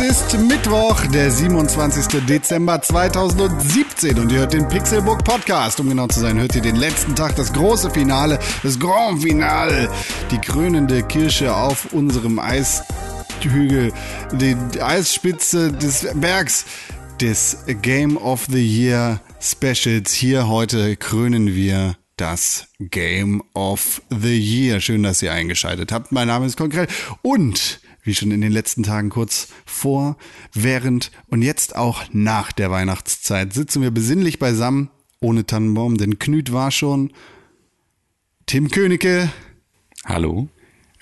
Es ist Mittwoch, der 27. Dezember 2017 und ihr hört den Pixelburg Podcast. Um genau zu sein, hört ihr den letzten Tag, das große Finale, das Grand Finale, die krönende Kirsche auf unserem Eishügel, die Eisspitze des Bergs, des Game of the Year Specials. Hier heute krönen wir das Game of the Year. Schön, dass ihr eingeschaltet habt. Mein Name ist Konkret und wie schon in den letzten Tagen kurz vor, während und jetzt auch nach der Weihnachtszeit sitzen wir besinnlich beisammen, ohne Tannenbaum, denn Knüt war schon. Tim Königke. Hallo.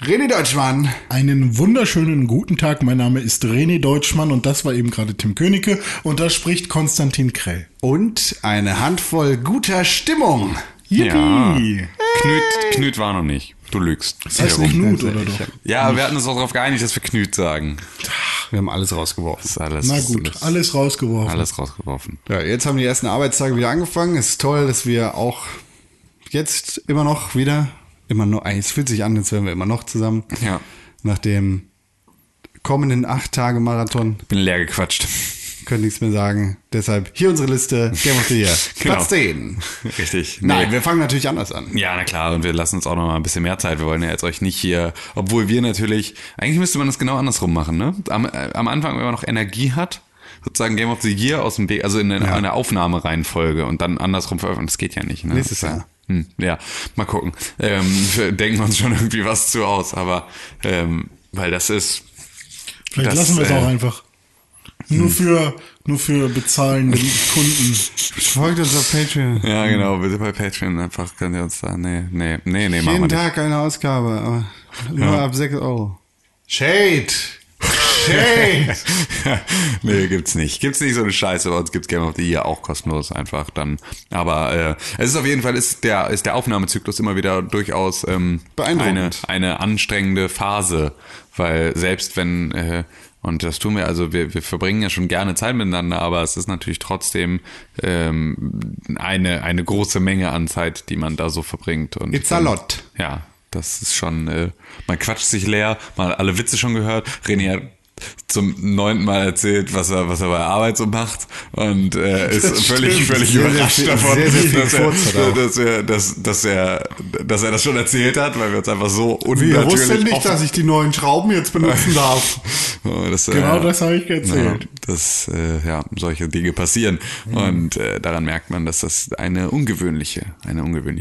René Deutschmann. Einen wunderschönen guten Tag, mein Name ist René Deutschmann und das war eben gerade Tim Königke und da spricht Konstantin Krell. Und eine Handvoll guter Stimmung. Yippie. Ja. Hey. Knüt war noch nicht. Du lügst. Das heißt Knut, oder doch? Ja, wir hatten uns auch darauf geeinigt, dass wir Knüt sagen. Wir haben alles rausgeworfen. Das ist alles, na gut, alles rausgeworfen. Alles rausgeworfen. Ja, jetzt haben die ersten Arbeitstage wieder angefangen. Es ist toll, dass wir auch jetzt immer noch, es fühlt sich an, als wären wir immer noch zusammen. Ja. Nach dem kommenden 8-Tage-Marathon. Ich bin leer gequatscht. Können nichts mehr sagen. Deshalb hier unsere Liste. Game of the Year. Genau. Platz 10. Richtig. Nein, wir fangen natürlich anders an. Ja, na klar. Und wir lassen uns auch noch mal ein bisschen mehr Zeit. Wir wollen ja jetzt euch nicht hier, obwohl wir natürlich, eigentlich müsste man das genau andersrum machen, ne? Am Anfang, wenn man noch Energie hat, sozusagen Game of the Year aus dem Weg, also in einer Aufnahmereihenfolge und dann andersrum veröffentlichen. Das geht ja nicht, ne? Nächstes Jahr. Ja, mal gucken. Denken wir uns schon irgendwie was zu aus, aber, weil das ist. Vielleicht das, lassen wir es auch einfach. Nur für bezahlende Kunden. Folgt uns auf Patreon. Ja, genau, bitte bei Patreon einfach könnt ihr uns da, nee, machen wir nicht. Jeden Tag eine Ausgabe, aber nur ab 6€. Shade! Nee, gibt's nicht. Gibt's nicht so eine Scheiße, bei uns gibt's Game of the Year auch kostenlos einfach dann. Aber es ist auf jeden Fall, ist der Aufnahmezyklus immer wieder durchaus beeindruckend. Eine anstrengende Phase, weil selbst wenn und das tun wir, also wir verbringen ja schon gerne Zeit miteinander, aber es ist natürlich trotzdem eine große Menge an Zeit, die man da so verbringt. Und it's a lot. Ja, das ist schon, man quatscht sich leer, man hat alle Witze schon gehört. René hat zum 9. Mal erzählt, was er bei Arbeit so macht und ist völlig überrascht davon, dass er das schon erzählt hat, weil wir uns einfach so unnatürlich. Wir wussten nicht, dass ich die neuen Schrauben jetzt benutzen darf. Genau das habe ich erzählt. Ja, dass solche Dinge passieren und daran merkt man, dass das eine ungewöhnliche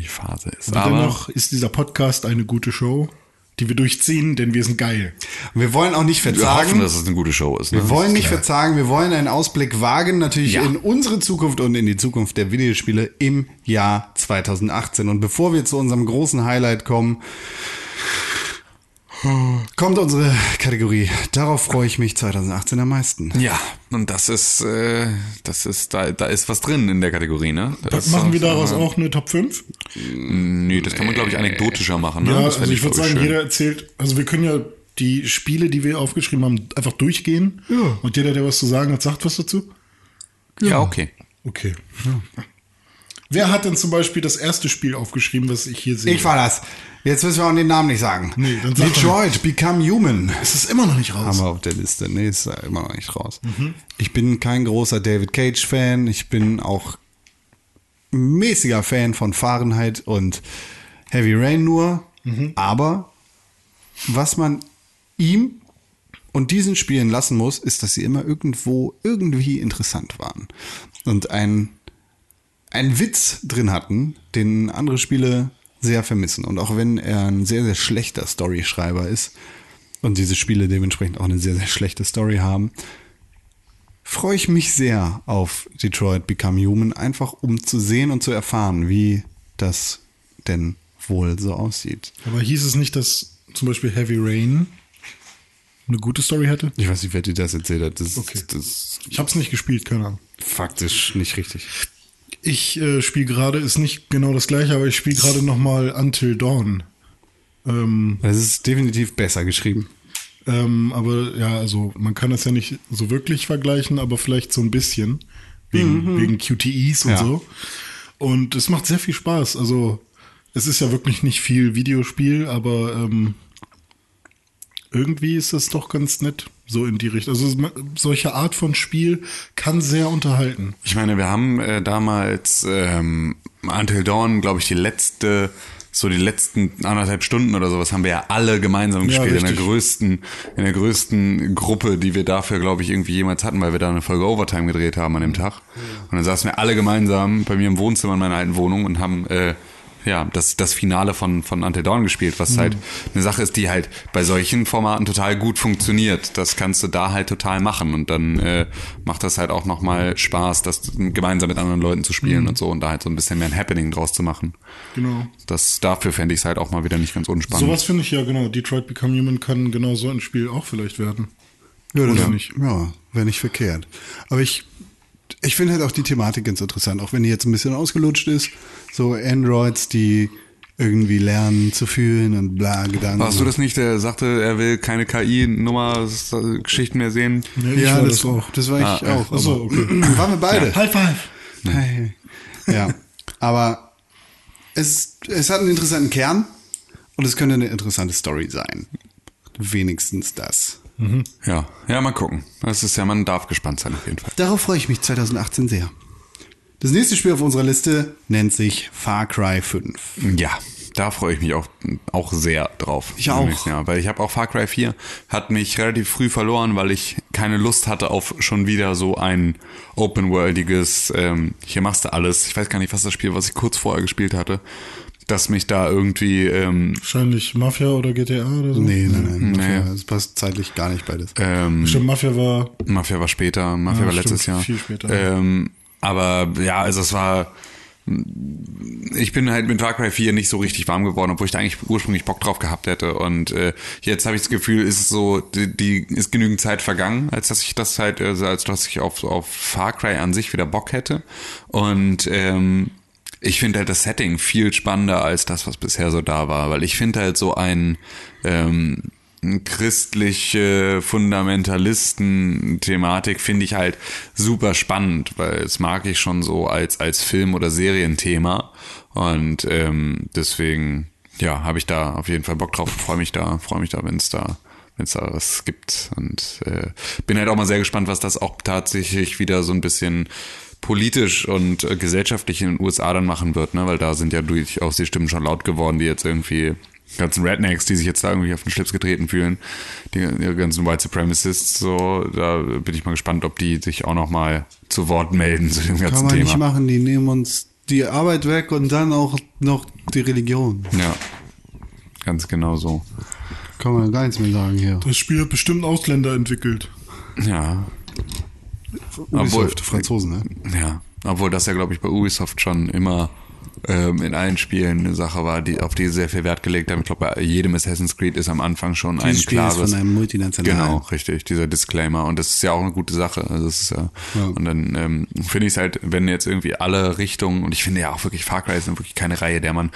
Phase ist. Und dennoch ist dieser Podcast eine gute Show, die wir durchziehen, denn wir sind geil. Und wir wollen auch nicht verzagen. Wir hoffen, dass es eine gute Show ist. Ne? Wir wollen nicht verzagen, wir wollen einen Ausblick wagen, natürlich in unsere Zukunft und in die Zukunft der Videospiele im Jahr 2018. Und bevor wir zu unserem großen Highlight kommen, kommt unsere Kategorie. Darauf freue ich mich 2018 am meisten. Ja, und da ist was drin in der Kategorie, ne? Machen wir daraus auch eine Top 5? Nee, das kann man, glaube ich, anekdotischer machen, ne? Ja, das also ich würde sagen, schön. Jeder erzählt, also wir können ja die Spiele, die wir aufgeschrieben haben, einfach durchgehen. Ja. Und jeder, der was zu sagen hat, sagt was dazu. Ja, okay. Okay. Ja. Wer hat denn zum Beispiel das erste Spiel aufgeschrieben, was ich hier sehe? Ich war das. Jetzt müssen wir auch den Namen nicht sagen. Nee, dann sag Detroit Become Human. Es ist immer noch nicht raus. Haben wir auf der Liste. Nee, ist immer noch nicht raus. Mhm. Ich bin kein großer David Cage-Fan. Ich bin auch mäßiger Fan von Fahrenheit und Heavy Rain nur. Mhm. Aber was man ihm und diesen Spielen lassen muss, ist, dass sie immer irgendwie interessant waren. Und einen Witz drin hatten, den andere Spiele sehr vermissen. Und auch wenn er ein sehr, sehr schlechter Storyschreiber ist und diese Spiele dementsprechend auch eine sehr, sehr schlechte Story haben, freue ich mich sehr auf Detroit Become Human, einfach um zu sehen und zu erfahren, wie das denn wohl so aussieht. Aber hieß es nicht, dass zum Beispiel Heavy Rain eine gute Story hatte? Ich weiß nicht, wer dir das erzählt hat. Das ich habe es nicht gespielt, keine Ahnung. Faktisch nicht richtig. Ich spiele gerade, ist nicht genau das gleiche, aber ich spiele gerade nochmal Until Dawn. Das ist definitiv besser geschrieben. Aber ja, also man kann das ja nicht so wirklich vergleichen, aber vielleicht so ein bisschen. Wegen QTEs und so. Und es macht sehr viel Spaß. Also es ist ja wirklich nicht viel Videospiel, aber irgendwie ist das doch ganz nett. So in die Richtung. Also solche Art von Spiel kann sehr unterhalten. Ich meine, wir haben damals Until Dawn, glaube ich, die letzten 1,5 Stunden oder sowas haben wir ja alle gemeinsam gespielt, ja, in der größten Gruppe, die wir dafür, glaube ich, irgendwie jemals hatten, weil wir da eine Folge Overtime gedreht haben an dem Tag. Und dann saßen wir alle gemeinsam bei mir im Wohnzimmer in meiner alten Wohnung und haben das Finale von Until Dawn gespielt, was halt eine Sache ist, die halt bei solchen Formaten total gut funktioniert. Das kannst du da halt total machen und dann macht das halt auch nochmal Spaß, das gemeinsam mit anderen Leuten zu spielen und so und da halt so ein bisschen mehr ein Happening draus zu machen. Genau. Dafür fände ich es halt auch mal wieder nicht ganz unspannend. Sowas finde ich ja, genau. Detroit Become Human kann genau so ein Spiel auch vielleicht werden. Ja, das nicht. Ja, wäre nicht verkehrt. Aber ich finde halt auch die Thematik ganz interessant, auch wenn die jetzt ein bisschen ausgelutscht ist. So Androids, die irgendwie lernen zu fühlen und bla Gedanken. Warst du das nicht, der sagte, er will keine KI-Nummer-Geschichten mehr sehen? Nee, ja, das auch. Das war ich auch. Achso, okay. Waren wir beide. Ja. Halb. Ja, aber es hat einen interessanten Kern und es könnte eine interessante Story sein. Wenigstens das. Mhm. Ja, mal gucken. Man darf gespannt sein auf jeden Fall. Darauf freue ich mich 2018 sehr. Das nächste Spiel auf unserer Liste nennt sich Far Cry 5. Ja, da freue ich mich auch sehr drauf. Ich auch. Ja, weil ich habe auch Far Cry 4, hat mich relativ früh verloren, weil ich keine Lust hatte auf schon wieder so ein open-worldiges, hier machst du alles. Ich weiß gar nicht, was das Spiel, was ich kurz vorher gespielt hatte. Dass mich da irgendwie... wahrscheinlich Mafia oder GTA oder so? Nein. Mafia, das passt zeitlich gar nicht beides. Stimmt, Mafia war später. Mafia war letztes Jahr. Viel später. Aber ja, also es war... Ich bin halt mit Far Cry 4 nicht so richtig warm geworden, obwohl ich da eigentlich ursprünglich Bock drauf gehabt hätte. Und jetzt habe ich das Gefühl, ist genügend Zeit vergangen, als dass ich auf Far Cry an sich wieder Bock hätte. Und... ich finde halt das Setting viel spannender als das, was bisher so da war, weil ich finde halt so ein christliche Fundamentalisten-Thematik finde ich halt super spannend, weil es mag ich schon so als Film- oder Serienthema und deswegen, ja, habe ich da auf jeden Fall Bock drauf und freue mich da, wenn es da was gibt und bin halt auch mal sehr gespannt, was das auch tatsächlich wieder so ein bisschen politisch und gesellschaftlich in den USA dann machen wird, ne? Weil da sind ja durchaus die Stimmen schon laut geworden, die jetzt irgendwie ganzen Rednecks, die sich jetzt da irgendwie auf den Schlips getreten fühlen, die ganzen White Supremacists, so, da bin ich mal gespannt, ob die sich auch nochmal zu Wort melden zu dem ganzen Thema. Kann man nicht machen, die nehmen uns die Arbeit weg und dann auch noch die Religion. Ja, ganz genau so. Kann man gar nichts mehr sagen hier. Das Spiel hat bestimmt Ausländer entwickelt. Ja. Ubisoft, Franzosen, ne? Ja, obwohl das ja, glaube ich, bei Ubisoft schon immer in allen Spielen eine Sache war, auf die sehr viel Wert gelegt haben. Ich glaube, bei jedem Assassin's Creed ist am Anfang schon ein klares... Ist von einem multinationalen. Genau, richtig, dieser Disclaimer. Und das ist ja auch eine gute Sache. Also das ist ja. Und dann finde ich es halt, wenn jetzt irgendwie alle Richtungen, und ich finde ja auch wirklich, Far Cry ist wirklich keine Reihe, der man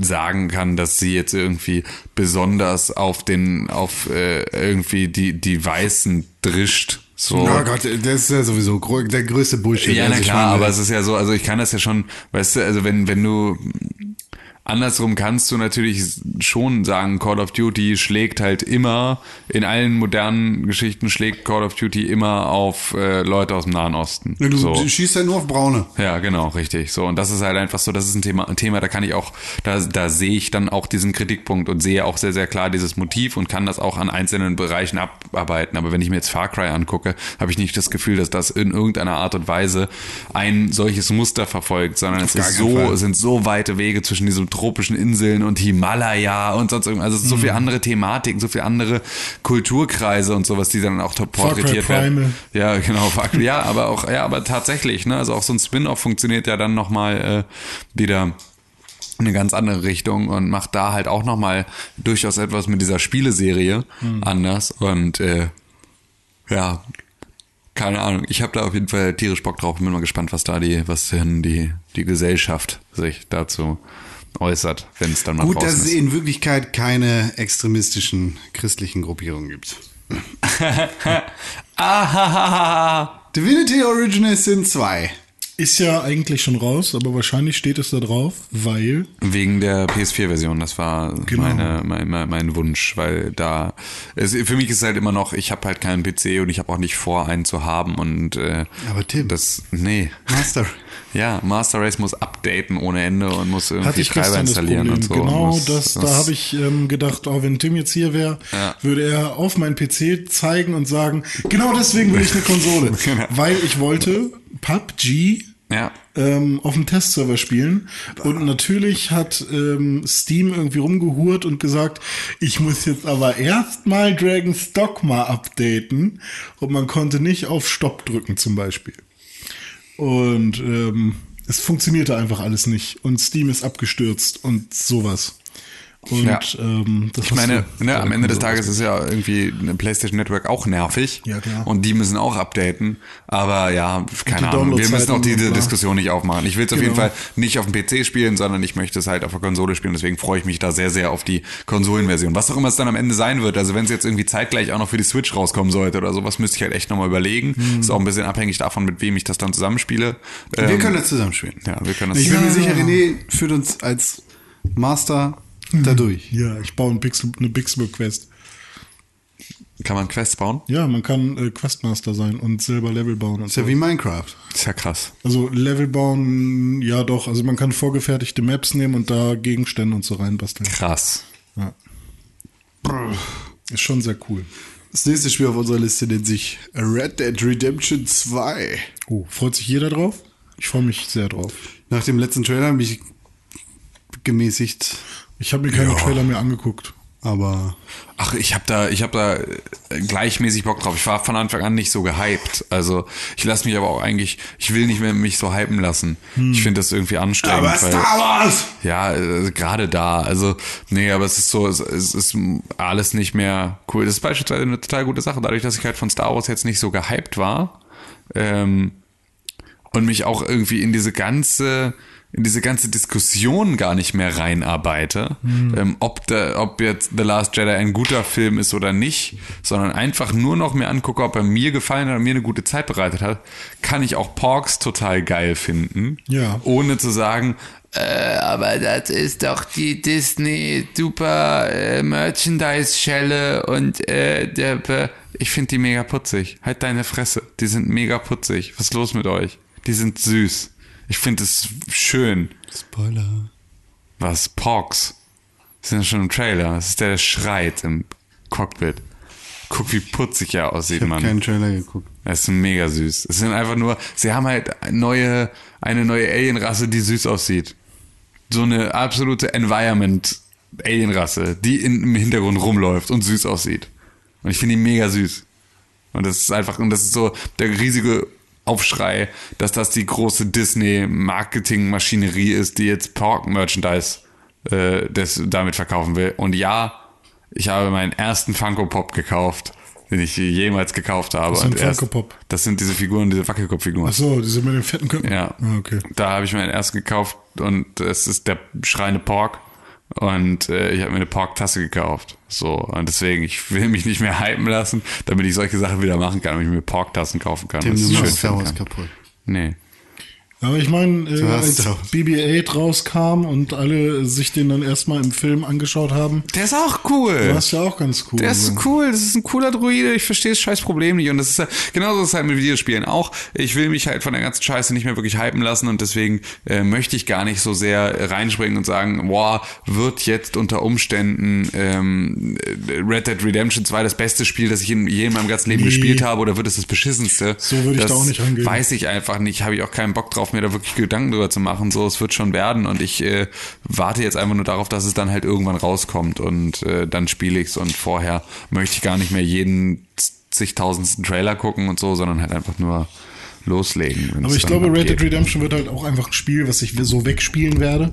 sagen kann, dass sie jetzt irgendwie besonders auf irgendwie die Weißen drischt. So. Oh Gott, das ist ja sowieso der größte Bullshit. Ja, na klar, aber es ist ja so, also ich kann das ja schon, weißt du, also wenn du, andersrum kannst du natürlich schon sagen, Call of Duty schlägt halt immer, in allen modernen Geschichten schlägt Call of Duty immer auf Leute aus dem Nahen Osten. Ja, du schießt ja nur auf Braune. Ja, genau, richtig. So, und das ist halt einfach so, das ist ein Thema, da kann ich auch, da sehe ich dann auch diesen Kritikpunkt und sehe auch sehr, sehr klar dieses Motiv und kann das auch an einzelnen Bereichen abarbeiten. Aber wenn ich mir jetzt Far Cry angucke, habe ich nicht das Gefühl, dass das in irgendeiner Art und Weise ein solches Muster verfolgt, sondern es sind so weite Wege zwischen diesem tropischen Inseln und Himalaya und sonst irgendwas. Also es sind so viele andere Thematiken, so viele andere Kulturkreise und sowas, die dann auch porträtiert werden. Ja, genau. Ja, aber tatsächlich, ne? Also auch so ein Spin-Off funktioniert ja dann nochmal wieder eine ganz andere Richtung und macht da halt auch nochmal durchaus etwas mit dieser Spieleserie anders und ja, keine Ahnung. Ich habe da auf jeden Fall tierisch Bock drauf. Bin mal gespannt, was denn die Gesellschaft sich dazu äußert, wenn es dann mal gut, dass es in Wirklichkeit keine extremistischen christlichen Gruppierungen gibt. Divinity Original Sin 2 Ist ja eigentlich schon raus, aber wahrscheinlich steht es da drauf, weil... Wegen der PS4-Version, das war genau mein Wunsch, weil da... für mich ist es halt immer noch, ich habe halt keinen PC und ich habe auch nicht vor, einen zu haben und... aber Tim, das, nee. Master... Ja, Master Race muss updaten ohne Ende und muss irgendwie Treiber installieren und so. Genau, und da habe ich gedacht, wenn Tim jetzt hier wäre, ja, würde er auf meinen PC zeigen und sagen, genau deswegen will ich eine Konsole. Genau. Weil ich wollte PUBG auf dem Testserver spielen. Und natürlich hat Steam irgendwie rumgehurt und gesagt, ich muss jetzt aber erstmal Dragon's Dogma updaten. Und man konnte nicht auf Stopp drücken zum Beispiel. Und es funktionierte einfach alles nicht. Und Steam ist abgestürzt und sowas. Und das ich meine, am Ende des Tages ist ja irgendwie eine PlayStation Network auch nervig. Ja, klar. Und die müssen auch updaten. Aber ja, keine Ahnung. Wir müssen auch diese Diskussion nicht aufmachen. Ich will es auf jeden Fall nicht auf dem PC spielen, sondern ich möchte es halt auf der Konsole spielen. Deswegen freue ich mich da sehr, sehr auf die Konsolenversion. Was auch immer es dann am Ende sein wird. Also wenn es jetzt irgendwie zeitgleich auch noch für die Switch rauskommen sollte oder sowas, müsste ich halt echt nochmal überlegen. Mhm. Ist auch ein bisschen abhängig davon, mit wem ich das dann zusammenspiele. Wir können das zusammenspielen. Ja, wir können das zusammenspielen. Ich bin mir sicher, René führt uns als Master... dadurch. Ja, ich baue eine Pixel-Quest. Kann man Quests bauen? Ja, man kann Questmaster sein und selber Level bauen. Ist ja wie Minecraft. Ist ja krass. Also Level bauen, ja doch. Also man kann vorgefertigte Maps nehmen und da Gegenstände und so reinbasteln. Krass. Ja. Ist schon sehr cool. Das nächste Spiel auf unserer Liste nennt sich Red Dead Redemption 2. Oh, freut sich jeder drauf? Ich freue mich sehr drauf. Nach dem letzten Trailer habe ich gemäßigt... Ich habe mir keine Trailer mehr angeguckt, aber... Ach, ich hab da gleichmäßig Bock drauf. Ich war von Anfang an nicht so gehypt. Also ich lasse mich aber auch eigentlich... Ich will nicht mehr mich so hypen lassen. Ich finde das irgendwie anstrengend. Aber Star Wars! Ja, gerade da. Also, nee, aber es ist so, es ist alles nicht mehr cool. Das ist beispielsweise eine total gute Sache. Dadurch, dass ich halt von Star Wars jetzt nicht so gehypt war und mich auch irgendwie in diese ganze Diskussion gar nicht mehr reinarbeite, ob jetzt The Last Jedi ein guter Film ist oder nicht, sondern einfach nur noch mir angucke, ob er mir gefallen hat und mir eine gute Zeit bereitet hat, kann ich auch Porks total geil finden, ohne zu sagen, aber das ist doch die Disney super Merchandise-Schelle und ich finde die mega putzig. Halt deine Fresse, die sind mega putzig. Was ist los mit euch? Die sind süß. Ich finde es schön. Spoiler. Was? Porks? Sind ja schon im Trailer. Das ist der schreit im Cockpit. Guck, wie putzig er aussieht, Mann. Ich habe keinen Trailer geguckt. Das ist mega süß. Es sind einfach nur, sie haben halt eine neue Alienrasse, die süß aussieht. So eine absolute Environment-Alienrasse, die im Hintergrund rumläuft und süß aussieht. Und ich finde die mega süß. Und das ist einfach, und das ist so der riesige Aufschrei, dass das die große Disney-Marketing-Maschinerie ist, die jetzt Pork-Merchandise damit verkaufen will. Und ja, ich habe meinen ersten Funko-Pop gekauft, den ich jemals gekauft habe. Das sind Funko-Pop? Das sind diese Figuren, diese Wackelkopffiguren. Ach so, diese mit den fetten Köpfen? Ja, okay. Da habe ich meinen ersten gekauft und es ist der schreiende Pork. Und ich habe mir eine Pork-Tasse gekauft. So, und deswegen, ich will mich nicht mehr hypen lassen, damit ich solche Sachen wieder machen kann, damit ich mir Pork-Tassen kaufen kann. Tim, du machst Star Wars kaputt. Nee. Aber ich meine, als BB-8 rauskam und alle sich den dann erstmal im Film angeschaut haben. Der ist auch cool. Der ist ja auch ganz cool. Der ist cool. Das ist ein cooler Droide. Ich verstehe das scheiß Problem nicht. Und das ist halt, genauso ist es halt mit Videospielen auch. Ich will mich halt von der ganzen Scheiße nicht mehr wirklich hypen lassen und deswegen möchte ich gar nicht so sehr reinspringen und sagen, boah, wird jetzt unter Umständen Red Dead Redemption 2 das beste Spiel, das ich je in meinem ganzen Leben gespielt habe, oder wird es das beschissenste? So würde ich da auch nicht angehen. Weiß ich einfach nicht. Habe ich auch keinen Bock drauf, mir da wirklich Gedanken drüber zu machen. So, es wird schon werden und ich warte jetzt einfach nur darauf, dass es dann halt irgendwann rauskommt und dann spiele ich's und vorher möchte ich gar nicht mehr jeden zigtausendsten Trailer gucken und so, sondern halt einfach nur loslegen. Aber ich glaube, Red Dead Redemption wird halt auch einfach ein Spiel, was ich so wegspielen werde.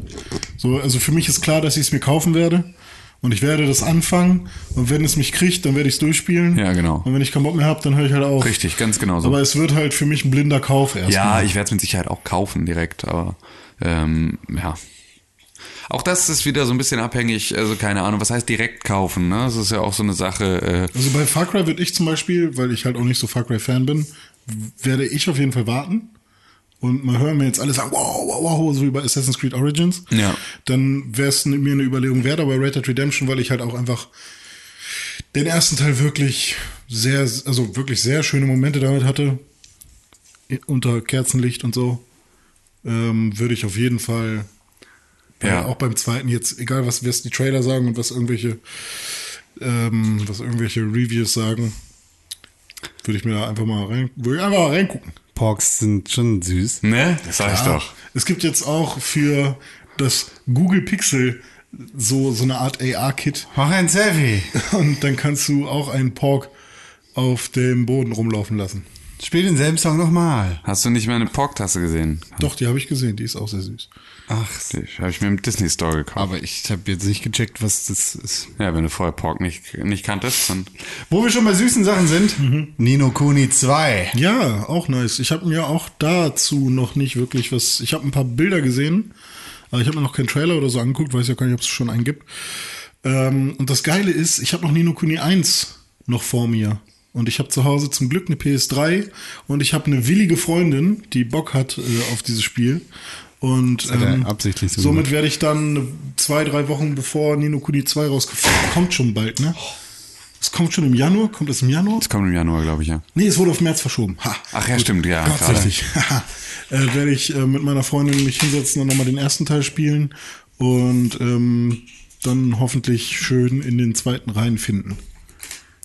So, also für mich ist klar, dass ich es mir kaufen werde. Und ich werde das anfangen und wenn es mich kriegt, dann werde ich es durchspielen. Ja, genau. Und wenn ich keinen Bock mehr habe, dann höre ich halt auf. Richtig, ganz genau so. Aber es wird halt für mich ein blinder Kauf erstmal. Ja, mal. Ich werde es mit Sicherheit auch kaufen direkt, aber ja. Auch das ist wieder so ein bisschen abhängig, also keine Ahnung, was heißt direkt kaufen, ne? Das ist ja auch so eine Sache. Also bei Far Cry würde ich zum Beispiel, weil ich halt auch nicht so Far Cry-Fan bin, werde ich auf jeden Fall warten. und mal hören wir jetzt alle sagen, wow, wow, wow, so wie bei Assassin's Creed Origins, ja, dann wäre es mir eine Überlegung wert, aber Red Dead Redemption, weil ich halt auch einfach den ersten Teil wirklich sehr schöne Momente damit hatte, unter Kerzenlicht und so, würde ich auf jeden Fall auch beim zweiten jetzt, egal was die Trailer sagen und was irgendwelche Reviews sagen, würde ich mir da einfach mal reingucken. Porks sind schon süß. Ne? Das sag ich doch. Es gibt jetzt auch für das Google Pixel so eine Art AR-Kit. Mach ein Selfie. Und dann kannst du auch einen Pork auf dem Boden rumlaufen lassen. Spiel denselben Song nochmal. Hast du nicht meine Pork-Tasse gesehen? Doch, die habe ich gesehen. Die ist auch sehr süß. Ach, die habe ich mir im Disney-Store gekauft. Aber ich habe jetzt nicht gecheckt, was das ist. Ja, wenn du vorher Pork nicht kanntest, dann... Wo wir schon bei süßen Sachen sind, Ni no Kuni 2. Ja, auch nice. Ich habe mir auch dazu noch nicht wirklich was... Ich habe ein paar Bilder gesehen, aber ich habe mir noch keinen Trailer oder so angeguckt. Weiß ja gar nicht, ob es schon einen gibt. Und das Geile ist, ich habe noch Ni no Kuni 1 noch vor mir. Und ich habe zu Hause zum Glück eine PS3 und ich habe eine willige Freundin, die Bock hat auf dieses Spiel. Und absichtlich so somit werde ich dann 2-3 Wochen bevor Ni no Kuni 2 rausgefunden. Kommt schon bald, ne? Es kommt schon im Januar? Kommt es im Januar? Es kommt im Januar, glaube ich, ja. Nee, es wurde auf März verschoben. Ha. Ach ja, gut. Stimmt, ja. Tatsächlich. Werde ich mit meiner Freundin mich hinsetzen und nochmal den ersten Teil spielen und dann hoffentlich schön in den zweiten reinfinden.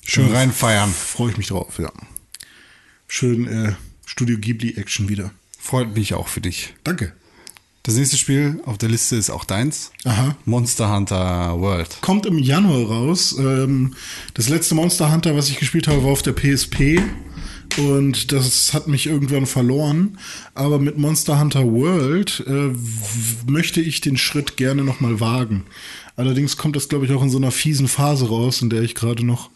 Schön reinfeiern. Freue ich mich drauf, ja. Schön Studio Ghibli-Action wieder. Freut mich auch für dich. Danke. Das nächste Spiel auf der Liste ist auch deins. Aha. Monster Hunter World. Kommt im Januar raus. Das letzte Monster Hunter, was ich gespielt habe, war auf der PSP. Und das hat mich irgendwann verloren. Aber mit Monster Hunter World möchte ich den Schritt gerne nochmal wagen. Allerdings kommt das, glaube ich, auch in so einer fiesen Phase raus, in der ich gerade noch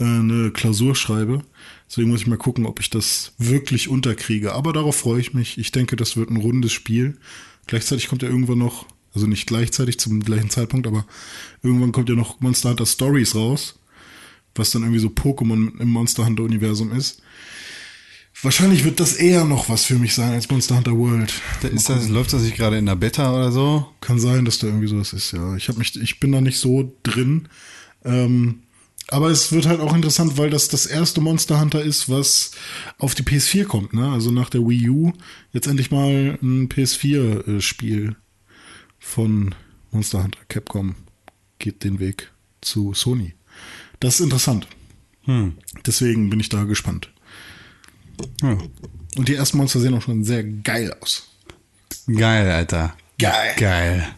eine Klausur schreibe. Deswegen muss ich mal gucken, ob ich das wirklich unterkriege. Aber darauf freue ich mich. Ich denke, das wird ein rundes Spiel. Gleichzeitig kommt ja irgendwann noch, also nicht gleichzeitig zum gleichen Zeitpunkt, aber irgendwann kommt ja noch Monster Hunter Stories raus, was dann irgendwie so Pokémon im Monster Hunter Universum ist. Wahrscheinlich wird das eher noch was für mich sein als Monster Hunter World. Läuft das nicht gerade in der Beta oder so? Kann sein, dass da irgendwie sowas ist, ja. Ich bin da nicht so drin. Aber es wird halt auch interessant, weil das erste Monster Hunter ist, was auf die PS4 kommt, ne? Also nach der Wii U jetzt endlich mal ein PS4-Spiel von Monster Hunter. Capcom geht den Weg zu Sony. Das ist interessant. Deswegen bin ich da gespannt. Ja. Und die ersten Monster sehen auch schon sehr geil aus. Geil, Alter. Geil.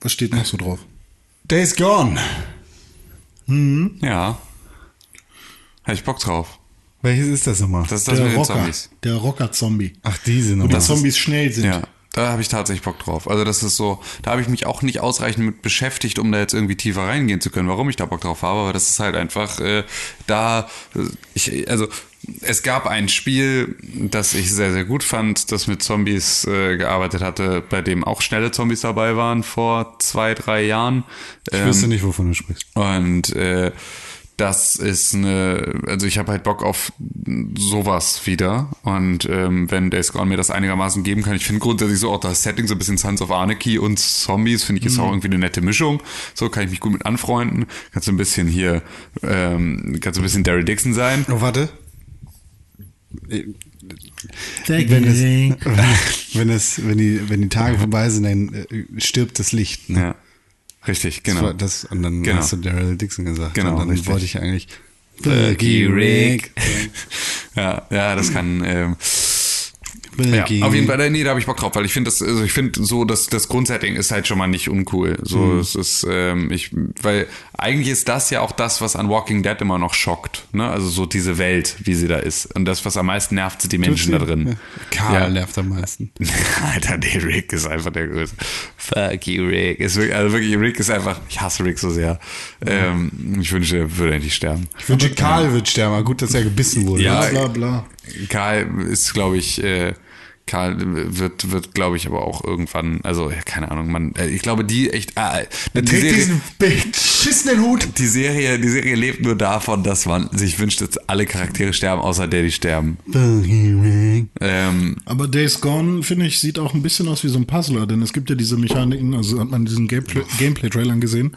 Was steht noch so drauf? Days Gone. Ja. Habe ich Bock drauf. Welches ist das nochmal? Das ist das mit den Zombies. Der Rocker-Zombie. Ach, diese nochmal. Und dass Zombies schnell sind. Ja, da habe ich tatsächlich Bock drauf. Also das ist so, da habe ich mich auch nicht ausreichend mit beschäftigt, um da jetzt irgendwie tiefer reingehen zu können, warum ich da Bock drauf habe. Aber das ist halt einfach es gab ein Spiel, das ich sehr, sehr gut fand, das mit Zombies gearbeitet hatte, bei dem auch schnelle Zombies dabei waren vor 2-3 Jahren. Ich wüsste nicht, wovon du sprichst. Und das ist ich habe halt Bock auf sowas wieder. Und wenn Days Gone mir das einigermaßen geben kann, ich finde grundsätzlich so auch das Setting, so ein bisschen Sons of Anarchy und Zombies, finde ich, ist auch irgendwie eine nette Mischung. So kann ich mich gut mit anfreunden. Kannst du ein bisschen hier, kannst du ein bisschen Daryl Dixon sein. Oh, warte. Wenn die Tage vorbei sind, dann stirbt das Licht. Ne? Ja, richtig, genau. Hast du Daryl Dixon gesagt. Genau, und dann richtig. Wollte ich eigentlich Boogie Rick. ja, das kann... ja, auf jeden Fall, da habe ich Bock drauf, weil ich finde das Grundsetting ist halt schon mal nicht uncool. So, es ist, weil eigentlich ist das ja auch das, was an Walking Dead immer noch schockt, ne? Also so diese Welt, wie sie da ist. Und das, was am meisten nervt, sind die Menschen da drin. Karl nervt am meisten. Alter, der Rick ist einfach der Größte. Fuck you, Rick. Rick ist einfach, ich hasse Rick so sehr. Ich wünsche, er würde endlich sterben. Ich wünsche, Karl wird sterben, aber gut, dass er gebissen wurde. Ja, bla, bla. Karl ist, glaube ich, Karl wird, glaube ich, aber auch irgendwann, also, ja, keine Ahnung, man, ich glaube, die echt, der trägt diesen Bitch. beschissenen Hut. Die Serie lebt nur davon, dass man sich wünscht, dass alle Charaktere sterben, außer der, die sterben. Aber Days Gone, finde ich, sieht auch ein bisschen aus wie so ein Puzzler, denn es gibt ja diese Mechaniken, also hat man diesen Gameplay-Trailern gesehen,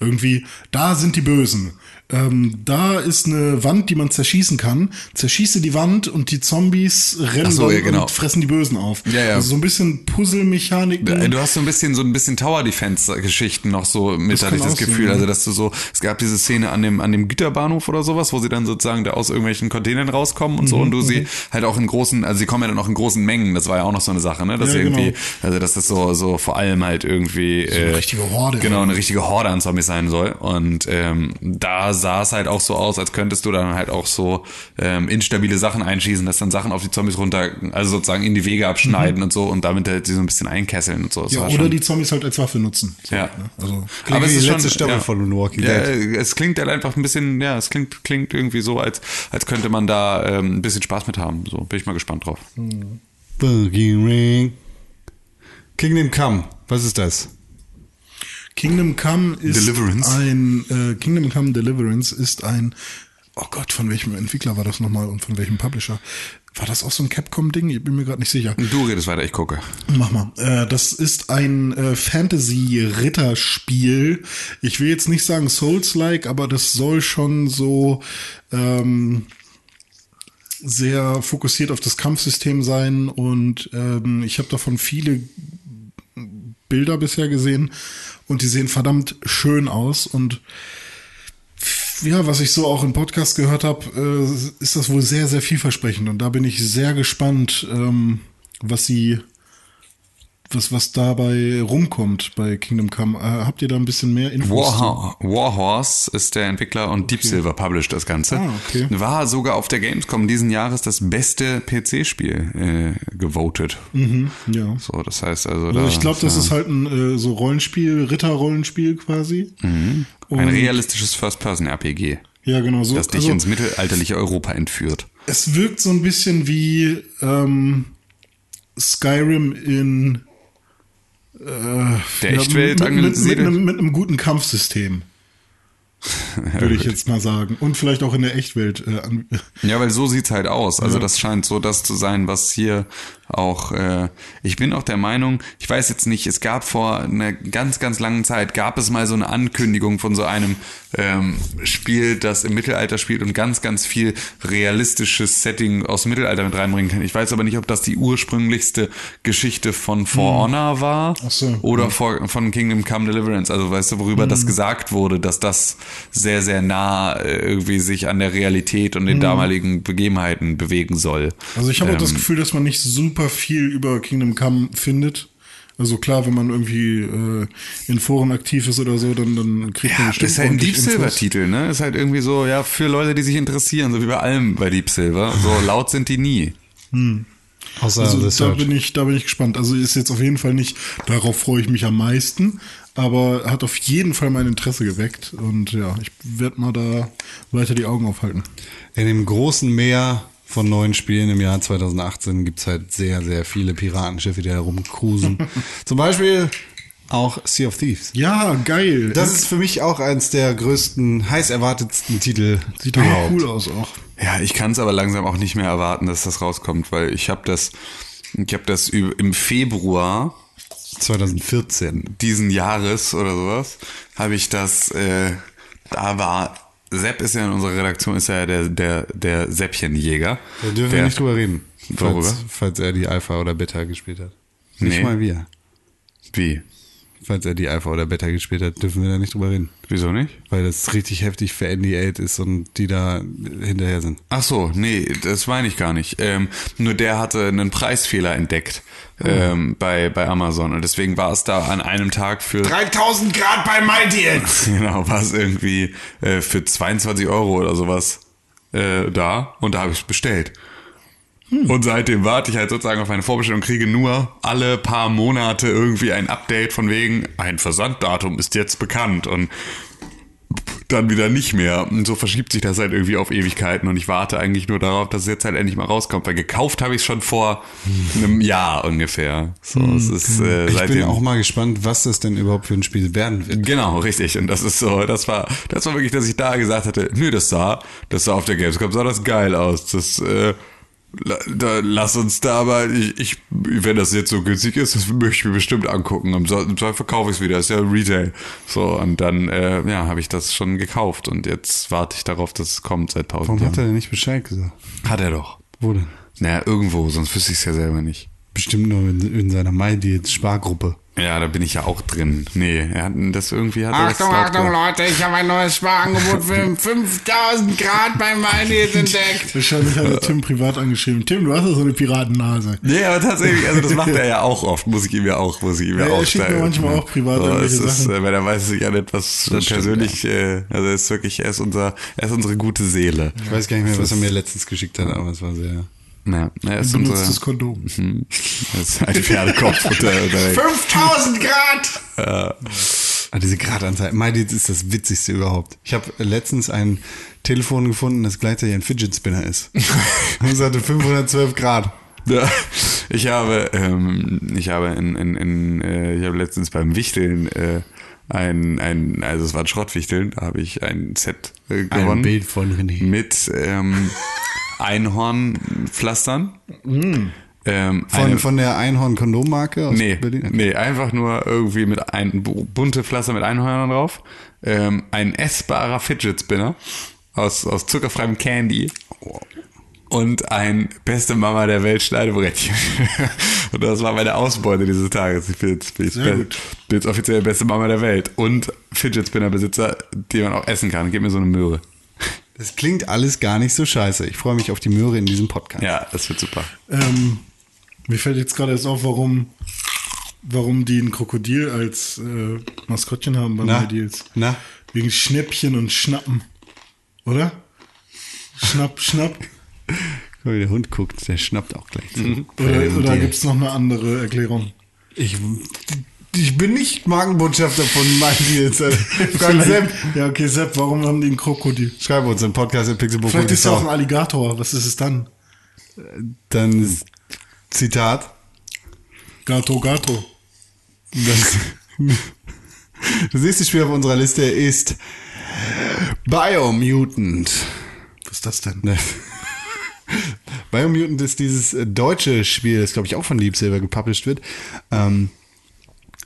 irgendwie, da sind die Bösen. Da ist eine Wand, die man zerschießen kann. Zerschieße die Wand und die Zombies rennen und fressen die Bösen auf. Ja, ja. Also so ein bisschen Puzzle-Mechaniken. Du hast so ein bisschen Tower-Defense-Geschichten noch so mit, hatte ich das Gefühl. Also, dass du so, es gab diese Szene an dem Güterbahnhof oder sowas, wo sie dann sozusagen da aus irgendwelchen Containern rauskommen und so, und du sie halt auch in großen, also sie kommen ja dann auch in großen Mengen. Das war ja auch noch so eine Sache, ne? Dass ja, irgendwie, genau. Also, dass das so vor allem halt irgendwie, so eine richtige Horde. Genau, eine richtige Horde an Zombies sein soll. Und, da sah es halt auch so aus, als könntest du dann halt auch so instabile Sachen einschießen, dass dann Sachen auf die Zombies runter, also sozusagen in die Wege abschneiden und so, und damit halt sie so ein bisschen einkesseln und so. Das ja, oder die Zombies halt als Waffe nutzen. So, ja. Ne? Also, aber es ist die letzte Staffel von Walking Dead. Es klingt halt einfach ein bisschen, es klingt irgendwie so, als könnte man da ein bisschen Spaß mit haben. So, bin ich mal gespannt drauf. Kingdom Come, was ist das? Kingdom Come ist Deliverance ist ein, oh Gott, von welchem Entwickler war das nochmal und von welchem Publisher? War das auch so ein Capcom-Ding? Ich bin mir gerade nicht sicher. Du redest weiter, ich gucke. Mach mal. Das ist ein Fantasy-Ritterspiel. Ich will jetzt nicht sagen Souls-like, aber das soll schon so sehr fokussiert auf das Kampfsystem sein, und ich habe davon viele Bilder bisher gesehen und die sehen verdammt schön aus, und ja, was ich so auch im Podcast gehört habe, ist das wohl sehr, sehr vielversprechend, und da bin ich sehr gespannt, was dabei rumkommt bei Kingdom Come. Habt ihr da ein bisschen mehr Infos? Warhorse ist der Entwickler, und Deep Silver published das Ganze. Okay. War sogar auf der Gamescom diesen Jahres das beste PC-Spiel gewotet. Mhm, ja. So, das heißt also... Da, also ich glaube, das ist halt ein so Rollenspiel, Ritter-Rollenspiel quasi. Mhm. Ein realistisches First-Person-RPG. Ja, genau. So, das dich ins mittelalterliche Europa entführt. Es wirkt so ein bisschen wie Skyrim in... der Echtwelt angesiedelt. Mit einem guten Kampfsystem. Würde ich jetzt mal sagen. Und vielleicht auch in der Echtwelt. Ja, weil so sieht's halt aus. Also das scheint so das zu sein, was hier auch, ich bin auch der Meinung, ich weiß jetzt nicht, es gab vor einer ganz, ganz langen Zeit, gab es mal so eine Ankündigung von so einem Spiel, das im Mittelalter spielt und ganz, ganz viel realistisches Setting aus dem Mittelalter mit reinbringen kann. Ich weiß aber nicht, ob das die ursprünglichste Geschichte von For Honor war oder von Kingdom Come Deliverance. Also weißt du, worüber das gesagt wurde, dass das sehr, sehr nah irgendwie sich an der Realität und den damaligen Begebenheiten bewegen soll. Also ich habe auch das Gefühl, dass man nicht super viel über Kingdom Come findet. Also klar, wenn man irgendwie in Foren aktiv ist oder so, dann kriegt man bestimmt ordentlich Infos. Das ist halt ein Deep Silver-Titel, ne? Ist halt irgendwie so, ja, für Leute, die sich interessieren, so wie bei allem bei Deep Silver. So laut sind die nie. Also da bin ich gespannt. Also ist jetzt auf jeden Fall nicht, darauf freue ich mich am meisten, aber hat auf jeden Fall mein Interesse geweckt, und ja, ich werde mal da weiter die Augen aufhalten. In dem großen Meer von neuen Spielen im Jahr 2018 gibt es halt sehr, sehr viele Piratenschiffe, die herumcruisen. Zum Beispiel auch Sea of Thieves. Ja, geil. Das ist für mich auch eins der größten, heiß erwartetsten Titel. Sieht auch cool aus auch. Ja, ich kann es aber langsam auch nicht mehr erwarten, dass das rauskommt, weil ich habe das im Februar 2014 diesen Jahres oder sowas, habe ich das, da war Sepp, ist ja in unserer Redaktion, ist ja der Seppchenjäger. Da dürfen wir nicht drüber reden. Falls er die Alpha oder Beta gespielt hat. Nicht mal wir. Wie? Falls er die Alpha oder Beta gespielt hat, dürfen wir da nicht drüber reden. Wieso nicht? Weil das richtig heftig für ND8 ist und die da hinterher sind. Ach so, nee, das meine ich gar nicht. Nur der hatte einen Preisfehler entdeckt bei Amazon, und deswegen war es da an einem Tag für 3000 Grad bei MyDeals. Genau, war es irgendwie für 22 € oder sowas da, und da habe ich es bestellt. Und seitdem warte ich halt sozusagen auf meine Vorbestellung, kriege nur alle paar Monate irgendwie ein Update von wegen, ein Versanddatum ist jetzt bekannt, und dann wieder nicht mehr. Und so verschiebt sich das halt irgendwie auf Ewigkeiten und ich warte eigentlich nur darauf, dass es jetzt halt endlich mal rauskommt, weil gekauft habe ich es schon vor einem Jahr ungefähr. So, es ist, ich bin auch mal gespannt, was das denn überhaupt für ein Spiel werden wird. Genau, richtig. Und das ist so, das war wirklich, dass ich da gesagt hatte, nö, das sah auf der Gamescom, sah das geil aus. Lass uns da, aber ich, wenn das jetzt so günstig ist, das möchte ich mir bestimmt angucken. Im Zweifel verkaufe ich es wieder, ist ja Retail. So, und dann habe ich das schon gekauft und jetzt warte ich darauf, dass es kommt seit 1000 Jahren. Warum hat er denn nicht Bescheid gesagt? Hat er doch. Wo denn? Naja, irgendwo, sonst wüsste ich es ja selber nicht. Bestimmt nur in seiner MyDeals-Spargruppe. Ja, da bin ich ja auch drin. Nee, Achtung, Leute, ich habe ein neues Sparangebot für 5000 Grad bei MyDeals entdeckt. Wahrscheinlich hat Tim privat angeschrieben. Tim, du hast ja so eine Piratennase. Nee, aber tatsächlich, also das macht er ja auch oft, muss ich ihm ja auch er schickt mir manchmal auch privat irgendwelche Sachen. Wenn er weiß, dass ich an etwas persönlich, also er ist unsere gute Seele. Ich weiß gar nicht mehr, was er mir letztens geschickt hat, aber es war sehr... Naja, es ist benutztes Kondom. Das ist ein Pferdekopf. 5000 Grad! Diese Gradanzahl. MyDeals ist das Witzigste überhaupt. Ich habe letztens ein Telefon gefunden, das gleichzeitig ein Fidget Spinner ist. Und es hatte 512 Grad. Ja. Ich habe letztens beim Wichteln, also es waren Schrottwichteln, da habe ich ein Set gewonnen. Ein Bild von René. Mit, Einhornpflastern. Mm. Von der Einhorn-Kondommarke aus Berlin? Nee, einfach nur irgendwie mit bunte Pflaster mit Einhörnern drauf. Ein essbarer Fidget Spinner aus zuckerfreiem Candy. Oh. Und ein beste Mama der Welt Schneidebrettchen. Und das war meine Ausbeute dieses Tages. Ich bin jetzt offiziell beste Mama der Welt. Und Fidget Spinner Besitzer, die man auch essen kann. Gib mir so eine Möhre. Das klingt alles gar nicht so scheiße. Ich freue mich auf die Möhre in diesem Podcast. Ja, das wird super. Mir fällt jetzt gerade erst auf, warum die ein Krokodil als Maskottchen haben bei MyDeals. Na? Wegen Schnäppchen und Schnappen. Oder? Schnapp, schnapp. Guck mal, wie der Hund guckt, der schnappt auch gleich. Mhm. Oder gibt es noch eine andere Erklärung? Ich bin nicht Markenbotschafter von MyDeals. Frag Sepp. Ja, okay, Sepp, warum haben die einen Krokodil? Schreib uns im Podcast in Pixelbook. Vielleicht ist es auch ein Alligator. Was ist es dann? Dann ist Zitat. Gato, Gato. Das nächste Spiel auf unserer Liste ist Biomutant. Was ist das denn? Biomutant ist dieses deutsche Spiel, das, glaube ich, auch von Deep Silver gepublished wird.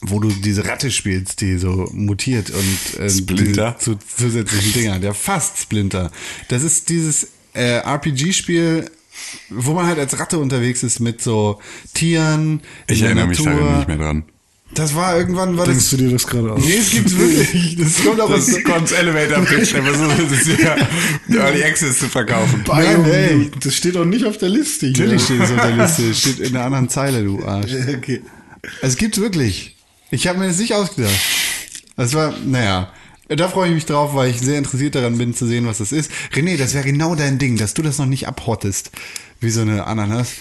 Wo du diese Ratte spielst, die so mutiert und Splinter zu zusätzlichen Dingern. Ja, fast Splinter. Das ist dieses RPG-Spiel, wo man halt als Ratte unterwegs ist mit so Tieren. Ich erinnere mich daran nicht mehr dran. Das war irgendwann... Denkst du dir das gerade aus? Nee, es gibt's wirklich. Das kommt auch aus... Konz Elevator Pitch, aber so ist es ja, Early Access zu verkaufen. Nein, ey, das steht doch nicht auf der Liste. Natürlich steht es auf der Liste. Steht in einer anderen Zeile, du Arsch. Okay. Es gibt's wirklich. Ich habe mir das nicht ausgedacht. Das war, da freue ich mich drauf, weil ich sehr interessiert daran bin, zu sehen, was das ist. René, das wäre genau dein Ding, dass du das noch nicht abhottest. Wie so eine Ananas.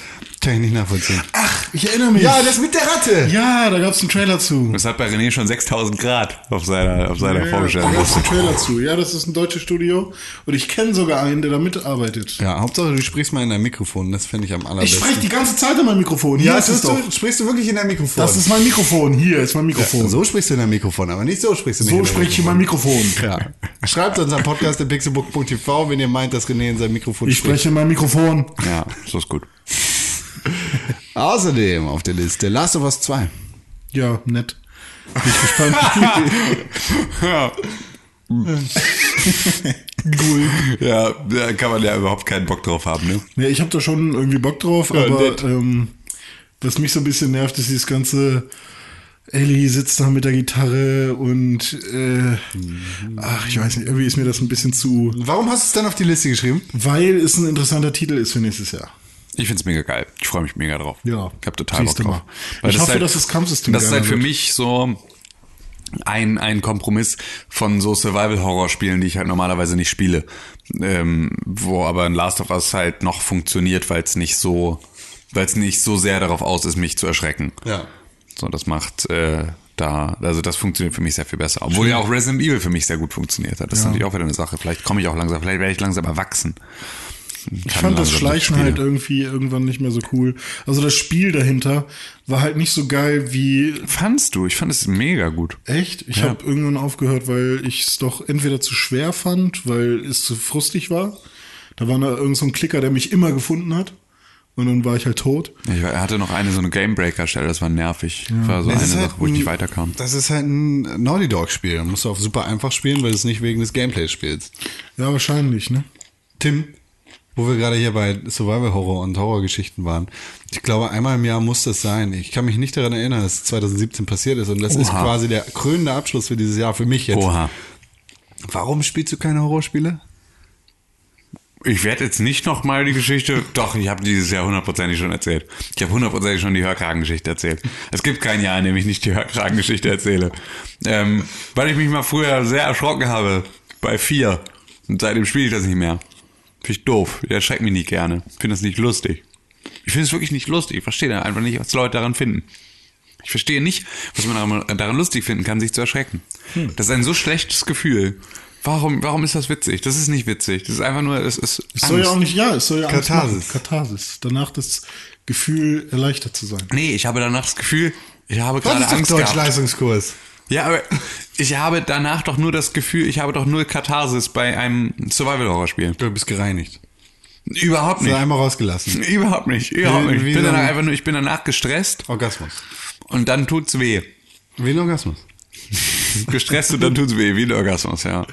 Kann ich nicht nachvollziehen. Ach, ich erinnere mich. Ja, das mit der Ratte. Ja, da gab es einen Trailer zu. Das hat bei René schon 6000 Grad auf seiner Vorbestellung. Da gab es einen Trailer zu. Ja, das ist ein deutsches Studio. Und ich kenne sogar einen, der da mitarbeitet. Ja, Hauptsache, du sprichst mal in deinem Mikrofon. Das fände ich am allerbesten. Ich spreche die ganze Zeit in meinem Mikrofon. Hier, ja, sprichst du wirklich in deinem Mikrofon. Das ist mein Mikrofon. Hier ist mein Mikrofon. Ja, so sprichst du in deinem Mikrofon, aber nicht so sprichst du nicht. So spreche ich in meinem Mikrofon. Ja. Schreibt uns am Podcast in pixelbook.tv, wenn ihr meint, dass René in seinem Mikrofon spricht. Ich spreche in meinem Mikrofon. Ja, so ist gut. Außerdem auf der Liste Last of Us 2. Ja, nett. Bin ich gespannt. Ja. Cool. Ja, da kann man ja überhaupt keinen Bock drauf haben, ne? Ja, ich habe da schon irgendwie Bock drauf, ja, aber was mich so ein bisschen nervt, ist dieses ganze... Ellie sitzt da mit der Gitarre und ich weiß nicht, irgendwie ist mir das ein bisschen zu... Warum hast du es dann auf die Liste geschrieben? Weil es ein interessanter Titel ist für nächstes Jahr. Ich find's mega geil. Ich freue mich mega drauf. Ja. Ich hab total Bock drauf. Weil ich hoffe, dass das Kampfsystem geil wird. Das ist halt für mich so... Ein Kompromiss von so Survival-Horror-Spielen, die ich halt normalerweise nicht spiele. Wo aber in Last of Us halt noch funktioniert, weil es nicht so sehr darauf aus ist, mich zu erschrecken. Ja. So, das macht da, also das funktioniert für mich sehr viel besser. Obwohl ja auch Resident Evil für mich sehr gut funktioniert hat. Das ist natürlich auch wieder eine Sache. Vielleicht komme ich auch langsam, vielleicht werde ich langsam erwachsen. Ich fand das Schleichen halt irgendwie irgendwann nicht mehr so cool. Also das Spiel dahinter war halt nicht so geil wie... Fandst du? Ich fand es mega gut. Echt? Ich habe irgendwann aufgehört, weil ich es doch entweder zu schwer fand, weil es zu frustig war. Da war da irgend so ein Klicker, der mich immer gefunden hat. Und dann war ich halt tot. Er hatte noch eine so eine Gamebreaker-Stelle, das war nervig. Ja. Das war so eine Sache, wo ich nicht weiterkam. Das ist halt ein Naughty Dog-Spiel. Da musst du auf super einfach spielen, weil du es nicht wegen des Gameplays spielst. Ja, wahrscheinlich, ne? Tim, wo wir gerade hier bei Survival Horror und Horrorgeschichten waren. Ich glaube, einmal im Jahr muss das sein. Ich kann mich nicht daran erinnern, dass es 2017 passiert ist. Und das ist quasi der krönende Abschluss für dieses Jahr, für mich jetzt. Oha. Warum spielst du keine Horrorspiele? Ich werde jetzt nicht nochmal die Geschichte, doch, ich habe dieses Jahr hundertprozentig schon erzählt. Ich habe hundertprozentig schon die Hörkragengeschichte erzählt. Es gibt kein Jahr, in dem ich nicht die Hörkragengeschichte erzähle. Weil ich mich mal früher sehr erschrocken habe, bei 4. Und seitdem spiele ich das nicht mehr. Finde ich doof. Ich erschrecke mich nicht gerne. Ich finde das nicht lustig. Ich finde es wirklich nicht lustig. Ich verstehe einfach nicht, was Leute daran finden. Ich verstehe nicht, was man daran lustig finden kann, sich zu erschrecken. Das ist ein so schlechtes Gefühl. Warum ist das witzig? Das ist nicht witzig. Das ist einfach nur, es ist Angst. Es soll ja auch nicht, es soll ja Katharsis. Katharsis. Danach das Gefühl, erleichtert zu sein. Nee, ich habe danach das Gefühl, ich habe gerade Angst gehabt. Deutschleistungskurs. Ja, aber ich habe danach doch nur das Gefühl, ich habe doch nur Katharsis bei einem Survival-Horror-Spiel. Du bist gereinigt. Überhaupt nicht. Du hast einmal rausgelassen. Überhaupt nicht. Ich bin danach einfach nur, ich bin danach gestresst. Orgasmus. Und dann tut's weh. Wie ein Orgasmus. Gestresst und dann tut's weh, wie ein Orgasmus, ja.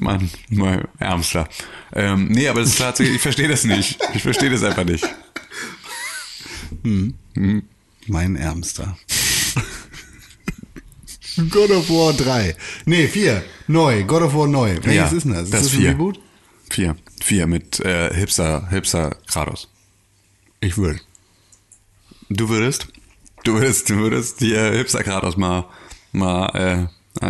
Mann, mein Ärmster. Nee, aber das ist tatsächlich, ich verstehe das nicht. Ich verstehe das einfach nicht. Mein Ärmster. God of War 3. Nee, 4. Neu. God of War neu. Welches ist denn das? Ist das 4. Ein Reboot? 4. 4 mit Hipster Kratos. Ich würde. Du würdest? Du würdest dir Hipster Kratos mal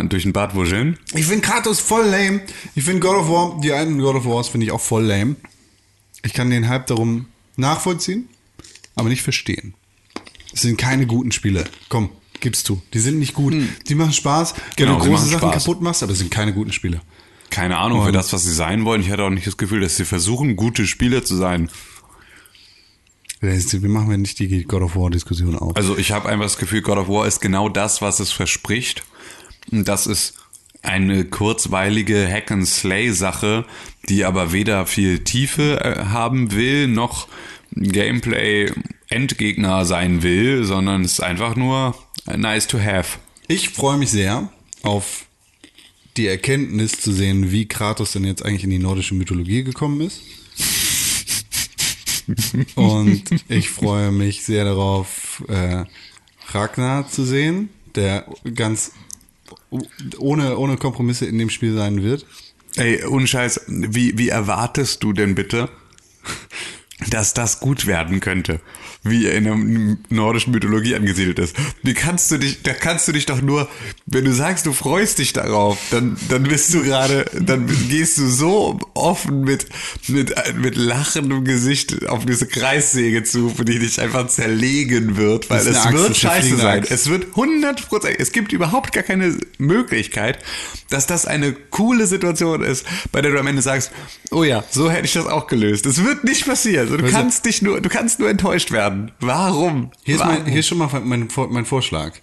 durch den Bart wuscheln. Ich finde Kratos voll lame. Ich finde God of War, die einen God of Wars finde ich auch voll lame. Ich kann den Hype darum nachvollziehen, aber nicht verstehen. Es sind keine guten Spiele. Komm, gib's zu. Die sind nicht gut. Die machen Spaß, genau, wenn du große Sachen kaputt machst, aber es sind keine guten Spiele. Keine Ahnung für das, was sie sein wollen. Ich hatte auch nicht das Gefühl, dass sie versuchen, gute Spiele zu sein. Wir machen ja nicht die God of War-Diskussion auf. Also ich habe einfach das Gefühl, God of War ist genau das, was es verspricht. Und das ist eine kurzweilige Hack-and-Slay-Sache, die aber weder viel Tiefe haben will, noch Gameplay-Endgegner sein will, sondern es ist einfach nur nice to have. Ich freue mich sehr auf die Erkenntnis zu sehen, wie Kratos denn jetzt eigentlich in die nordische Mythologie gekommen ist. Und ich freue mich sehr darauf, Ragnar zu sehen, der ganz ohne Kompromisse in dem Spiel sein wird. Ey, ohne Scheiß, wie erwartest du denn bitte, dass das gut werden könnte, wie er in der nordischen Mythologie angesiedelt ist? Da kannst du dich doch nur, wenn du sagst, du freust dich darauf, dann bist du gerade, dann gehst du so offen mit lachendem Gesicht auf diese Kreissäge zu, die dich einfach zerlegen wird, weil es wird scheiße sein. Es wird 100%, es gibt überhaupt gar keine Möglichkeit, dass das eine coole Situation ist, bei der du am Ende sagst, oh ja, so hätte ich das auch gelöst. Es wird nicht passieren. Also du kannst nur enttäuscht werden. Warum? Hier ist schon mal mein Vorschlag.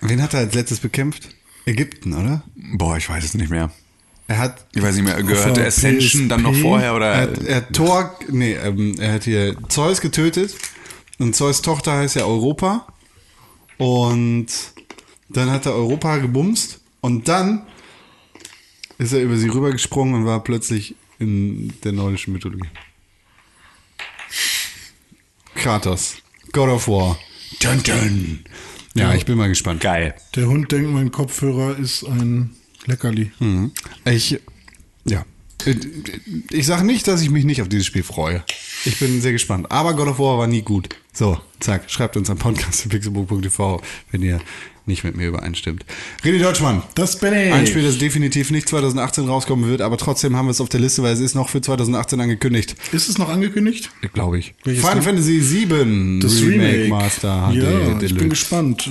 Wen hat er als letztes bekämpft? Ägypten, oder? Boah, ich weiß es nicht mehr. Gehörte Ascension dann noch vorher, oder? Er hat hier Zeus getötet. Und Zeus Tochter heißt ja Europa. Und dann hat er Europa gebumst. Und dann ist er über sie rübergesprungen und war plötzlich in der nordischen Mythologie. Kratos. God of War. Dun, dun. Ja, ich bin mal gespannt. Geil. Der Hund denkt, mein Kopfhörer ist ein Leckerli. Ich sage nicht, dass ich mich nicht auf dieses Spiel freue. Ich bin sehr gespannt. Aber God of War war nie gut. So, zack, schreibt uns an podcast.pixelburg.tv, wenn ihr nicht mit mir übereinstimmt. René Deutschmann. Das bin ich. Ein Spiel, das definitiv nicht 2018 rauskommen wird, aber trotzdem haben wir es auf der Liste, weil es ist noch für 2018 angekündigt. Ist es noch angekündigt? Glaube ich. Final Fantasy VII. Das Remake Master. HD ja, Deluxe. Ich bin gespannt,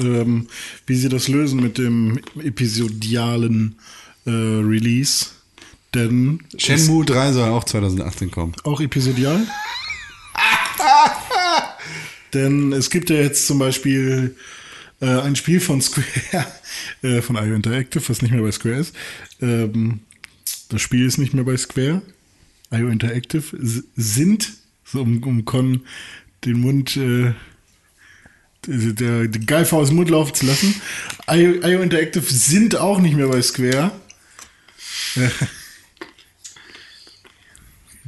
wie sie das lösen mit dem episodialen Release. Denn Shenmue 3 soll auch 2018 kommen. Auch episodial? Denn es gibt ja jetzt zum Beispiel ein Spiel von Square, von IO Interactive, was nicht mehr bei Square ist. Das Spiel ist nicht mehr bei Square. IO Interactive sind, so um Con den Mund, die Geifer aus dem Mund laufen zu lassen. IO Interactive sind auch nicht mehr bei Square.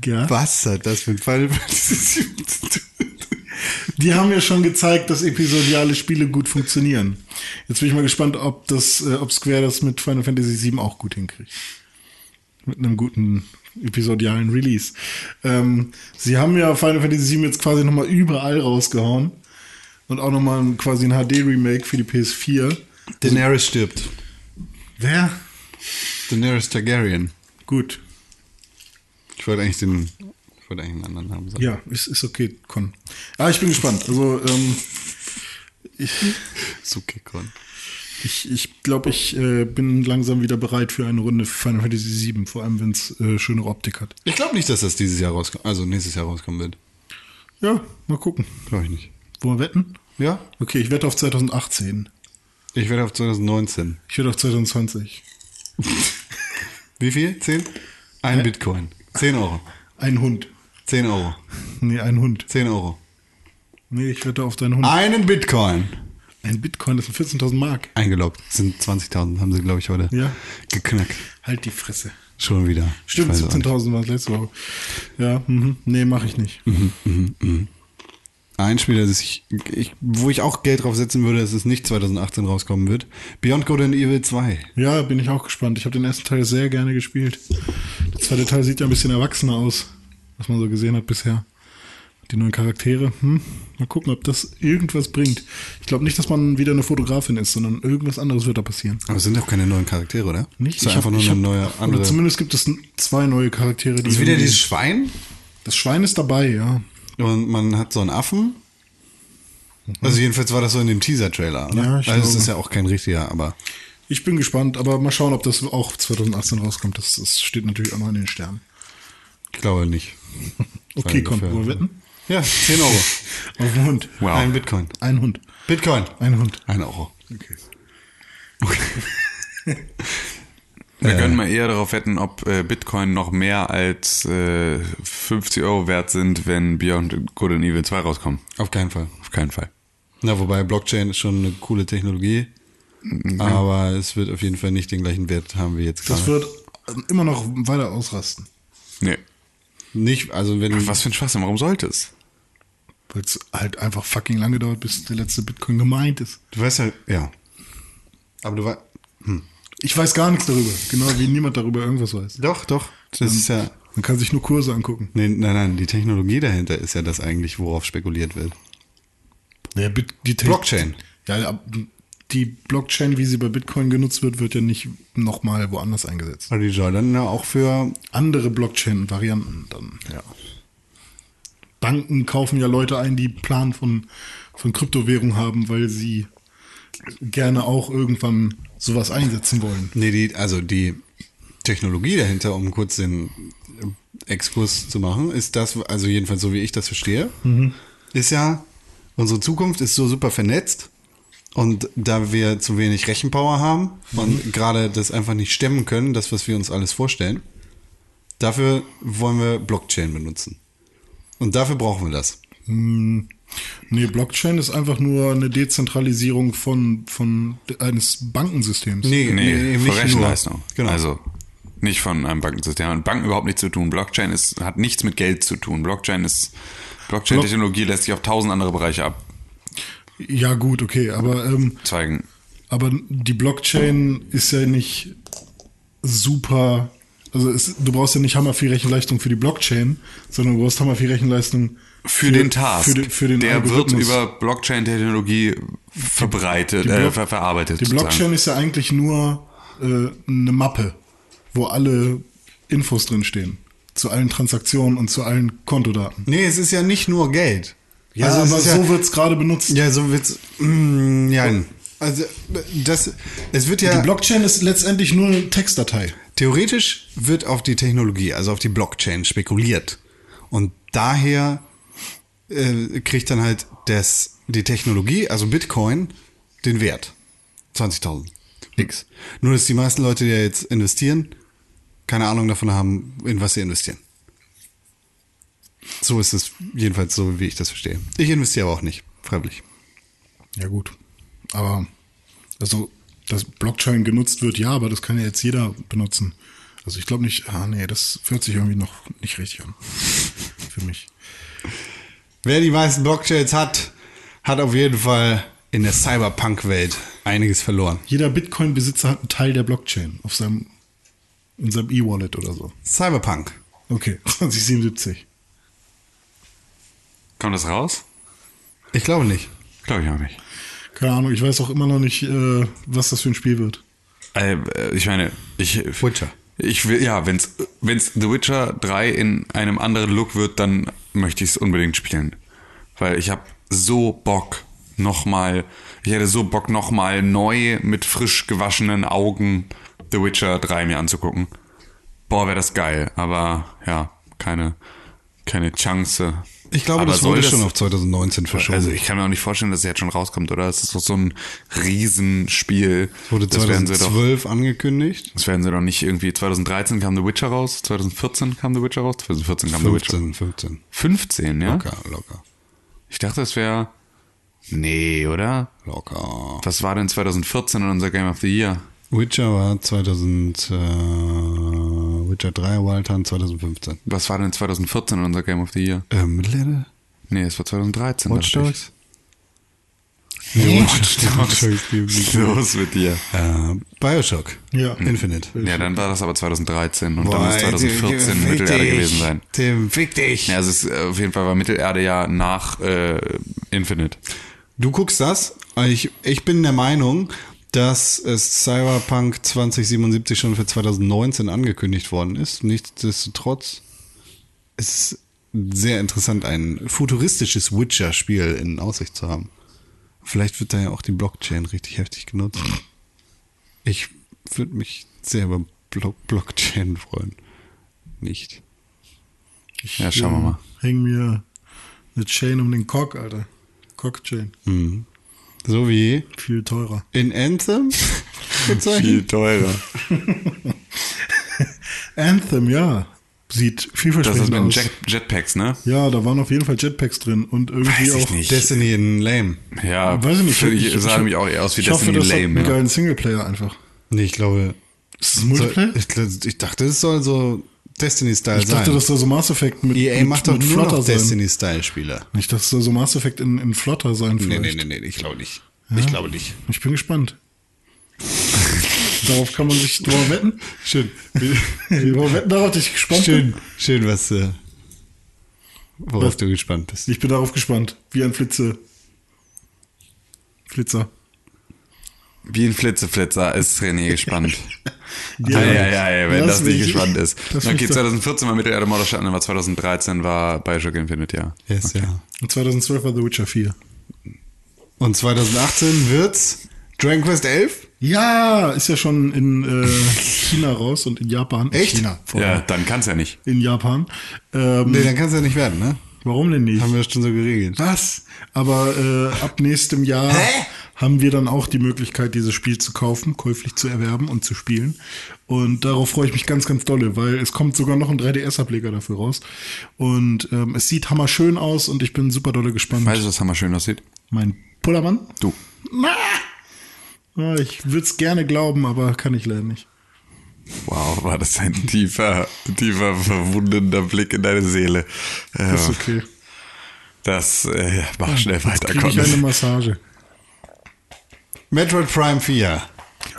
Ja. Was hat das für ein Final Fantasy zu tun? Die haben ja schon gezeigt, dass episodiale Spiele gut funktionieren. Jetzt bin ich mal gespannt, ob Square das mit Final Fantasy VII auch gut hinkriegt. Mit einem guten episodialen Release. Sie haben ja Final Fantasy VII jetzt quasi nochmal überall rausgehauen. Und auch nochmal quasi ein HD-Remake für die PS4. Daenerys stirbt. Wer? Daenerys Targaryen. Gut. Ich wollte eigentlich einen anderen haben. Sagen. Ja, ist okay, Con. Ah, ich bin gespannt. Also, ist okay, Con. Ich glaube, ich bin langsam wieder bereit für eine Runde Final Fantasy VII, vor allem, wenn es schönere Optik hat. Ich glaube nicht, dass das nächstes Jahr rauskommen wird. Ja, mal gucken. Glaube ich nicht. Wollen wir wetten? Ja. Okay, ich wette auf 2018. Ich wette auf 2019. Ich wette auf 2020. Wie viel? 10? Ein Bitcoin. 10 €. Ein Hund. 10 €. Nee, ein Hund. 10 €. Nee, ich wette auf deinen Hund. Einen Bitcoin. Ein Bitcoin, das sind 14.000 Mark. Eingeloggt. Das sind 20.000, haben sie, glaube ich, heute geknackt. Halt die Fresse. Schon wieder. Stimmt, 17.000 war das letzte Woche. Ja, nee, mache ich nicht. Ein Spiel, das wo ich auch Geld drauf setzen würde, dass es nicht 2018 rauskommen wird. Beyond Good and Evil 2. Ja, bin ich auch gespannt. Ich habe den ersten Teil sehr gerne gespielt. Der zweite Teil sieht ja ein bisschen erwachsener aus, was man so gesehen hat bisher. Die neuen Charaktere. Mal gucken, ob das irgendwas bringt. Ich glaube nicht, dass man wieder eine Fotografin ist, sondern irgendwas anderes wird da passieren. Aber es sind auch keine neuen Charaktere, oder? Nicht? Es ist einfach nur eine neue, andere. Oder zumindest gibt es zwei neue Charaktere. Ist wieder dieses Schwein? Das Schwein ist dabei, ja. Und man hat so einen Affen. Also jedenfalls war das so in dem Teaser-Trailer, oder? Ja, also es ist ja auch kein richtiger, aber... Ich bin gespannt, aber mal schauen, ob das auch 2018 rauskommt. Das steht natürlich auch noch in den Sternen. Ich glaube nicht. Okay, komm, wollen wir wetten? Ja, 10 €. Auf einen Hund. Wow. Ein Bitcoin. Ein Hund. Bitcoin. Ein Hund. 1 €. Okay. Wir können mal eher darauf wetten, ob Bitcoin noch mehr als 50 € wert sind, wenn Beyond Good and Evil 2 rauskommen. Auf keinen Fall. Auf keinen Fall. Na, wobei Blockchain ist schon eine coole Technologie, aber es wird auf jeden Fall nicht den gleichen Wert haben wie jetzt gerade. Das wird immer noch weiter ausrasten. Nee. Nicht, also wenn... Ach, was für ein Schwachsinn, warum sollte es? Weil es halt einfach fucking lange dauert, bis der letzte Bitcoin gemeint ist. Du weißt ja... Ja. Aber du weißt... Ich weiß gar nichts darüber, genau wie niemand darüber irgendwas weiß. Doch. Das ist ja. Man kann sich nur Kurse angucken. Nee, nein, die Technologie dahinter ist ja das eigentlich, worauf spekuliert wird. Ja, die Blockchain. Ja, die Blockchain, wie sie bei Bitcoin genutzt wird, wird ja nicht nochmal woanders eingesetzt. Aber die soll dann ja auch für andere Blockchain-Varianten dann. Ja. Banken kaufen ja Leute ein, die Plan von Kryptowährung haben, weil sie gerne auch irgendwann sowas einsetzen wollen. Nee, die Technologie dahinter, um kurz den Exkurs zu machen, ist das, also jedenfalls so wie ich das verstehe, ist ja, unsere Zukunft ist so super vernetzt und da wir zu wenig Rechenpower haben und gerade das einfach nicht stemmen können, das, was wir uns alles vorstellen, dafür wollen wir Blockchain benutzen. Und dafür brauchen wir das. Nee, Blockchain ist einfach nur eine Dezentralisierung von eines Bankensystems. Nee, von Rechenleistung. Genau. Also nicht von einem Bankensystem. Hat mit Banken überhaupt nichts zu tun. Blockchain hat nichts mit Geld zu tun. Blockchain-Technologie lässt sich auf 1000 andere Bereiche ab. Ja gut, okay, aber zeigen. Aber die Blockchain ist ja nicht super Also du brauchst ja nicht hammer viel Rechenleistung für die Blockchain, sondern du brauchst hammer viel Rechenleistung für den Task. Für den der wird über Blockchain-Technologie verbreitet, verarbeitet. Die Blockchain sozusagen ist ja eigentlich nur eine Mappe, wo alle Infos drinstehen. Zu allen Transaktionen und zu allen Kontodaten. Nee, es ist ja nicht nur Geld. Ja, also aber so wird es gerade benutzt. Ja, so wird es. Ja. Also, es wird ja. Die Blockchain ist letztendlich nur eine Textdatei. Theoretisch wird auf die Technologie, also auf die Blockchain spekuliert. Und daher kriegt dann halt die Technologie, also Bitcoin, den Wert. 20.000. Nix. Nur, dass die meisten Leute, die jetzt investieren, keine Ahnung davon haben, in was sie investieren. So ist es jedenfalls, so wie ich das verstehe. Ich investiere aber auch nicht, freiwillig. Ja gut, aber also, dass Blockchain genutzt wird, ja, aber das kann ja jetzt jeder benutzen. Also ich glaube nicht, das hört sich irgendwie noch nicht richtig an für mich. Wer die meisten Blockchains hat, hat auf jeden Fall in der Cyberpunk-Welt einiges verloren. Jeder Bitcoin-Besitzer hat einen Teil der Blockchain auf seinem in seinem E-Wallet oder so. Cyberpunk. Okay, 2077. Kommt das raus? Ich glaube nicht. Glaube ich auch nicht. Keine Ahnung, ich weiß auch immer noch nicht, was das für ein Spiel wird. Witcher. Ich will, ja, wenn's The Witcher 3 in einem anderen Look wird, dann möchte ich es unbedingt spielen. Weil ich habe so Bock nochmal, neu mit frisch gewaschenen Augen The Witcher 3 mir anzugucken. Boah, wäre das geil. Aber ja, keine Chance. Ich glaube, aber das wurde schon auf 2019 verschoben. Also ich kann mir auch nicht vorstellen, dass es jetzt schon rauskommt, oder? Es ist doch so ein Riesenspiel. Es wurde 2012 angekündigt. Das werden sie doch nicht irgendwie... 2013 kam The Witcher raus, 2014 kam The Witcher raus, 2014 kam 15, The Witcher. 15, ja? Locker. Ich dachte, das wäre... Nee, oder? Locker. Was war denn 2014 in unser Game of the Year? Witcher war Witcher 3, Wild Hunt 2015. Was war denn 2014 in unser Game of the Year? Mittelerde? Nee, es war 2013. Watch Dogs? Nee, Watch Dogs. Was ist los mit dir? Bioshock. Ja. Infinite. Ja, dann war das aber 2013 und dann muss 2014 Mittelerde gewesen sein. Tim, fick dich! Ja, also auf jeden Fall war Mittelerde ja nach Infinite. Du guckst das? Ich bin der Meinung, dass es Cyberpunk 2077 schon für 2019 angekündigt worden ist. Nichtsdestotrotz ist es sehr interessant, ein futuristisches Witcher-Spiel in Aussicht zu haben. Vielleicht wird da ja auch die Blockchain richtig heftig genutzt. Ich würde mich sehr über Blockchain freuen. Nicht. Ja, schauen wir mal. Hängen mir eine Chain um den Cock, Alter. Cock-Chain. Mhm. So wie? Viel teurer. In Anthem? Viel teurer. Anthem, ja. Sieht vielversprechend aus. Das ist mit Jetpacks, ne? Ja, da waren auf jeden Fall Jetpacks drin. Und irgendwie auch nicht. Destiny in Lame. Ja, weiß ich nicht. Ich sah nämlich auch eher aus wie Destiny in Lame. Einen geilen Singleplayer einfach. Nee, ich glaube... Ist das ein Multiplayer? Ich dachte, es soll so Destiny-Style sein. Ich dachte, das soll so Mass Effect mit Flotter sein. EA macht doch nur noch Destiny-Style-Spieler. Nicht, das soll so Mass Effect in Flotter sein vielleicht. Nee, ich glaube nicht. Ja. Ich glaube nicht. Ich bin gespannt. Darauf kann man sich drüber wetten. Schön. Wir wetten darauf, dass ich gespannt bin. Schön, worauf du gespannt bist. Ich bin darauf gespannt. Wie ein Flitzer. Wie ein Flitzeflitzer ist René gespannt. Ja, wenn das nicht gespannt ist. Okay, 2014 war Mittelerde Mordorstadt, dann war 2013 war Bioshock Infinite, ja. Yes, okay. Ja. Und 2012 war The Witcher 4. Und 2018 wird's Dragon Quest 11? Ja, ist ja schon in China raus und in Japan. Echt? China, ja, dann kann's ja nicht. In Japan. Nee, dann kann's ja nicht werden, ne? Warum denn nicht? Haben wir das schon so geregelt. Was? Aber ab nächstem Jahr... Hä? Haben wir dann auch die Möglichkeit, dieses Spiel zu kaufen, käuflich zu erwerben und zu spielen. Und darauf freue ich mich ganz, ganz dolle, weil es kommt sogar noch ein 3DS-Ableger dafür raus. Und es sieht hammerschön aus und ich bin super dolle gespannt. Weißt du, was hammerschön aussieht? Mein Pullermann? Du. Ich würde es gerne glauben, aber kann ich leider nicht. Wow, war das ein tiefer, verwundender Blick in deine Seele. Ist okay. Das war schnell weiter. Jetzt krieg ich eine Massage. Metroid Prime 4.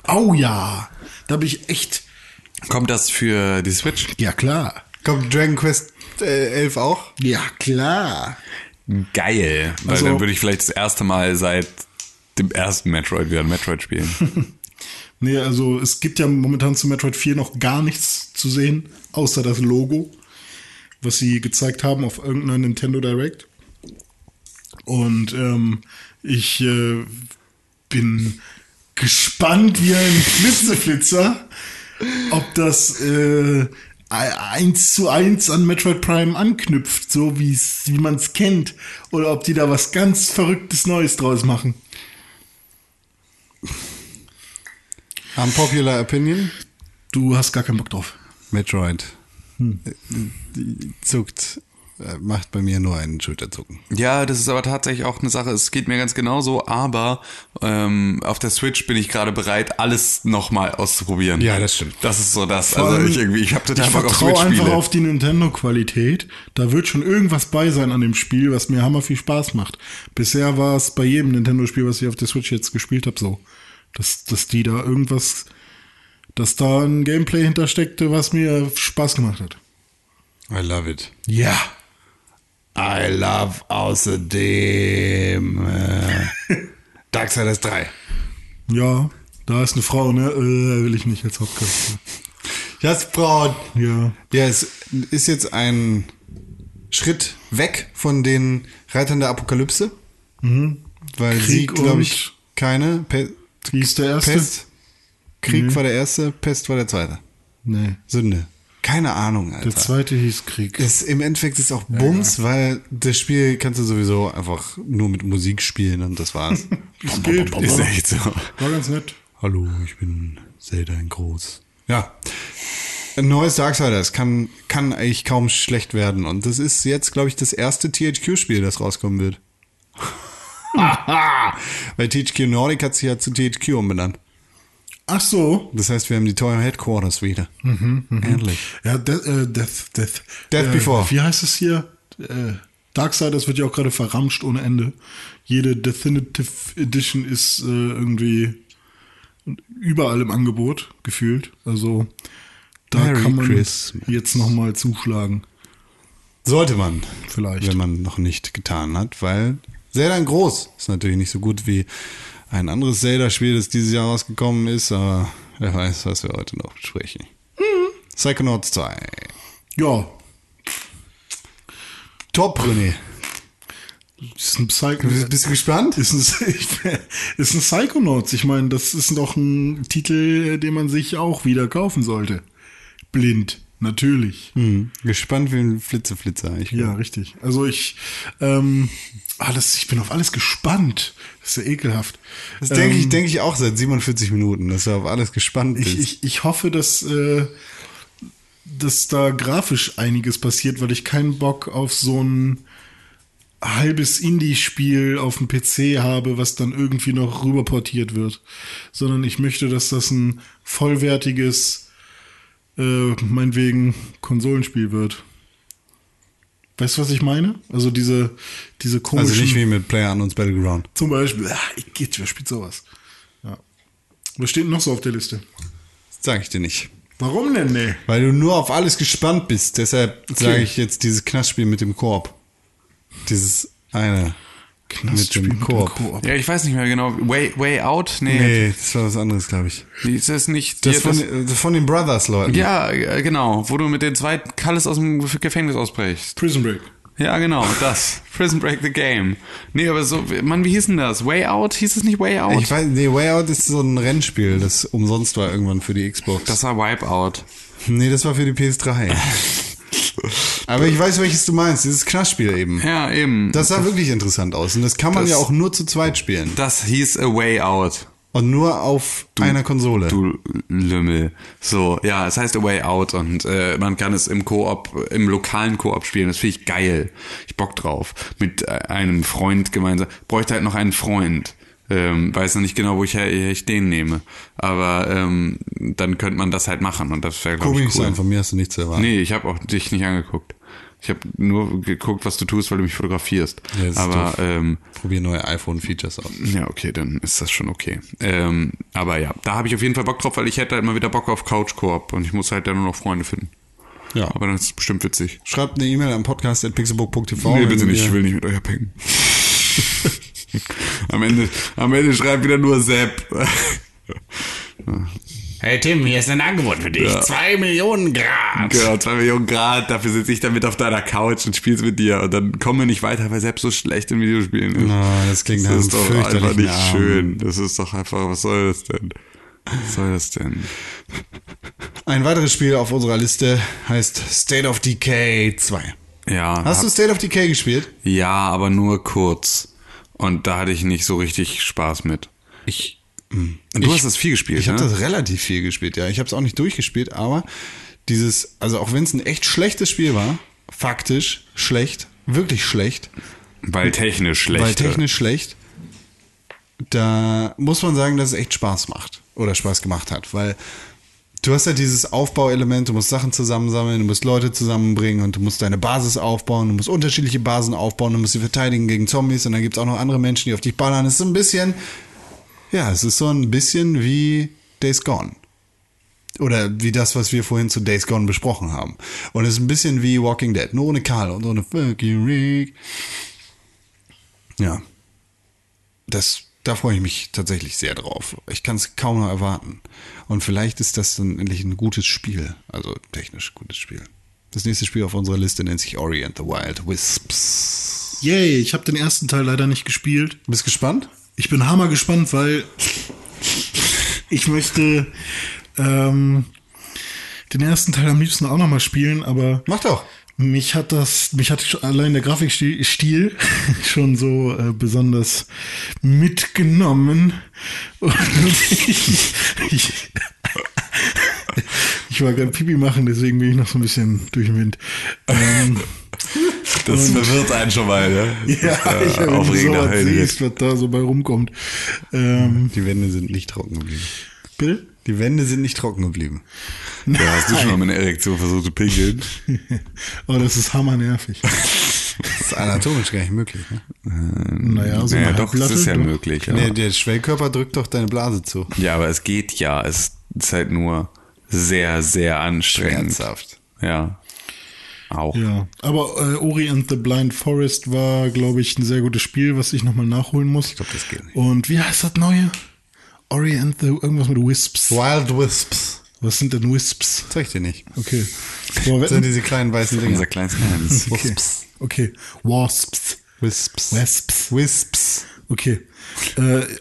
Oh ja, da bin ich echt Kommt das für die Switch? Ja, klar. Kommt Dragon Quest 11 auch? Ja, klar. Geil. Weil also, dann würde ich vielleicht das erste Mal seit dem ersten Metroid wieder ein Metroid spielen. Nee, also es gibt ja momentan zu Metroid 4 noch gar nichts zu sehen, außer das Logo, was sie gezeigt haben auf irgendeiner Nintendo Direct. Und ich bin gespannt wie ein Flitzeflitzer, ob das 1:1 an Metroid Prime anknüpft, so wie man es kennt, oder ob die da was ganz Verrücktes Neues draus machen. Unpopular Opinion? Du hast gar keinen Bock drauf. Metroid. Zuckt. Macht bei mir nur einen Schulterzucken. Ja, das ist aber tatsächlich auch eine Sache. Es geht mir ganz genauso, aber auf der Switch bin ich gerade bereit, alles nochmal auszuprobieren. Ja, das stimmt. Das ist so das. Vor also ich habe total Bock auf Switch-Spiele. Ich vertraue einfach auf die Nintendo-Qualität. Da wird schon irgendwas bei sein an dem Spiel, was mir hammer viel Spaß macht. Bisher war es bei jedem Nintendo-Spiel, was ich auf der Switch jetzt gespielt habe, so. Dass die da irgendwas, dass da ein Gameplay hintersteckte, was mir Spaß gemacht hat. I love it. Ja. I love außerdem Darksiders 3. Ja, da ist eine Frau, ne? Will ich nicht als Hauptcharakter. Das Frauen. Ja. Ja, es ist jetzt ein Schritt weg von den Reitern der Apokalypse. Mhm. Weil Krieg sie, glaube ich, keine. Wie ist der erste? Pest. Krieg war der erste, Pest war der zweite. Nee. Sünde. Keine Ahnung, Alter. Der zweite hieß Krieg. Im Endeffekt ist auch Bums, ja. Weil das Spiel kannst du sowieso einfach nur mit Musik spielen und das war's. Das geht, ist echt so. War ganz nett. Hallo, ich bin Zelda in groß. Ja. Ein neues Darksiders kann eigentlich kaum schlecht werden und das ist jetzt, glaube ich, das erste THQ-Spiel, das rauskommen wird. Weil THQ Nordic hat sich ja zu THQ umbenannt. Ach so. Das heißt, wir haben die teuren Headquarters wieder. Mhm, endlich. Ja, Death Before. Wie heißt es hier? Darksiders wird ja auch gerade verramscht ohne Ende. Jede Definitive Edition ist irgendwie überall im Angebot, gefühlt. Also da Merry kann man Christmas. Jetzt nochmal zuschlagen. Sollte man. Vielleicht. Wenn man noch nicht getan hat, weil Zelda groß ist natürlich nicht so gut wie ein anderes Zelda-Spiel, das dieses Jahr rausgekommen ist, aber wer weiß, was wir heute noch besprechen. Mhm. Psychonauts 2. Ja. Top, René. Ist ein Bist du gespannt? Ist ein Psychonauts. Ich meine, das ist doch ein Titel, den man sich auch wieder kaufen sollte. Blind. Natürlich. Gespannt wie ein Flitzeflitzer. Ja, richtig. Also ich bin auf alles gespannt. Das ist ja ekelhaft. Das denke ich auch seit 47 Minuten, dass du auf alles gespannt bist. Ich hoffe, dass da grafisch einiges passiert, weil ich keinen Bock auf so ein halbes Indie-Spiel auf dem PC habe, was dann irgendwie noch rüberportiert wird. Sondern ich möchte, dass das ein vollwertiges meinetwegen Konsolenspiel wird. Weißt du, was ich meine? Also diese komischen... Also nicht wie mit PlayerUnknown's Battleground. Zum Beispiel. Ich geht, wer spielt sowas? Ja. Was steht noch so auf der Liste? Das sag ich dir nicht. Warum denn, ne? Weil du nur auf alles gespannt bist. Deshalb sage ich jetzt dieses Knastspiel mit dem Koop. Dieses eine... Knastspiel mit dem Koop. Ja, ich weiß nicht mehr genau. Way Out? Nee, das war was anderes, glaube ich. Ist das nicht... Das von den Brothers-Leuten. Ja, genau. Wo du mit den zwei Kalles aus dem Gefängnis ausbrechst. Prison Break. Ja, genau, das. Prison Break the Game. Nee, aber so... Mann, wie hieß denn das? Way Out? Hieß es nicht Way Out? Ich weiß... Nee, Way Out ist so ein Rennspiel, das umsonst war irgendwann für die Xbox. Das war Wipeout. Nee, das war für die PS3. Aber ich weiß, welches du meinst. Dieses Knastspiel eben. Ja, eben. Das sah wirklich interessant aus. Und das kann man ja auch nur zu zweit spielen. Das hieß A Way Out. Und nur auf einer Konsole. Du Lümmel. So, ja, es heißt A Way Out. Und man kann es im lokalen Koop spielen. Das finde ich geil. Ich Bock drauf. Mit einem Freund gemeinsam. Bräuchte halt noch einen Freund. Weiß noch nicht genau, wo ich den nehme. Aber dann könnte man das halt machen und das wäre, glaube ich, cool. Guck mich so an, von mir hast du nichts erwartet. Nee, ich habe auch dich nicht angeguckt. Ich habe nur geguckt, was du tust, weil du mich fotografierst. Ja, aber probier neue iPhone-Features aus. Ja, okay, dann ist das schon okay. Aber ja, da habe ich auf jeden Fall Bock drauf, weil ich hätte halt mal wieder Bock auf Couch-Koop und ich muss halt dann nur noch Freunde finden. Ja. Aber dann ist es bestimmt witzig. Schreibt eine E-Mail an podcast.pixelburg.tv. Nee, bitte nicht, ich will nicht mit euch abhängen. Am Ende schreibt wieder nur Sepp. Hey Tim, hier ist ein Angebot für dich. 2 Millionen Grad. Genau, 2 Millionen Grad. Dafür sitze ich damit auf deiner Couch und spiel's mit dir. Und dann kommen wir nicht weiter, weil selbst so schlecht in Videospielen ist. Oh, das klingt das ist doch einfach nicht schön. Das ist doch einfach, was soll das denn? Was soll das denn? Ein weiteres Spiel auf unserer Liste heißt State of Decay 2. Ja. Hast du State of Decay gespielt? Ja, aber nur kurz. Und da hatte ich nicht so richtig Spaß mit. Du hast das viel gespielt, ich habe das relativ viel gespielt, ja. Ich habe es auch nicht durchgespielt, aber dieses, also auch wenn es ein echt schlechtes Spiel war, faktisch schlecht, wirklich schlecht. Weil technisch schlecht. Da muss man sagen, dass es echt Spaß macht oder Spaß gemacht hat, weil du hast ja dieses Aufbauelement, du musst Sachen zusammensammeln, du musst Leute zusammenbringen und du musst deine Basis aufbauen, du musst unterschiedliche Basen aufbauen, du musst sie verteidigen gegen Zombies und dann gibt es auch noch andere Menschen, die auf dich ballern. Es ist so ein bisschen wie Days Gone. Oder wie das, was wir vorhin zu Days Gone besprochen haben. Und es ist ein bisschen wie Walking Dead, nur ohne Karl und ohne fucking Rick. Ja. Da freue ich mich tatsächlich sehr drauf. Ich kann es kaum noch erwarten. Und vielleicht ist das dann endlich ein gutes Spiel. Also technisch gutes Spiel. Das nächste Spiel auf unserer Liste nennt sich Ori and the Wild Wisps. Yay, ich habe den ersten Teil leider nicht gespielt. Bist gespannt? Ich bin hammergespannt, weil ich möchte den ersten Teil am liebsten auch nochmal spielen, aber mach doch. Mich hat allein der Grafikstil schon so besonders mitgenommen. Und ich war gerade Pipi machen, deswegen bin ich noch so ein bisschen durch den Wind. Das verwirrt einen schon mal, ne? Ja, ich habe so was da so bei rumkommt. Die Wände sind nicht trocken geblieben. Bitte? Die Wände sind nicht trocken geblieben. Nein. Ja, hast du schon mal mit einer Erektion versucht zu pinkeln? Oh, das ist hammernervig. Das ist anatomisch gar nicht möglich, ne? Naja, so naja, doch, das ist ja möglich. Ja. Nee, der Schwellkörper drückt doch deine Blase zu. Ja, aber es geht ja. Es ist halt nur sehr, sehr anstrengend. Schmerzhaft. Ja. Auch. Ja, aber Ori and the Blind Forest war, glaube ich, ein sehr gutes Spiel, was ich nochmal nachholen muss. Ich glaube, das geht nicht. Und wie heißt das neue? Ori and the irgendwas mit Wisps. Wild Wisps. Was sind denn Wisps? Zeig ich dir nicht. Okay. Das sind diese kleinen weißen Dinger. Unser kleines Geheimnis. Okay. Wisps. Okay. Wasps. Wisps. Wisps. Wisps. Okay.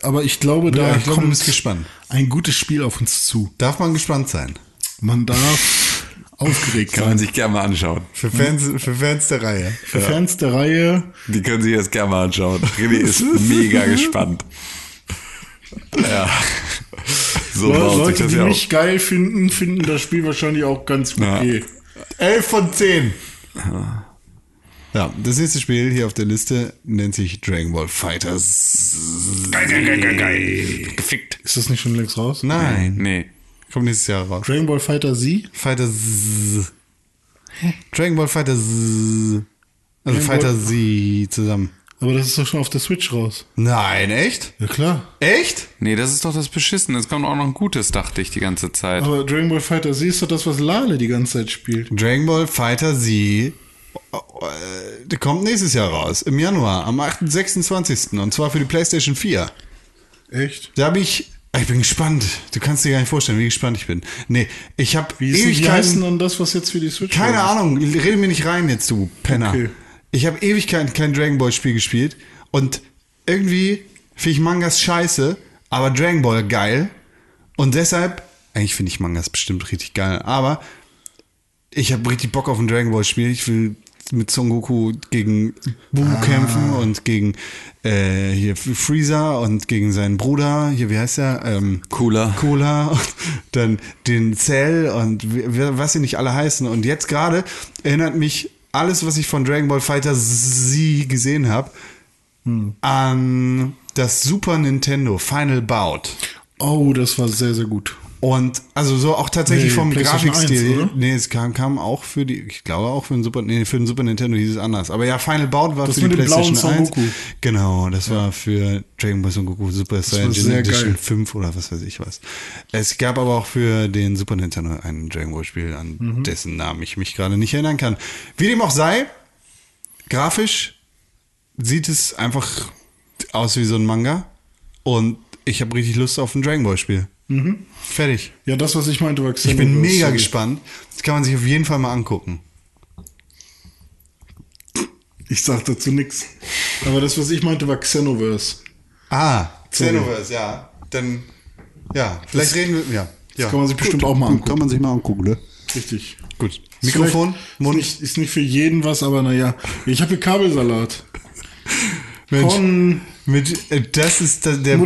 Aber ich glaube, da kommt gespannt. Ein gutes Spiel auf uns zu. Darf man gespannt sein? Man darf... aufgeregt kann man sich gerne mal anschauen. Für Fans der Reihe. Für Fans der Reihe. Die können sich das gerne mal anschauen. René ist mega gespannt. Ja. So Leute, das die mich auch geil finden das Spiel wahrscheinlich auch ganz okay. Ja. 11 von 10. Ja, das nächste Spiel hier auf der Liste nennt sich Dragon Ball Fighters. Geil. Gefickt. Ist das nicht schon längst raus? Nein. Nee. Kommt nächstes Jahr raus. Dragon Ball Fighter Z. Dragon Ball Fighter Z. Also Fighter Z zusammen. Aber das ist doch schon auf der Switch raus. Nein, echt? Ja, klar. Echt? Nee, das ist doch das Beschissene. Es kommt auch noch ein gutes, dachte ich, die ganze Zeit. Aber Dragon Ball Fighter Z ist doch das, was Lale die ganze Zeit spielt. Dragon Ball Fighter Z kommt nächstes Jahr raus. Im Januar, am 26. Und zwar für die PlayStation 4. Echt? Da habe ich... Ich bin gespannt. Du kannst dir gar nicht vorstellen, wie gespannt ich bin. Nee, ich habe Ewigkeiten an das, was jetzt für die Switch keine war. Ahnung, rede mir nicht rein jetzt, du Penner. Okay. Ich habe Ewigkeiten kein Dragon Ball Spiel gespielt und irgendwie finde ich Mangas scheiße, aber Dragon Ball geil und deshalb, eigentlich finde ich Mangas bestimmt richtig geil, aber ich habe richtig Bock auf ein Dragon Ball Spiel. Ich will mit Son Goku gegen Buu kämpfen und gegen hier Freezer und gegen seinen Bruder, hier, wie heißt der? Cooler. Und dann den Cell und was sie nicht alle heißen. Und jetzt gerade erinnert mich alles, was ich von Dragon Ball Fighter Z gesehen habe, an das Super Nintendo Final Bout. Oh, das war sehr, sehr gut. Und also so auch tatsächlich vom Grafikstil. 1, nee, es kam auch für die, ich glaube auch für den Super Nintendo hieß es anders. Aber ja, Final Bout war das für die PlayStation 1. Goku. Genau, das war für Dragon Ball Son Goku Super Saiyan Edition 5 oder was weiß ich was. Es gab aber auch für den Super Nintendo ein Dragon Ball Spiel, an dessen Namen ich mich gerade nicht erinnern kann. Wie dem auch sei, grafisch sieht es einfach aus wie so ein Manga. Und ich habe richtig Lust auf ein Dragon Ball Spiel. Mhm. Fertig. Ja, das, was ich meinte, war Xenoverse. Ich bin mega gespannt. Das kann man sich auf jeden Fall mal angucken. Ich sag dazu nichts. Aber das, was ich meinte, war Xenoverse. Ah, Xenoverse, ja. Dann, ja, vielleicht das, reden wir, ja. Das kann man sich bestimmt auch mal angucken. Kann man sich mal angucken, ne? Richtig. Gut. Mikrofon, Mund. Ist nicht für jeden was, aber naja. Ich habe hier Kabelsalat. Mensch. Das ist der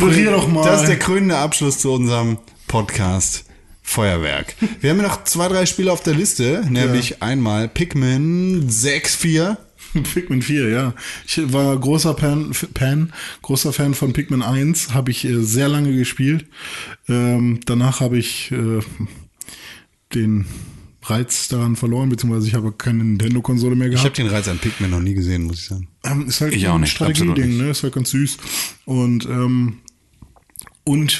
krönende Abschluss zu unserem Podcast Feuerwerk. Wir haben ja noch 2, 3 Spiele auf der Liste, nämlich einmal Pikmin 6-4. Pikmin 4, ja. Ich war großer Fan von Pikmin 1, habe ich sehr lange gespielt. Danach habe ich den Reiz daran verloren, beziehungsweise ich habe keine Nintendo-Konsole mehr gehabt. Ich habe den Reiz an Pikmin noch nie gesehen, muss ich sagen. Ist halt ich auch nicht, Strategie-Ding, ne? Ist halt ganz süß. Und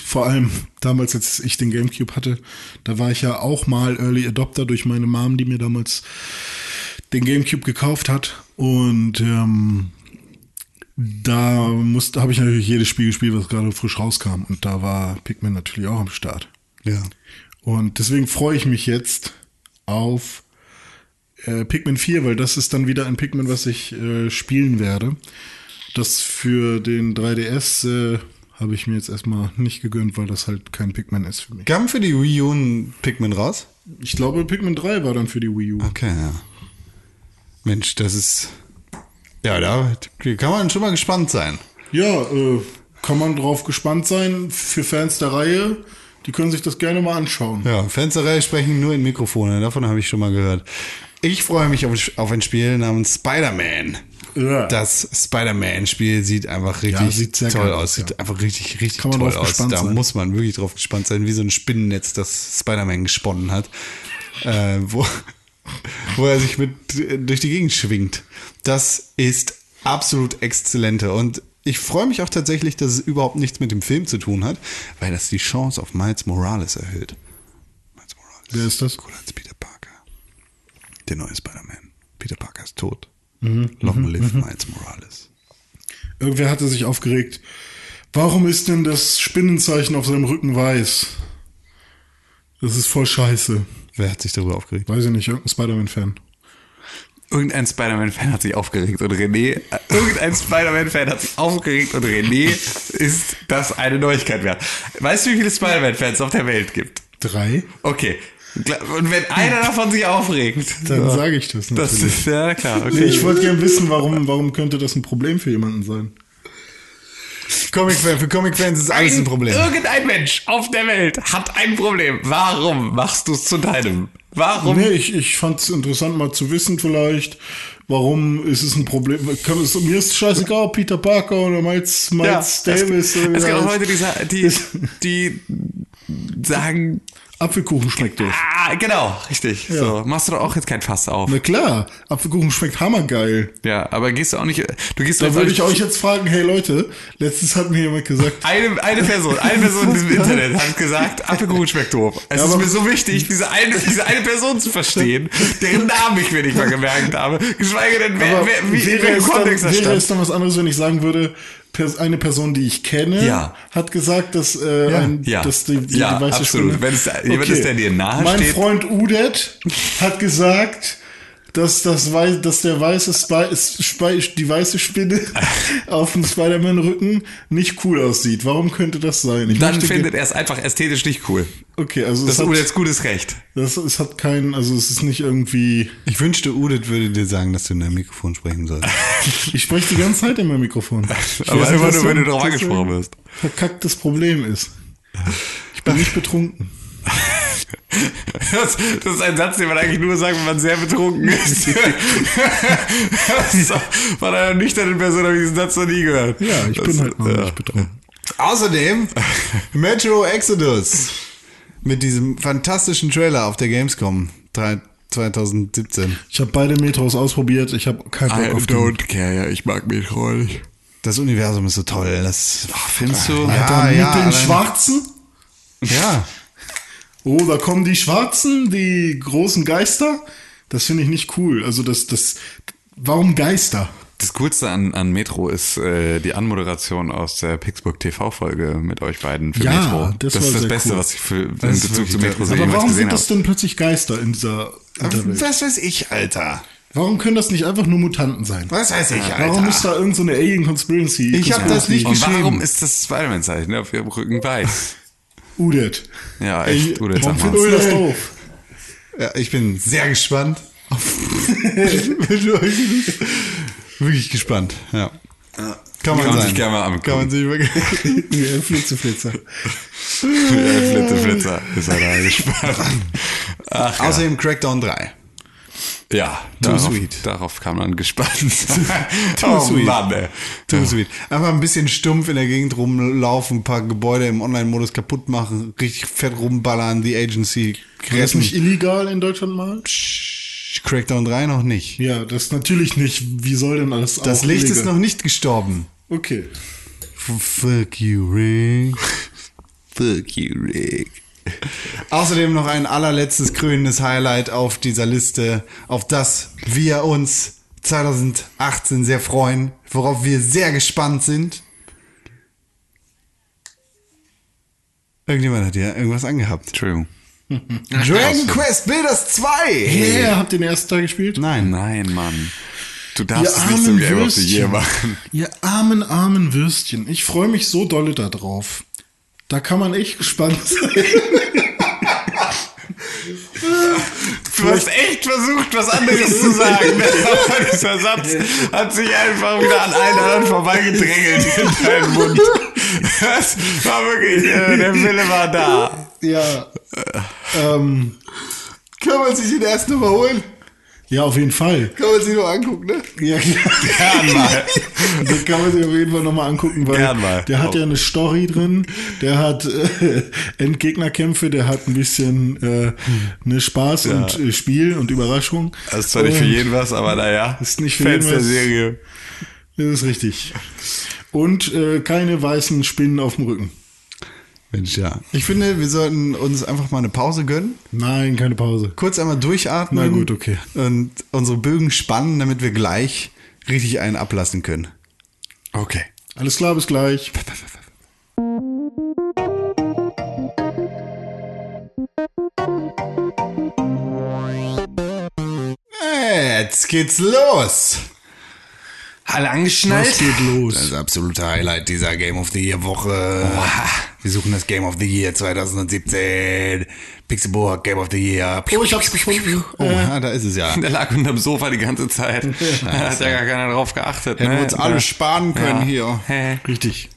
vor allem, damals, als ich den Gamecube hatte, da war ich ja auch mal Early Adopter durch meine Mom, die mir damals den Gamecube gekauft hat. Und da habe ich natürlich jedes Spiel gespielt, was gerade frisch rauskam. Und da war Pikmin natürlich auch am Start. Ja. Und deswegen freue ich mich jetzt auf Pikmin 4, weil das ist dann wieder ein Pikmin, was ich spielen werde. Das für den 3DS habe ich mir jetzt erstmal nicht gegönnt, weil das halt kein Pikmin ist für mich. Kam für die Wii U ein Pikmin raus? Ich glaube, Pikmin 3 war dann für die Wii U. Okay, ja. Mensch, das ist... Ja, da kann man schon mal gespannt sein. Ja, kann man drauf gespannt sein. Für Fans der Reihe... Die können sich das gerne mal anschauen. Ja, Fensterei sprechen nur in Mikrofone. Davon habe ich schon mal gehört. Ich freue mich auf ein Spiel namens Spider-Man. Ja. Das Spider-Man-Spiel sieht einfach richtig toll aus. Sieht einfach richtig toll aus. Da muss man wirklich drauf gespannt sein, wie so ein Spinnennetz, das Spider-Man gesponnen hat. Wo er sich durch die Gegend schwingt. Das ist absolut exzellente und ich freue mich auch tatsächlich, dass es überhaupt nichts mit dem Film zu tun hat, weil das die Chance auf Miles Morales erhöht. Miles Morales. Wer ist das? Cool als Peter Parker. Der neue Spider-Man. Peter Parker ist tot. Long live Miles Morales. Irgendwer hatte sich aufgeregt. Warum ist denn das Spinnenzeichen auf seinem Rücken weiß? Das ist voll scheiße. Wer hat sich darüber aufgeregt? Weiß ich nicht, irgendein Spider-Man-Fan. Irgendein Spider-Man-Fan hat sich aufgeregt und René, ist das eine Neuigkeit wert. Weißt du, wie viele Spider-Man-Fans es auf der Welt gibt? 3. Okay. Und wenn einer davon sich aufregt, dann sage ich das natürlich. Das ist, ja, klar. Okay. Ich wollte gerne wissen, warum könnte das ein Problem für jemanden sein? Für Comic-Fans ist alles ein Problem. Irgendein Mensch auf der Welt hat ein Problem. Warum machst du es zu deinem? Warum? Nee, ich fand es interessant, mal zu wissen vielleicht, warum ist es ein Problem? Mir ist es scheißegal, Peter Parker oder Miles Davis. Es gibt auch Leute, die sagen... Apfelkuchen schmeckt durch. Ah, genau, richtig. Ja. So, machst du doch auch jetzt kein Fass auf. Na klar, Apfelkuchen schmeckt hammergeil. Ja, aber gehst du auch nicht... Da würde ich euch jetzt fragen, hey Leute, letztens hat mir jemand gesagt... Eine Person im Internet hat gesagt, Apfelkuchen schmeckt doof. Es ist mir so wichtig, diese eine Person zu verstehen, deren Namen ich mir nicht mal gemerkt habe. Geschweige denn, wäre es dann was anderes, wenn ich sagen würde... Eine Person, die ich kenne, hat gesagt, dass die weiße Spinne... Wenn es jemand ist, der dir nahe steht. Mein Freund Udet hat gesagt, dass die weiße Spinne auf dem Spider-Man-Rücken nicht cool aussieht. Warum könnte das sein? Dann findet er es einfach ästhetisch nicht cool. Okay, also das ist Udets gutes Recht. Es ist nicht irgendwie... Ich wünschte, Udet würde dir sagen, dass du in deinem Mikrofon sprechen sollst. Ich spreche die ganze Zeit in meinem Mikrofon. Aber immer nur, wenn du darauf angesprochen wirst. Verkacktes Problem ist. Ich bin nicht betrunken. Das ist ein Satz, den man eigentlich nur sagt, wenn man sehr betrunken ist. Von einer nüchternen Person habe ich diesen Satz noch nie gehört. Ja, ich bin halt noch nicht betrunken. Außerdem Metro Exodus. Mit diesem fantastischen Trailer auf der Gamescom 2017. Ich habe beide Metros ausprobiert. Ich habe keinen Bock auf care, ja, ich mag Metro nicht. Das Universum ist so toll. Das findest du? Alter, mit den Schwarzen? Ja. Oh, da kommen die Schwarzen, die großen Geister. Das finde ich nicht cool. Also das warum Geister? Das Coolste an Metro ist die Anmoderation aus der Pixburg TV-Folge mit euch beiden für Metro. Das ist das Beste, cool, was ich in Bezug zu Metro sehe. Aber warum sind das denn plötzlich Geister in dieser Unterwelt? Was weiß ich, Alter. Warum können das nicht einfach nur Mutanten sein? Was weiß ich, Alter. Warum ist da irgend so eine Alien-Conspiracy? Ich habe das nicht geschrieben. Und warum ist das Spider-Man-Zeichen auf ihrem Rücken weiß? Udet. Ja, echt, Udet. Warum findet Udet das doof? Ja, ich bin sehr gespannt. Wirklich gespannt, ja. Kann man sich gerne mal angucken. Kann man sich mal Flitzeflitzer. Flitzeflitzer ist er da gespannt. Ach, außerdem Crackdown 3. Ja, darauf kam man gespannt. Too sweet. Einfach ein bisschen stumpf in der Gegend rumlaufen, ein paar Gebäude im Online-Modus kaputt machen, richtig fett rumballern, die Agency retten. Ist das nicht illegal in Deutschland mal? Crackdown 3 noch nicht. Ja, das natürlich nicht. Wie soll denn alles Das Licht illegal? Ist noch nicht gestorben. Okay. Fuck you, Rick. Fuck you, Rick. Außerdem noch ein allerletztes krönendes Highlight auf dieser Liste, auf das wir uns 2018 sehr freuen, worauf wir sehr gespannt sind. Irgendjemand hat ja irgendwas angehabt. Entschuldigung. Dragon Quest Builders 2! Yeah, habt ihr den ersten Teil gespielt? Nein, Mann. Du darfst es nicht zum Game of the Year machen. Ihr armen Würstchen. Ich freue mich so dolle da drauf. Da kann man echt gespannt sein. Du hast echt versucht, was anderes zu sagen. Aber dieser Satz hat sich einfach wieder an einer Hand vorbeigedrängelt in deinem Mund. Das war wirklich, der Wille war da. Ja. Kann man sich den ersten nochmal holen? Ja, auf jeden Fall. Kann man sich noch angucken, ne? Ja, klar. Gern mal. Das kann man sich auf jeden Fall nochmal angucken, weil der hat ja eine Story drin, der hat Endgegnerkämpfe, der hat ein bisschen ne Spaß und Spiel und Überraschung. Das ist zwar nicht für jeden was, aber naja, ist nicht für Fans jeden der Serie. Das ist richtig. Und keine weißen Spinnen auf dem Rücken. Mensch, ja. Ich finde, wir sollten uns einfach mal eine Pause gönnen. Nein, keine Pause. Kurz einmal durchatmen. Na gut, okay. Und unsere Bögen spannen, damit wir gleich richtig einen ablassen können. Okay. Alles klar, bis gleich. Jetzt geht's los. Alle angeschnallt. Was geht los? Das absolute Highlight dieser Game of the Year Woche. Wow. Wir suchen das Game of the Year 2017. Pixelburg, Game of the Year. Oh, ich hab's gefunden. Oh, da ist es ja. Der lag unterm Sofa die ganze Zeit. Da hat ja gar keiner drauf geachtet. Hätten wir uns alle sparen können hier. Richtig.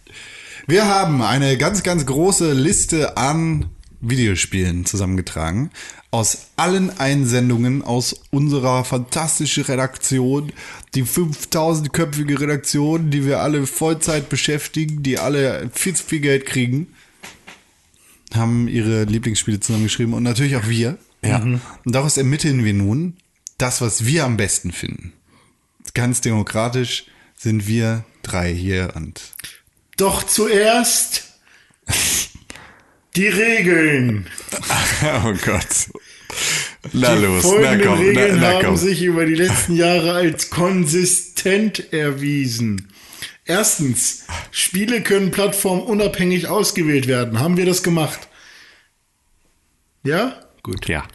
Wir haben eine ganz, ganz große Liste an Videospielen zusammengetragen. Aus allen Einsendungen aus unserer fantastischen Redaktion, die 5000-köpfige Redaktion, die wir alle Vollzeit beschäftigen, die alle viel Geld kriegen, haben ihre Lieblingsspiele zusammengeschrieben und natürlich auch wir. Ja. Mhm. Und daraus ermitteln wir nun das, was wir am besten finden. Ganz demokratisch sind wir drei hier und... Doch zuerst... Die Regeln. Oh Gott. Na los, Die folgenden Regeln haben sich über die letzten Jahre als konsistent erwiesen. Erstens, Spiele können plattformunabhängig ausgewählt werden. Haben wir das gemacht? Ja? Gut. Ja.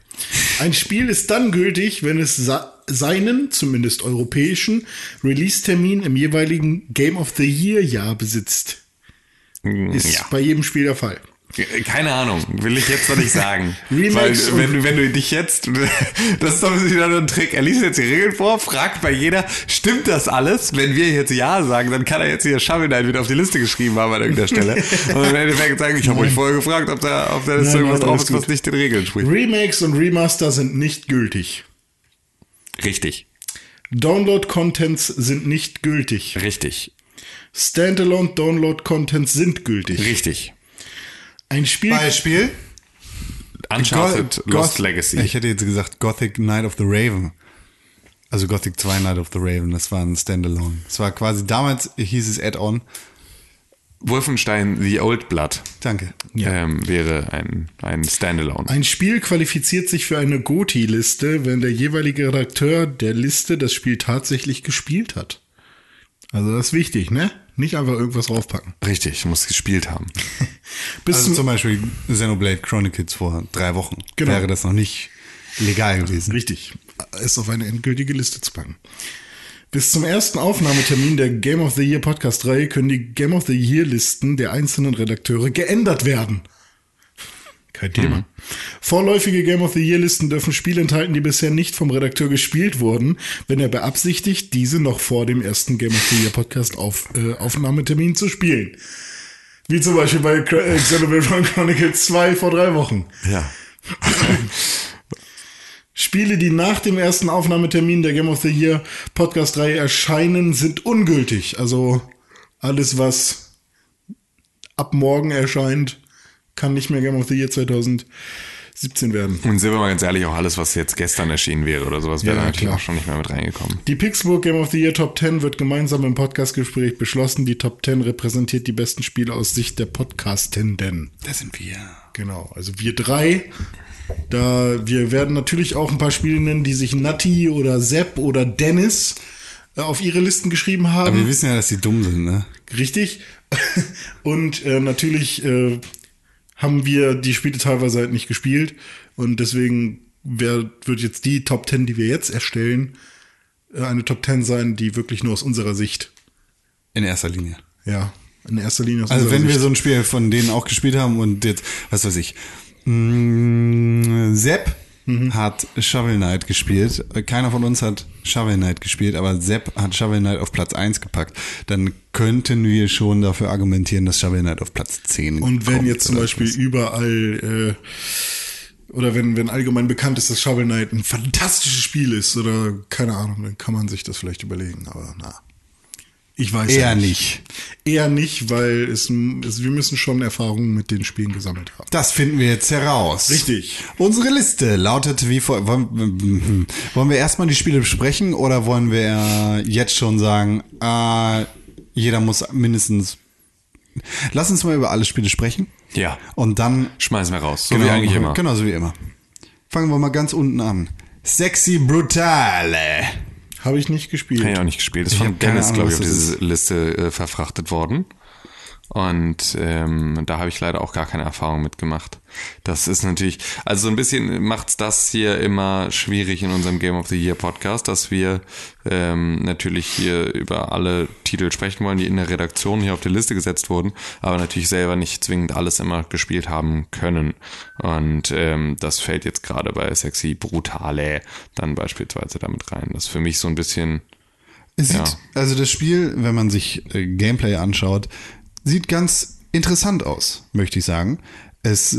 Ein Spiel ist dann gültig, wenn es seinen, zumindest europäischen, Release-Termin im jeweiligen Game of the Year-Jahr besitzt. Ist bei jedem Spiel der Fall. Keine Ahnung, will ich jetzt noch nicht sagen. Weil wenn du dich jetzt, das ist doch wieder nur ein Trick, er liest jetzt die Regeln vor, fragt bei jeder, stimmt das alles? Wenn wir jetzt Ja sagen, dann kann er jetzt hier Shovel Knight wieder auf die Liste geschrieben haben an irgendeiner Stelle. Und im Endeffekt sagen, ich habe euch vorher gefragt, ob da auf der Liste irgendwas drauf ist, was nicht den Regeln spricht. Remakes und Remaster sind nicht gültig. Richtig. Download-Contents sind nicht gültig. Richtig. Standalone-Download-Contents sind gültig. Richtig. Ein Spiel. Beispiel? Uncharted Lost Legacy. Ich hätte jetzt gesagt Gothic Night of the Raven. Also Gothic 2 Night of the Raven, das war ein Standalone. Es war quasi, damals hieß es Add-on. Wolfenstein The Old Blood. Danke. Ja. Wäre ein Standalone. Ein Spiel qualifiziert sich für eine GOTY-Liste, wenn der jeweilige Redakteur der Liste das Spiel tatsächlich gespielt hat. Also das ist wichtig, ne? Nicht einfach irgendwas draufpacken. Richtig, muss gespielt haben. Also zum Beispiel Xenoblade Chronicles vor 3 Wochen. Genau. Wäre das noch nicht legal gewesen. Richtig. Es auf eine endgültige Liste zu packen. Bis zum ersten Aufnahmetermin der Game of the Year Podcast-Reihe können die Game of the Year-Listen der einzelnen Redakteure geändert werden. Kein Thema. Mhm. Vorläufige Game of the Year-Listen dürfen Spiele enthalten, die bisher nicht vom Redakteur gespielt wurden, wenn er beabsichtigt, diese noch vor dem ersten Game of the Year Podcast Aufnahmetermin zu spielen. Wie zum Beispiel bei Xenoblade Chronicles 2 vor 3 Wochen. Ja. Spiele, die nach dem ersten Aufnahmetermin der Game of the Year Podcast-Reihe erscheinen, sind ungültig. Also alles, was ab morgen erscheint, kann nicht mehr Game of the Year 2017 werden. Und sind wir mal ganz ehrlich, auch alles, was jetzt gestern erschienen wäre oder sowas, wäre natürlich auch schon nicht mehr mit reingekommen. Die Pixburg Game of the Year Top 10 wird gemeinsam im Podcastgespräch beschlossen. Die Top 10 repräsentiert die besten Spiele aus Sicht der Podcastenden. Da sind wir. Genau, also wir drei. Da wir werden natürlich auch ein paar Spiele nennen, die sich Natti oder Sepp oder Dennis auf ihre Listen geschrieben haben. Aber wir wissen ja, dass die dumm sind, ne? Richtig. Und natürlich haben wir die Spiele teilweise halt nicht gespielt. Und deswegen wird jetzt die Top 10, die wir jetzt erstellen, eine Top 10 sein, die wirklich nur aus unserer Sicht. In erster Linie. Ja, in erster Linie aus unserer Sicht. Also wenn wir so ein Spiel von denen auch gespielt haben und jetzt, was weiß ich, Sepp hat Shovel Knight gespielt. Keiner von uns hat Shovel Knight gespielt, aber Sepp hat Shovel Knight auf Platz 1 gepackt. Dann könnten wir schon dafür argumentieren, dass Shovel Knight auf Platz 10 kommt. Und wenn jetzt zum Beispiel überall oder wenn allgemein bekannt ist, dass Shovel Knight ein fantastisches Spiel ist oder keine Ahnung, dann kann man sich das vielleicht überlegen, aber na. Ich weiß eher nicht. Eher nicht, weil wir müssen schon Erfahrungen mit den Spielen gesammelt haben. Das finden wir jetzt heraus. Richtig. Unsere Liste lautet wie vor. Wollen wir erstmal die Spiele besprechen oder wollen wir jetzt schon sagen, jeder muss mindestens. Lass uns mal über alle Spiele sprechen. Ja. Und dann schmeißen wir raus. So genau, wie eigentlich immer. Genau, so wie immer. Fangen wir mal ganz unten an. Sexy Brutale. Habe ich nicht gespielt. Habe ich auch nicht gespielt. Das ist von Dennis, glaube ich, auf diese Liste verfrachtet worden. Und da habe ich leider auch gar keine Erfahrung mitgemacht. Das ist natürlich, also so ein bisschen macht's das hier immer schwierig in unserem Game of the Year Podcast, dass wir natürlich hier über alle Titel sprechen wollen, die in der Redaktion hier auf die Liste gesetzt wurden, aber natürlich selber nicht zwingend alles immer gespielt haben können. Und das fällt jetzt gerade bei Sexy Brutale dann beispielsweise damit rein. Das ist für mich so ein bisschen. Also das Spiel, wenn man sich Gameplay anschaut, sieht ganz interessant aus, möchte ich sagen. Es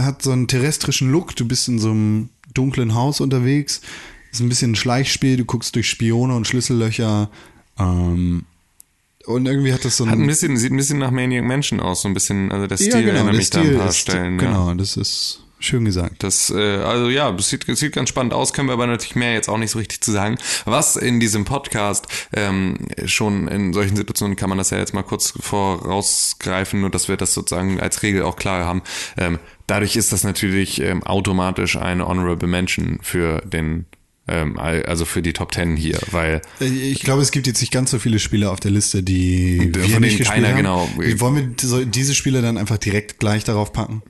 hat so einen terrestrischen Look. Du bist in so einem dunklen Haus unterwegs. Ist ein bisschen ein Schleichspiel. Du guckst durch Spione und Schlüssellöcher. Und irgendwie hat das so sieht ein bisschen nach Maniac Mansion aus. So ein bisschen, also der Stil erinnert mich da ein paar Stellen. Genau, das ist schön gesagt. Das, also ja, das sieht ganz spannend aus, können wir aber natürlich mehr jetzt auch nicht so richtig zu sagen. Was in diesem Podcast schon in solchen Situationen, kann man das ja jetzt mal kurz vorausgreifen, nur dass wir das sozusagen als Regel auch klar haben. Dadurch ist das natürlich automatisch eine Honorable Mention für den also für die Top 10 hier, weil ich glaube, es gibt jetzt nicht ganz so viele Spiele auf der Liste, die wir nicht gespielt haben. Genau. Wollen wir diese Spiele dann einfach direkt gleich darauf packen?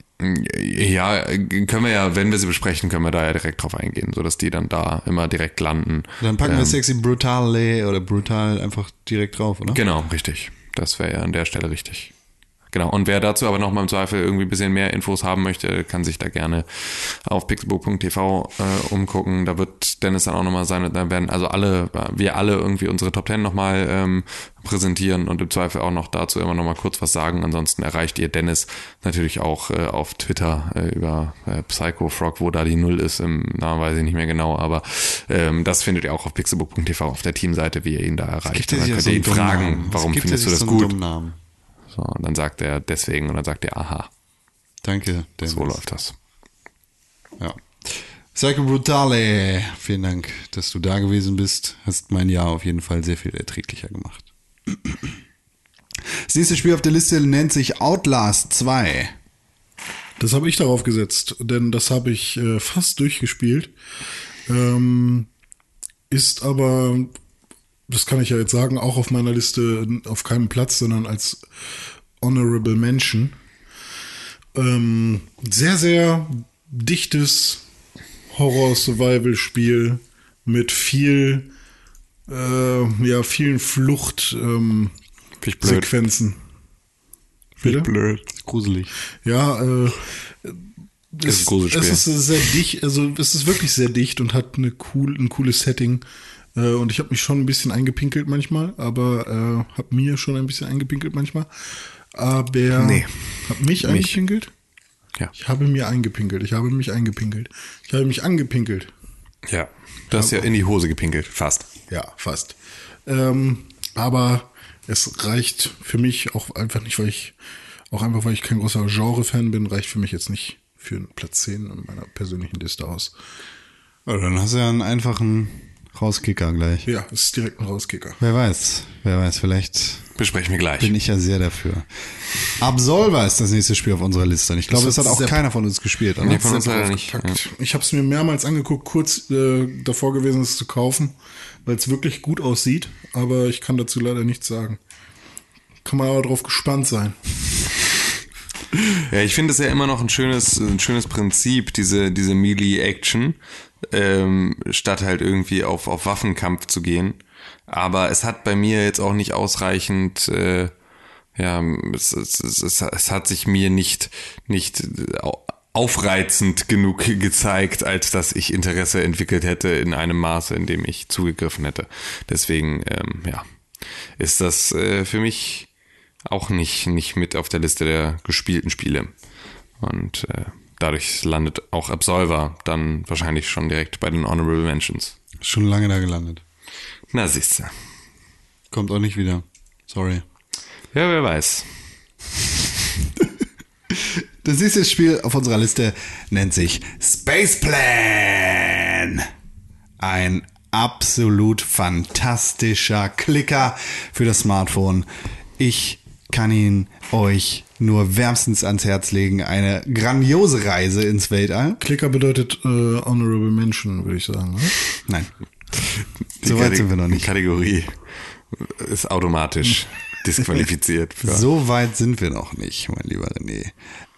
Ja, können wir ja, wenn wir sie besprechen, können wir da ja direkt drauf eingehen, sodass die dann da immer direkt landen. Dann packen wir Sexy Brutale oder Brutal einfach direkt drauf, oder? Genau, richtig. Das wäre ja an der Stelle richtig. Genau, und wer dazu aber nochmal im Zweifel irgendwie ein bisschen mehr Infos haben möchte, kann sich da gerne auf pixelburg.tv umgucken. Da wird Dennis dann auch nochmal sein, dann werden also wir alle irgendwie unsere Top 10 nochmal präsentieren und im Zweifel auch noch dazu immer nochmal kurz was sagen. Ansonsten erreicht ihr Dennis natürlich auch auf Twitter über PsychoFrog, wo da die 0 ist, im Namen weiß ich nicht mehr genau, aber das findet ihr auch auf pixelburg.tv auf der Teamseite, wie ihr ihn da erreicht. Dann könnt ihr ihn fragen, warum findest du das gut? So, und dann sagt er deswegen und dann sagt er aha. Danke, Dennis. So läuft das. Ja. Psycho Brutale, vielen Dank, dass du da gewesen bist. Hast mein Jahr auf jeden Fall sehr viel erträglicher gemacht. Das nächste Spiel auf der Liste nennt sich Outlast 2. Das habe ich darauf gesetzt, denn das habe ich fast durchgespielt. Ist aber, das kann ich ja jetzt sagen, auch auf meiner Liste auf keinem Platz, sondern als Honorable Mention. Sehr, sehr dichtes Horror-Survival-Spiel mit viel, vielen Fluchtsequenzen. Viel blöd. Gruselig. Ja, es ist sehr dicht, also es ist wirklich sehr dicht und hat ein cooles Setting. Und ich habe mich schon ein bisschen eingepinkelt manchmal, aber Ich habe mich eingepinkelt. Ich habe mich angepinkelt. Ja, du hast ja in die Hose gepinkelt. Fast. Ja, fast. Aber es reicht für mich auch einfach nicht, weil ich kein großer Genre-Fan bin, reicht für mich jetzt nicht für einen Platz 10 in meiner persönlichen Liste aus. Oder dann hast du ja einen einfachen Rauskicker gleich. Ja, es ist direkt ein Rauskicker. Wer weiß, vielleicht besprechen wir gleich. Bin ich ja sehr dafür. Absolver ist das nächste Spiel auf unserer Liste. Und ich glaube, das hat auch keiner von uns gespielt. Nee, von uns leider nicht. Ja. Ich habe es mir mehrmals angeguckt, kurz davor gewesen, es zu kaufen, weil es wirklich gut aussieht. Aber ich kann dazu leider nichts sagen. Kann man aber drauf gespannt sein. Ja, ich finde es ja immer noch ein schönes Prinzip, diese Melee-Action, statt halt irgendwie auf Waffenkampf zu gehen. Aber es hat bei mir jetzt auch nicht ausreichend, es hat sich mir nicht aufreizend genug gezeigt, als dass ich Interesse entwickelt hätte in einem Maße, in dem ich zugegriffen hätte. Deswegen, ist das für mich auch nicht mit auf der Liste der gespielten Spiele. Und dadurch landet auch Absolver dann wahrscheinlich schon direkt bei den Honorable Mentions. Schon lange da gelandet. Na, siehst du. Kommt auch nicht wieder. Sorry. Ja, wer weiß. Das nächste Spiel auf unserer Liste nennt sich Space Plan. Ein absolut fantastischer Klicker für das Smartphone. Ich kann ihn euch nur wärmstens ans Herz legen. Eine grandiose Reise ins Weltall. Klicker bedeutet Honorable Mention, würde ich sagen. Oder? Nein. So weit sind wir noch nicht. Die Kategorie ist automatisch disqualifiziert. So weit sind wir noch nicht, mein lieber René.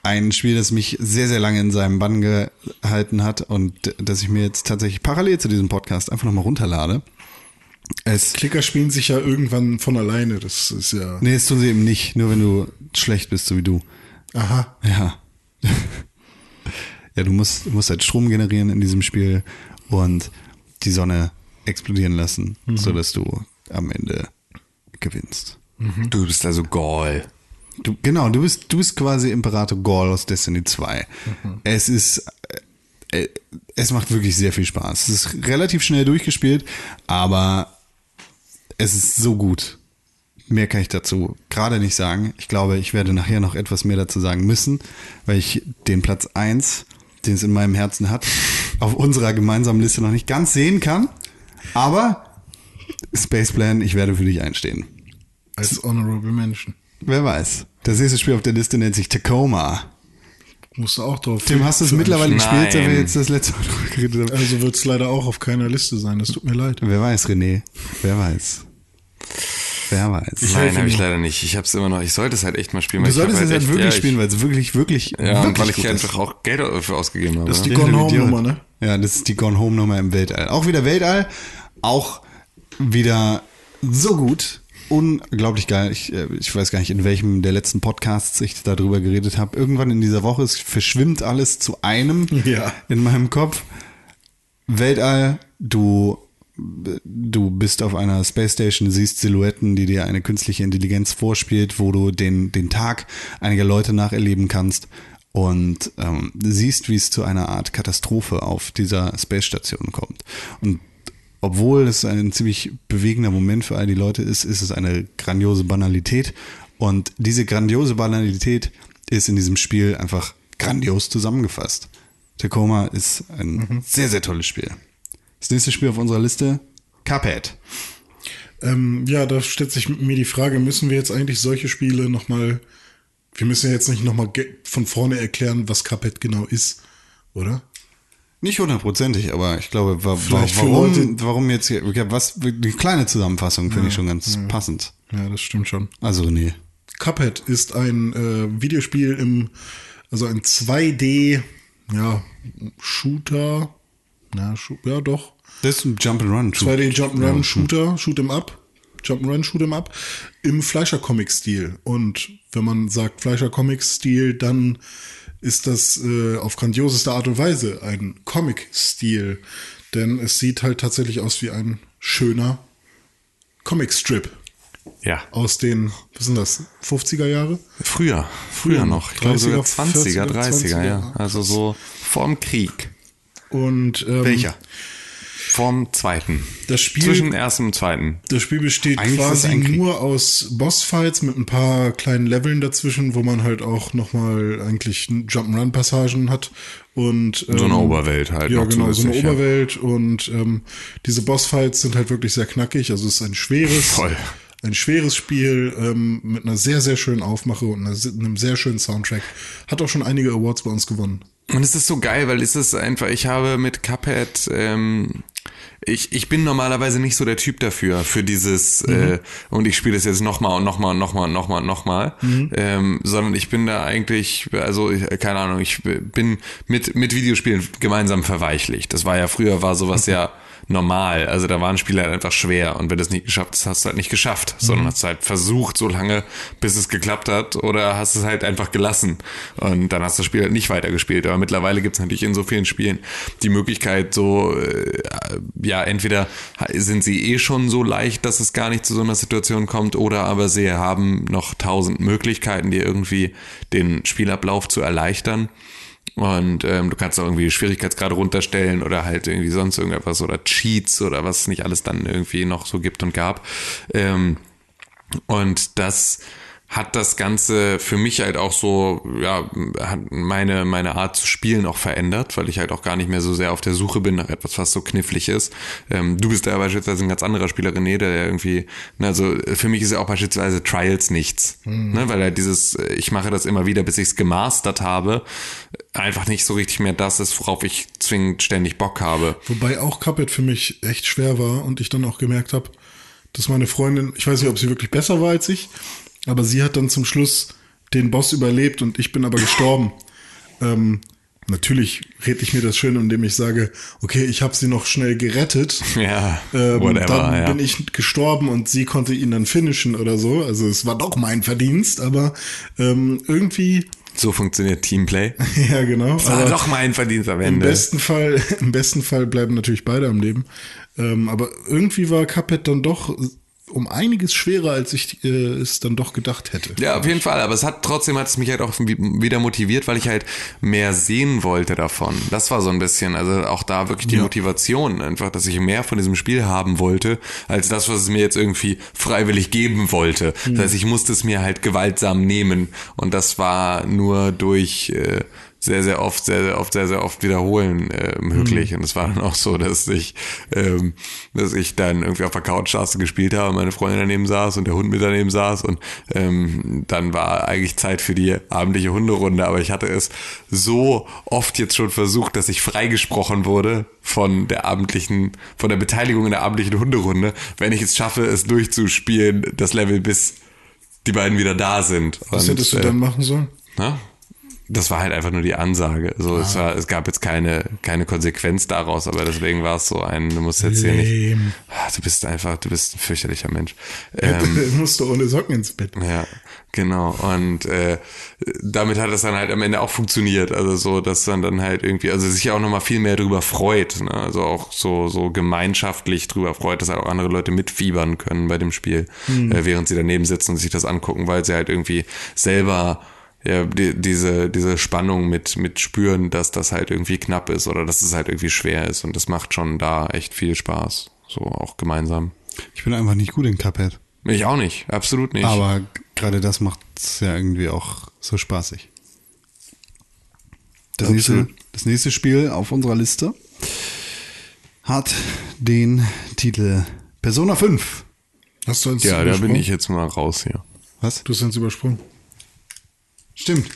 Ein Spiel, das mich sehr, sehr lange in seinem Bann gehalten hat und das ich mir jetzt tatsächlich parallel zu diesem Podcast einfach nochmal runterlade. Klicker spielen sich ja irgendwann von alleine, das ist ja... Nee, das tun sie eben nicht, nur wenn du schlecht bist, so wie du. Aha. Ja. Ja, du musst halt Strom generieren in diesem Spiel und die Sonne explodieren lassen, sodass du am Ende gewinnst. Mhm. Du bist also Gaul. Du bist quasi Imperator Gaul aus Destiny 2. Mhm. Es macht wirklich sehr viel Spaß. Es ist relativ schnell durchgespielt, aber es ist so gut. Mehr kann ich dazu gerade nicht sagen. Ich glaube, ich werde nachher noch etwas mehr dazu sagen müssen, weil ich den Platz 1, den es in meinem Herzen hat, auf unserer gemeinsamen Liste noch nicht ganz sehen kann. Aber Space Plan, ich werde für dich einstehen. Als Honorable Mention. Wer weiß. Das nächste Spiel auf der Liste nennt sich Tacoma. Musst du auch drauf. Tim, hast du es mittlerweile gespielt, da wir jetzt das letzte Mal drüber geredet haben? Also wird es leider auch auf keiner Liste sein, das tut mir leid. Wer weiß, René. Wer weiß. Nein, habe ich leider nicht. Ich habe es immer noch. Ich sollte es halt echt mal spielen. Du solltest es halt wirklich spielen, weil es wirklich, wirklich, ja, wirklich weil ich einfach auch Geld dafür ausgegeben habe. Das ist die Gone-Home-Nummer, ne? Ja, das ist die Gone-Home-Nummer im Weltall. Auch wieder Weltall, auch wieder so gut. Unglaublich geil. Ich weiß gar nicht, in welchem der letzten Podcasts ich darüber geredet habe. Irgendwann in dieser Woche verschwimmt alles zu einem in meinem Kopf. Weltall, du bist auf einer Space Station, siehst Silhouetten, die dir eine künstliche Intelligenz vorspielt, wo du den Tag einiger Leute nacherleben kannst und siehst, wie es zu einer Art Katastrophe auf dieser Space Station kommt. Und obwohl es ein ziemlich bewegender Moment für all die Leute ist, ist es eine grandiose Banalität. Und diese grandiose Banalität ist in diesem Spiel einfach grandios zusammengefasst. Tacoma ist ein sehr, sehr tolles Spiel. Das nächste Spiel auf unserer Liste, Cuphead. Ja, da stellt sich mir die Frage, müssen wir jetzt eigentlich solche Spiele nochmal, wir müssen ja jetzt nicht nochmal von vorne erklären, was Cuphead genau ist, oder? Nicht hundertprozentig, aber ich glaube, warum jetzt hier, was, eine kleine Zusammenfassung finde ich schon ganz passend. Ja, das stimmt schon. Also René. Cuphead ist ein Videospiel also ein 2D, Shooter, doch. Das ist ein Jump'n'Run. 2D Jump'n'Run Shooter, Shoot'em Up. Jump'n'Run Shoot'em Up im Fleischer-Comic-Stil. Und wenn man sagt Fleischer-Comic-Stil, dann ist das auf grandioseste Art und Weise ein Comic-Stil. Denn es sieht halt tatsächlich aus wie ein schöner Comic-Strip. Ja. Aus den, was sind das, 50er Jahre? Früher noch. Ich glaube sogar 20er, 30er, ja. Also so vorm Krieg. Und welcher? Vorm zweiten. Das Spiel, zwischen ersten und zweiten. Das Spiel besteht eigentlich quasi nur aus Bossfights mit ein paar kleinen Leveln dazwischen, wo man halt auch nochmal eigentlich Jump'n'Run-Passagen hat. Und so eine Oberwelt halt. Ja, genau, so eine Oberwelt. Und diese Bossfights sind halt wirklich sehr knackig. Also es ist ein schweres Spiel mit einer sehr, sehr schönen Aufmache und einem sehr schönen Soundtrack. Hat auch schon einige Awards bei uns gewonnen. Und es ist so geil, weil es ist einfach, ich habe mit Cuphead, ich bin normalerweise nicht so der Typ dafür, für dieses, und ich spiele das jetzt nochmal, sondern ich bin da eigentlich, also keine Ahnung, ich bin mit Videospielen gemeinsam verweichlicht. Das war ja früher, sowas ja normal. Also da waren Spiele halt einfach schwer und wenn du es nicht geschafft hast, hast du halt nicht geschafft, sondern hast halt versucht so lange, bis es geklappt hat oder hast es halt einfach gelassen und dann hast du das Spiel halt nicht weitergespielt. Aber mittlerweile gibt es natürlich in so vielen Spielen die Möglichkeit so, entweder sind sie schon so leicht, dass es gar nicht zu so einer Situation kommt oder aber sie haben noch 1000 Möglichkeiten, dir irgendwie den Spielablauf zu erleichtern. Und du kannst auch irgendwie Schwierigkeitsgrade runterstellen oder halt irgendwie sonst irgendwas oder Cheats oder was es nicht alles dann irgendwie noch so gibt und gab. Und das hat das Ganze für mich halt auch so, hat meine Art zu spielen auch verändert, weil ich halt auch gar nicht mehr so sehr auf der Suche bin nach etwas, was so knifflig ist. Du bist da beispielsweise ein ganz anderer Spieler, René, der irgendwie, also für mich ist ja auch beispielsweise Trials nichts, ne, weil halt dieses, ich mache das immer wieder, bis ich es gemastert habe, einfach nicht so richtig mehr das ist, worauf ich zwingend ständig Bock habe. Wobei auch Cuphead für mich echt schwer war und ich dann auch gemerkt habe, dass meine Freundin, ich weiß nicht, ob sie wirklich besser war als ich, aber sie hat dann zum Schluss den Boss überlebt und ich bin aber gestorben. Natürlich rede ich mir das schön, indem ich sage, okay, ich habe sie noch schnell gerettet. Ja, whatever, dann bin ich gestorben und sie konnte ihn dann finishen oder so. Also es war doch mein Verdienst, aber irgendwie... So funktioniert Teamplay. Ja, genau. Das war doch mein Verdienst am Ende. Im besten Fall bleiben natürlich beide am Leben. Aber irgendwie war Cuphead dann doch... um einiges schwerer, als ich es dann doch gedacht hätte. Ja, auf jeden Fall. Aber es hat es mich halt auch wieder motiviert, weil ich halt mehr sehen wollte davon. Das war so ein bisschen, also auch da wirklich die Motivation einfach, dass ich mehr von diesem Spiel haben wollte, als das, was es mir jetzt irgendwie freiwillig geben wollte. Mhm. Das heißt, ich musste es mir halt gewaltsam nehmen. Und das war nur durch... sehr, sehr oft wiederholen möglich. Und es war dann auch so, dass ich dann irgendwie auf der Couch saß und gespielt habe, meine Freundin daneben saß und der Hund mit daneben saß und dann war eigentlich Zeit für die abendliche Hunderunde, aber ich hatte es so oft jetzt schon versucht, dass ich freigesprochen wurde von der Beteiligung in der abendlichen Hunderunde, wenn ich es schaffe, es durchzuspielen, das Level, bis die beiden wieder da sind. Was hättest du dann machen sollen? Na? Das war halt einfach nur die Ansage. So, es gab jetzt keine Konsequenz daraus, aber deswegen war es so ein, du musst jetzt hier nicht. Du bist ein fürchterlicher Mensch. Du musst ohne Socken ins Bett. Ja, genau. Und damit hat das dann halt am Ende auch funktioniert. Also so, dass man dann halt irgendwie, also sich auch nochmal viel mehr drüber freut, ne? Also auch so gemeinschaftlich drüber freut, dass halt auch andere Leute mitfiebern können bei dem Spiel, während sie daneben sitzen und sich das angucken, weil sie halt irgendwie selber diese Spannung mit spüren, dass das halt irgendwie knapp ist oder dass es halt irgendwie schwer ist und das macht schon da echt viel Spaß, so auch gemeinsam. Ich bin einfach nicht gut in Cuphead. Ich auch nicht, absolut nicht. Aber gerade das macht's ja irgendwie auch so spaßig. Das nächste Spiel auf unserer Liste hat den Titel Persona 5. Hast du uns übersprungen? Da bin ich jetzt mal raus hier. Was? Du hast uns übersprungen. Stimmt.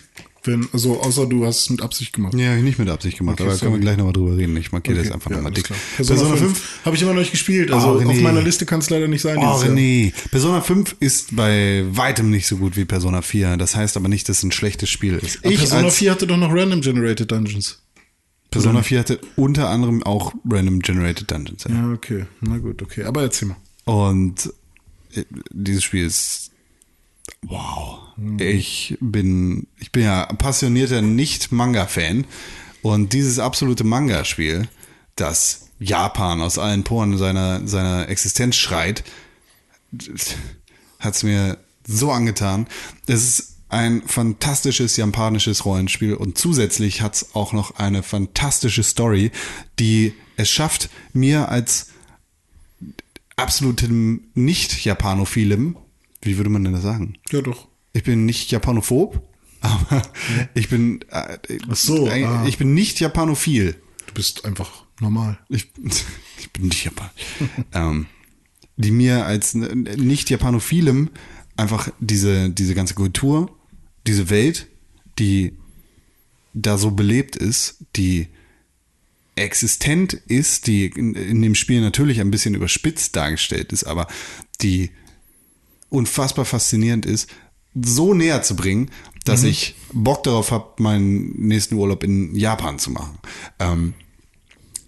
Also außer du hast es mit Absicht gemacht. Ja, nicht mit Absicht gemacht, okay, aber da können wir gleich nochmal drüber reden. Ich markiere das einfach nochmal dick. Persona 5 habe ich immer noch nicht gespielt, also auf meiner Liste kann es leider nicht sein. Oh, nee. Persona 5 ist bei weitem nicht so gut wie Persona 4, das heißt aber nicht, dass es ein schlechtes Spiel ist. Persona 4 hatte doch noch Random Generated Dungeons. Persona 4 hatte unter anderem auch Random Generated Dungeons. Ja, okay. Na gut, okay. Aber erzähl mal. Und dieses Spiel ist wow. Ich bin ja passionierter Nicht-Manga-Fan und dieses absolute Manga-Spiel, das Japan aus allen Poren seiner Existenz schreit, hat es mir so angetan. Es ist ein fantastisches japanisches Rollenspiel und zusätzlich hat es auch noch eine fantastische Story, die es schafft, mir als absolutem Nicht-Japanophilem, wie würde man denn das sagen? Ja, doch. Ich bin nicht japanophob, aber ich bin ich bin nicht japanophil. Du bist einfach normal. Ich bin nicht japanisch. Die mir als nicht japanophilem einfach diese ganze Kultur, diese Welt, die da so belebt ist, die existent ist, die in dem Spiel natürlich ein bisschen überspitzt dargestellt ist, aber die unfassbar faszinierend ist, so näher zu bringen, dass ich Bock darauf habe, meinen nächsten Urlaub in Japan zu machen.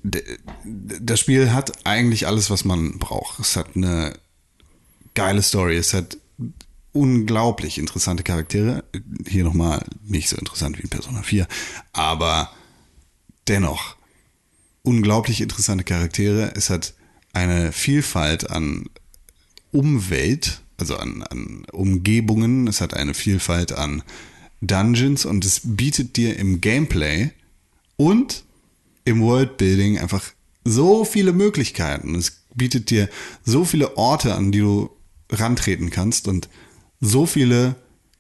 Das Spiel hat eigentlich alles, was man braucht. Es hat eine geile Story, es hat unglaublich interessante Charaktere. Hier nochmal nicht so interessant wie in Persona 4, aber dennoch unglaublich interessante Charaktere. Es hat eine Vielfalt an Umwelt, also an Umgebungen, es hat eine Vielfalt an Dungeons und es bietet dir im Gameplay und im Worldbuilding einfach so viele Möglichkeiten. Es bietet dir so viele Orte, an die du rantreten kannst und so viele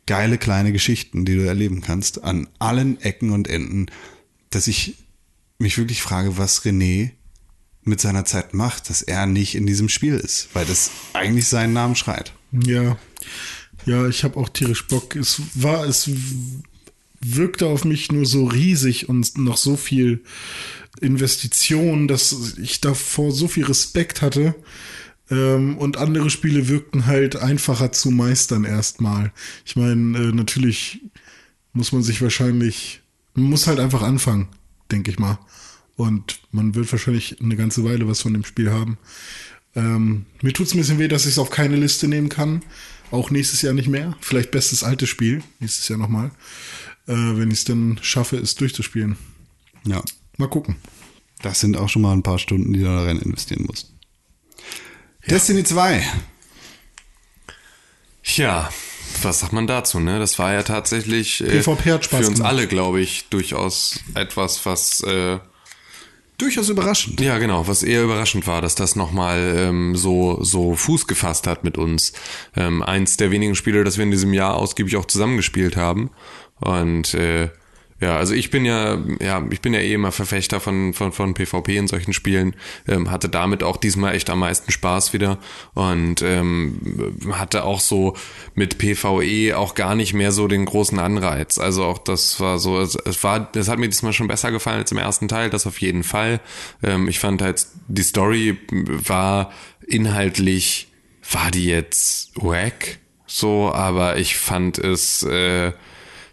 geile kleine Geschichten, die du erleben kannst, an allen Ecken und Enden, dass ich mich wirklich frage, was René mit seiner Zeit macht, dass er nicht in diesem Spiel ist, weil das eigentlich seinen Namen schreit. Ja, ich habe auch tierisch Bock. Es wirkte auf mich nur so riesig und noch so viel Investition, dass ich davor so viel Respekt hatte. Und andere Spiele wirkten halt einfacher zu meistern erstmal. Ich meine, natürlich muss man sich wahrscheinlich, man muss halt einfach anfangen, denke ich mal. Und man wird wahrscheinlich eine ganze Weile was von dem Spiel haben. Mir tut es ein bisschen weh, dass ich es auf keine Liste nehmen kann. Auch nächstes Jahr nicht mehr. Vielleicht bestes altes Spiel. Nächstes Jahr nochmal. Wenn ich es dann schaffe, es durchzuspielen. Ja. Mal gucken. Das sind auch schon mal ein paar Stunden, die du da rein investieren musst. Ja. Destiny 2. Ja, was sagt man dazu, ne? Das war ja tatsächlich PvP hat Spaß für uns alle, glaube ich, durchaus etwas, was durchaus überraschend. Ja, genau, was eher überraschend war, dass das nochmal so Fuß gefasst hat mit uns. Eins der wenigen Spiele, das wir in diesem Jahr ausgiebig auch zusammengespielt haben. Und also ich bin ja eh immer Verfechter von PvP in solchen Spielen, hatte damit auch diesmal echt am meisten Spaß wieder und hatte auch so mit PvE auch gar nicht mehr so den großen Anreiz. Also auch das war so, das hat mir diesmal schon besser gefallen als im ersten Teil, das auf jeden Fall. Ich fand halt, die Story war inhaltlich jetzt wack, so, aber ich fand es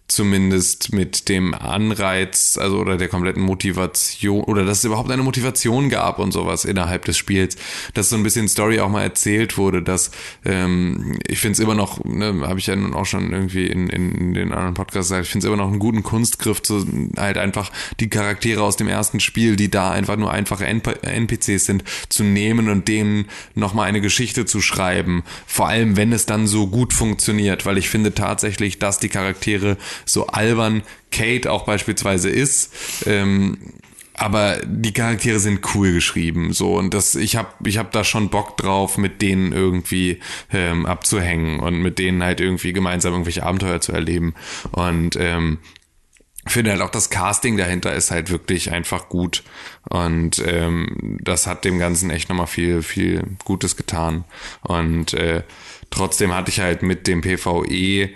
zumindest mit dem Anreiz, also oder der kompletten Motivation, oder dass es überhaupt eine Motivation gab und sowas innerhalb des Spiels, dass so ein bisschen Story auch mal erzählt wurde, dass ich finde es immer noch, habe ich ja nun auch schon irgendwie in den anderen Podcasts gesagt, ich finde es immer noch einen guten Kunstgriff, zu halt einfach die Charaktere aus dem ersten Spiel, die da einfach nur einfache NPCs sind, zu nehmen und denen nochmal eine Geschichte zu schreiben, vor allem wenn es dann so gut funktioniert, weil ich finde tatsächlich, dass die Charaktere, so albern Kate auch beispielsweise ist, aber die Charaktere sind cool geschrieben, so, und das, ich hab da schon Bock drauf, mit denen irgendwie abzuhängen und mit denen halt irgendwie gemeinsam irgendwelche Abenteuer zu erleben. Und finde halt auch, das Casting dahinter ist halt wirklich einfach gut. Und das hat dem Ganzen echt nochmal viel, viel Gutes getan. Und trotzdem hatte ich halt mit dem PvE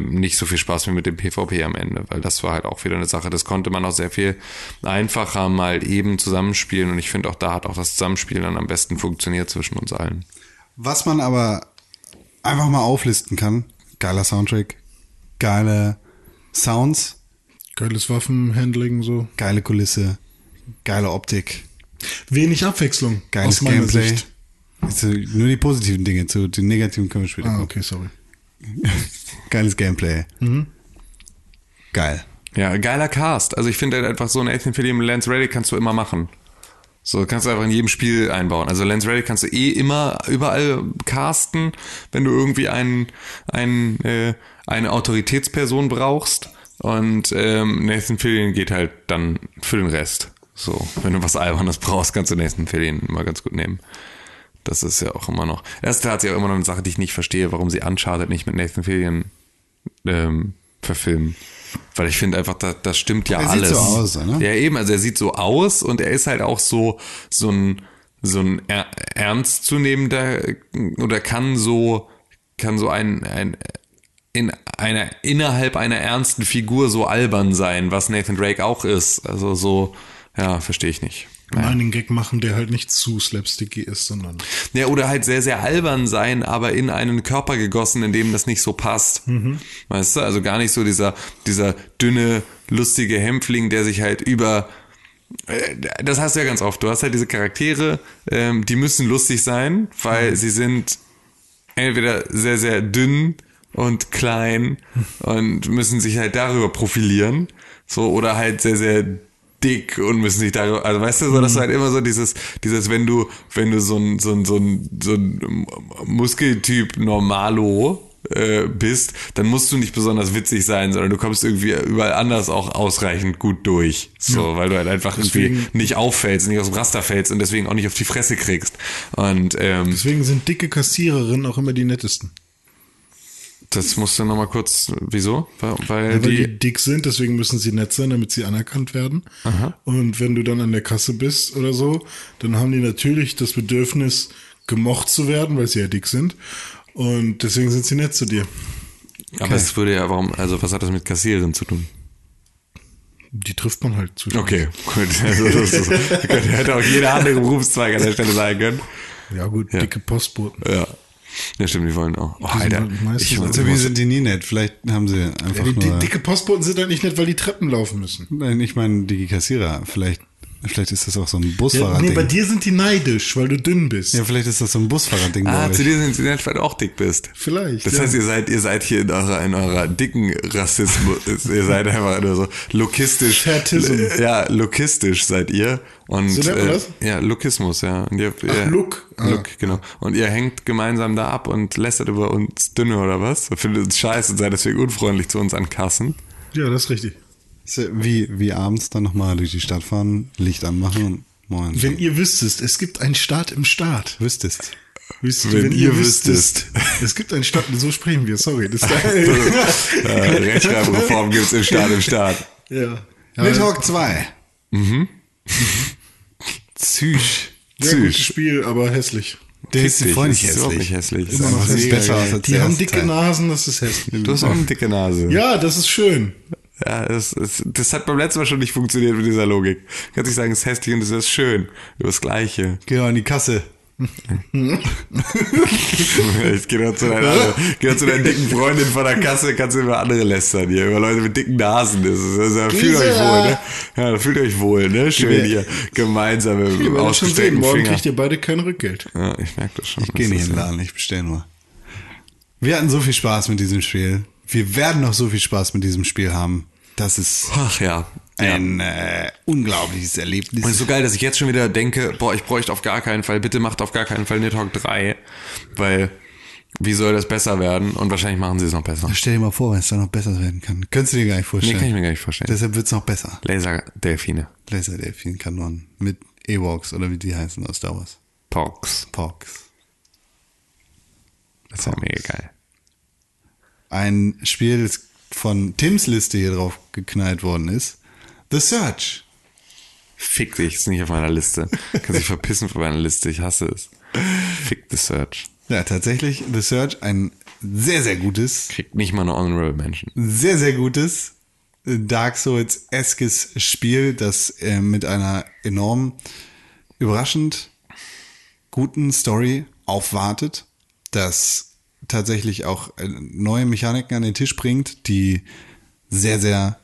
nicht so viel Spaß wie mit dem PvP am Ende, weil das war halt auch wieder eine Sache, das konnte man auch sehr viel einfacher mal eben zusammenspielen, und ich finde auch, da hat auch das Zusammenspiel dann am besten funktioniert zwischen uns allen. Was man aber einfach mal auflisten kann, geiler Soundtrack, geile Sounds, geiles Waffenhandling, so geile Kulisse, geile Optik, wenig Abwechslung, geiles Gameplay. Also nur die positiven Dinge, zu den negativen können wir später kommen. Okay, sorry. Geiles Gameplay. Mhm. Geil. Ja, geiler Cast. Also ich finde halt einfach so einen Nathan Fillion mit Lance Reddick kannst du immer machen. So, kannst du einfach in jedem Spiel einbauen. Also Lance Reddick kannst du eh immer überall casten, wenn du irgendwie eine Autoritätsperson brauchst. Und Nathan Fillion geht halt dann für den Rest. So, wenn du was Albernes brauchst, kannst du Nathan Fillion immer ganz gut nehmen. Das ist ja auch immer noch. Das ist tatsächlich auch immer noch eine Sache, die ich nicht verstehe, warum sie Uncharted nicht mit Nathan Fillion verfilmen. Weil ich finde einfach, das stimmt ja alles. Er sieht so aus, oder? Ja, eben. Also er sieht so aus, und er ist halt auch so ein ernstzunehmender, oder kann so ein innerhalb einer ernsten Figur so albern sein, was Nathan Drake auch ist. Also so, ja, verstehe ich nicht. Nein, einen Gag machen, der halt nicht zu slapsticky ist, sondern... Ja, oder halt sehr, sehr albern sein, aber in einen Körper gegossen, in dem das nicht so passt. Mhm. Weißt du, also gar nicht so dieser dünne, lustige Hämpfling, der sich halt über... Das hast du ja ganz oft. Du hast halt diese Charaktere, die müssen lustig sein, weil sie sind entweder sehr, sehr dünn und klein und müssen sich halt darüber profilieren. So, oder halt sehr, sehr dick und müssen sich darüber, also weißt du, so, dass du halt immer so dieses, wenn du so ein Muskeltyp Normalo bist, dann musst du nicht besonders witzig sein, sondern du kommst irgendwie überall anders auch ausreichend gut durch, so, ja. Weil du halt einfach irgendwie nicht auffällst, nicht aus dem Raster fällst und deswegen auch nicht auf die Fresse kriegst. Und deswegen sind dicke Kassiererinnen auch immer die nettesten. Das musst du nochmal kurz, wieso? Weil die dick sind, deswegen müssen sie nett sein, damit sie anerkannt werden. Aha. Und wenn du dann an der Kasse bist oder so, dann haben die natürlich das Bedürfnis, gemocht zu werden, weil sie ja dick sind. Und deswegen sind sie nett zu dir. Okay. Aber es würde ja, was hat das mit Kassiererin zu tun? Die trifft man halt zu. Okay, gut. Also, hätte auch jeder andere Berufszweig an der Stelle sein können. Ja gut, ja. Dicke Postboten. Ja. Ja, stimmt, die wollen auch. Oh, Alter. Meistens sind die nie nett. Vielleicht haben sie einfach die dicke Postboten sind halt nicht nett, weil die Treppen laufen müssen. Nein, ich meine die Kassierer. Vielleicht ist das auch so ein Busfahrer-Ding. Nee, bei dir sind die neidisch, weil du dünn bist. Ja, vielleicht ist das so ein Busfahrer-Ding. Zu dir sind sie nett, weil du auch dick bist. Vielleicht, Das heißt, ihr seid hier in eurer dicken Rassismus. Ihr seid einfach nur so lokistisch. Fertism. Ja, lokistisch seid ihr. Und, so nennt man das? Ja, Lokismus, ja. Und Look, genau. Und ihr hängt gemeinsam da ab und lästert über uns Dünne oder was? Findet uns scheiße und seid deswegen unfreundlich zu uns an Kassen. Ja, das ist richtig. Wie abends dann nochmal durch die Stadt fahren, Licht anmachen und moin. Wenn ihr wüsstest, es gibt einen Staat im Staat. Wenn ihr wüsstest. Es gibt einen Staat, so sprechen wir, sorry. Rechtschreibreform gibt es im Staat im Staat. Ja. Nidhogg 2. Mhm. Gutes Spiel, aber hässlich. Der ist voll nicht hässlich. Immer noch hässlich. Die haben dicke Nasen, das ist hässlich. Du hast auch eine dicke Nase. Ja, das ist schön. Ja, das hat beim letzten Mal schon nicht funktioniert mit dieser Logik. Du kannst nicht sagen, es ist hässlich und es ist schön. Über das Gleiche. Genau, in die Kasse. Ich gehe doch zu deiner dicken Freundin von der Kasse, kannst du über andere lästern hier, über Leute mit dicken Nasen. Das fühlt euch wohl, ne? Ja, fühlt euch wohl, ne? Schön hier gemeinsam mit dem ausgestreckten Finger. Morgen kriegt ihr beide kein Rückgeld. Ja, ich merke das schon. Ich gehe nicht in den Laden, ich bestelle nur. Wir hatten so viel Spaß mit diesem Spiel. Wir werden noch so viel Spaß mit diesem Spiel haben. Das ist ein unglaubliches Erlebnis. Und es ist so geil, dass ich jetzt schon wieder denke, ich bräuchte auf gar keinen Fall, bitte macht auf gar keinen Fall Nidhogg 3, weil wie soll das besser werden? Und wahrscheinlich machen sie es noch besser. Stell dir mal vor, wenn es da noch besser werden kann. Könntest du dir gar nicht vorstellen. Nee, kann ich mir gar nicht vorstellen. Deshalb wird es noch besser. Laserdelfin-Kanonen mit Ewoks oder wie die heißen aus Star Wars. Pogs. Das ist ja mega geil. Ein Spiel, das von Tims Liste hier drauf geknallt worden ist. The Search. Fick dich, ist nicht auf meiner Liste. Kannst dich verpissen von meiner Liste, ich hasse es. Fick The Search. Ja, tatsächlich, The Search, ein sehr, sehr gutes. Kriegt nicht mal eine Honorable Mention. Sehr, sehr gutes Dark Souls-eskes Spiel, das mit einer enorm überraschend guten Story aufwartet, das tatsächlich auch neue Mechaniken an den Tisch bringt, die sehr, sehr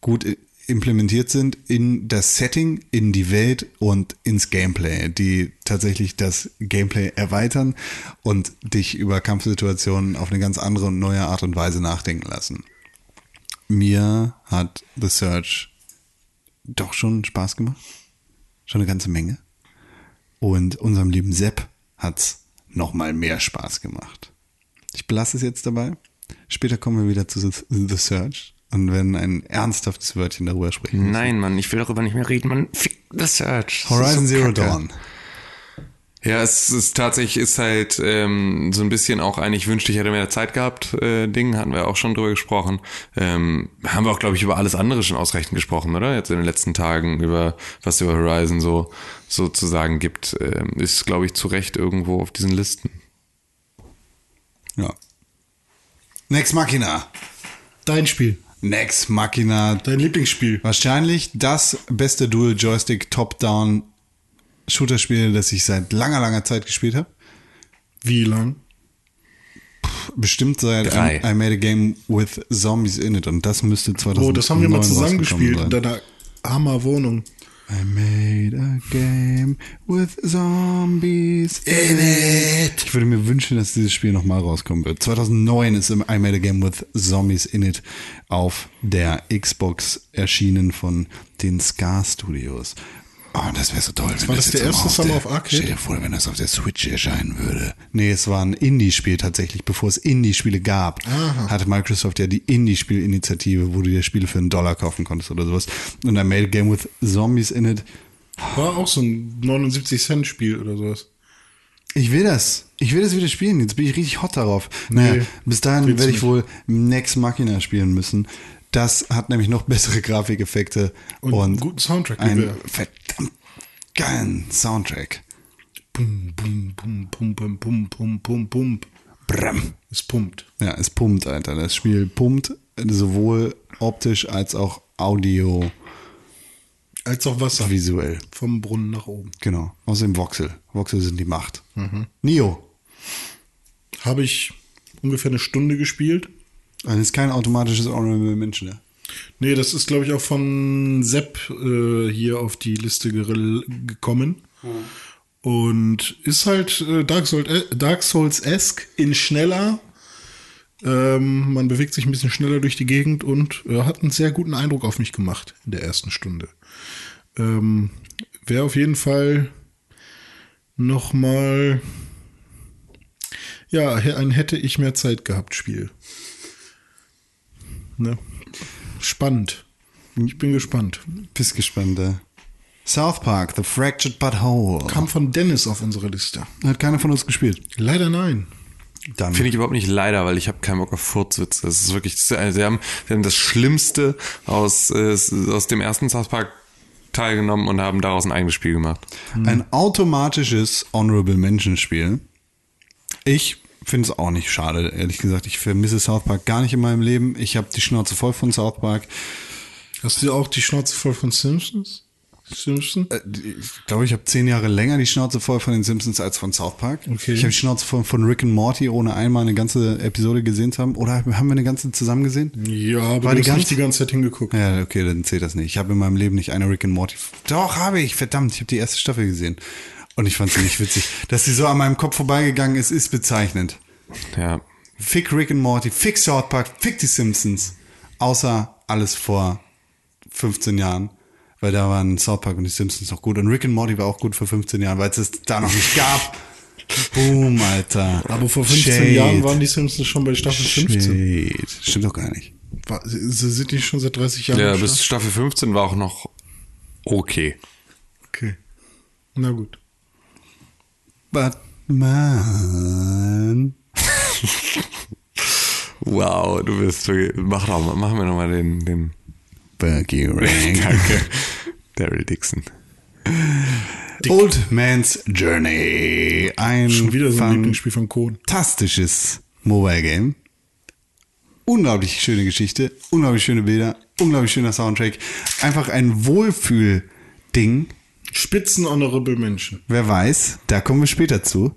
gut implementiert sind in das Setting, in die Welt und ins Gameplay, die tatsächlich das Gameplay erweitern und dich über Kampfsituationen auf eine ganz andere und neue Art und Weise nachdenken lassen. Mir hat The Search doch schon Spaß gemacht. Schon eine ganze Menge. Und unserem lieben Sepp hat's nochmal mehr Spaß gemacht. Ich belasse es jetzt dabei. Später kommen wir wieder zu The Search. Und werden ein ernsthaftes Wörtchen darüber sprechen müssen. Nein, Mann, ich will darüber nicht mehr reden, Mann. Fick The Search. Horizon Zero Dawn. Ja, es ist tatsächlich, ist halt so ein bisschen auch ein, ich wünschte, ich hätte mehr Zeit gehabt, Ding, hatten wir auch schon drüber gesprochen. Haben wir auch, glaube ich, über alles andere schon ausreichend gesprochen, oder? Jetzt in den letzten Tagen, über was über Horizon so sozusagen gibt, ist, glaube ich, zu Recht irgendwo auf diesen Listen. Ja. Next Machina. Dein Spiel. Next Machina. Dein Lieblingsspiel. Wahrscheinlich das beste Dual-Joystick-Top-Down-Shooter-Spiel, das ich seit langer, langer Zeit gespielt habe. Wie lang? Bestimmt seit I Made a Game with Zombies in it. Und das müsste 2009. Oh, das haben wir mal zusammen gespielt in deiner Hammerwohnung. I made a game with zombies in it. Ich würde mir wünschen, dass dieses Spiel nochmal rauskommen wird. 2009 ist I Made a Game with Zombies in it auf der Xbox erschienen von den Scar Studios. Oh, das wäre so toll. War das der erste Summer of Arcade? Stell dir vor, wenn das auf der Switch erscheinen würde. Nee, es war ein Indie-Spiel tatsächlich, bevor es Indie-Spiele gab. Aha. Hatte Microsoft ja die Indie-Spielinitiative, wo du dir Spiele für $1 kaufen konntest oder sowas. Und I Made a Game with Zombies in it. War auch so ein 79-Cent-Spiel oder sowas. Ich will das wieder spielen. Jetzt bin ich richtig hot darauf. Naja, nee, bis dahin werde ich wohl Next Machina spielen müssen. Das hat nämlich noch bessere Grafikeffekte und einen guten Soundtrack. Einen verdammt geilen Soundtrack. Bum, bum, bum, bum, bum, bum, bum, bum, bum. Bram. Es pumpt. Ja, es pumpt, Alter. Das Spiel pumpt sowohl optisch als auch audio. Als auch Wasser. Visuell. Vom Brunnen nach oben. Genau. Außerdem Voxel. Voxel sind die Macht. Mhm. Nioh. Habe ich ungefähr eine Stunde gespielt. Das ist kein automatisches Honorable Mention, ne? Nee, das ist, glaube ich, auch von Sepp hier auf die Liste gekommen. Mhm. Und ist halt Dark Souls-esque in schneller. Man bewegt sich ein bisschen schneller durch die Gegend und hat einen sehr guten Eindruck auf mich gemacht in der ersten Stunde. Wäre auf jeden Fall noch mal ein hätte ich mehr Zeit gehabt Spiel. Ne? Spannend. Ich bin gespannt. Bist gespannt, ja. South Park, The Fractured But Whole. Kam von Dennis auf unsere Liste. Hat keiner von uns gespielt. Leider nein. Finde ich überhaupt nicht leider, weil ich habe keinen Bock auf Furzwitze. Das ist wirklich, sie haben das Schlimmste aus dem ersten South Park teilgenommen und haben daraus ein eigenes Spiel gemacht. Mhm. Ein automatisches Honorable Mention Spiel. Ich finde es auch nicht schade, ehrlich gesagt. Ich vermisse South Park gar nicht in meinem Leben. Ich habe die Schnauze voll von South Park. Hast du auch die Schnauze voll von Simpsons? Simpsons? Ich glaube, ich habe 10 Jahre länger die Schnauze voll von den Simpsons als von South Park. Okay. Ich habe die Schnauze voll von Rick and Morty, ohne einmal eine ganze Episode gesehen zu haben. Oder haben wir eine ganze zusammen gesehen? Ja, aber du hast nicht die ganze Zeit hingeguckt. Ja, okay, dann zählt das nicht. Ich habe in meinem Leben nicht eine Rick and Morty... Doch, habe ich, verdammt. Ich habe die erste Staffel gesehen. Und ich fand sie nicht witzig. Dass sie so an meinem Kopf vorbeigegangen ist, ist bezeichnend. Ja. Fick Rick and Morty, fick South Park, fick die Simpsons. Außer alles vor 15 Jahren. Weil da waren South Park und die Simpsons noch gut. Und Rick and Morty war auch gut vor 15 Jahren, weil es das da noch nicht gab. Boom, Alter. Aber vor 15 Jahren waren die Simpsons schon bei Staffel 15. Stimmt doch gar nicht. Sind die schon seit 30 Jahren? Ja, bis Staffel 15 war auch noch okay. Okay. Na gut. Batman. Wow, du bist so. Machen wir nochmal den Bergie Ring. Danke. Daryl Dixon. Old Man's Journey. Ein schon wieder so ein Lieblingsspiel von Cohn. Fantastisches Mobile Game. Unglaublich schöne Geschichte, unglaublich schöne Bilder, unglaublich schöner Soundtrack. Einfach ein Wohlfühl-Ding. Spitzen honorable Menschen. Wer weiß, da kommen wir später zu.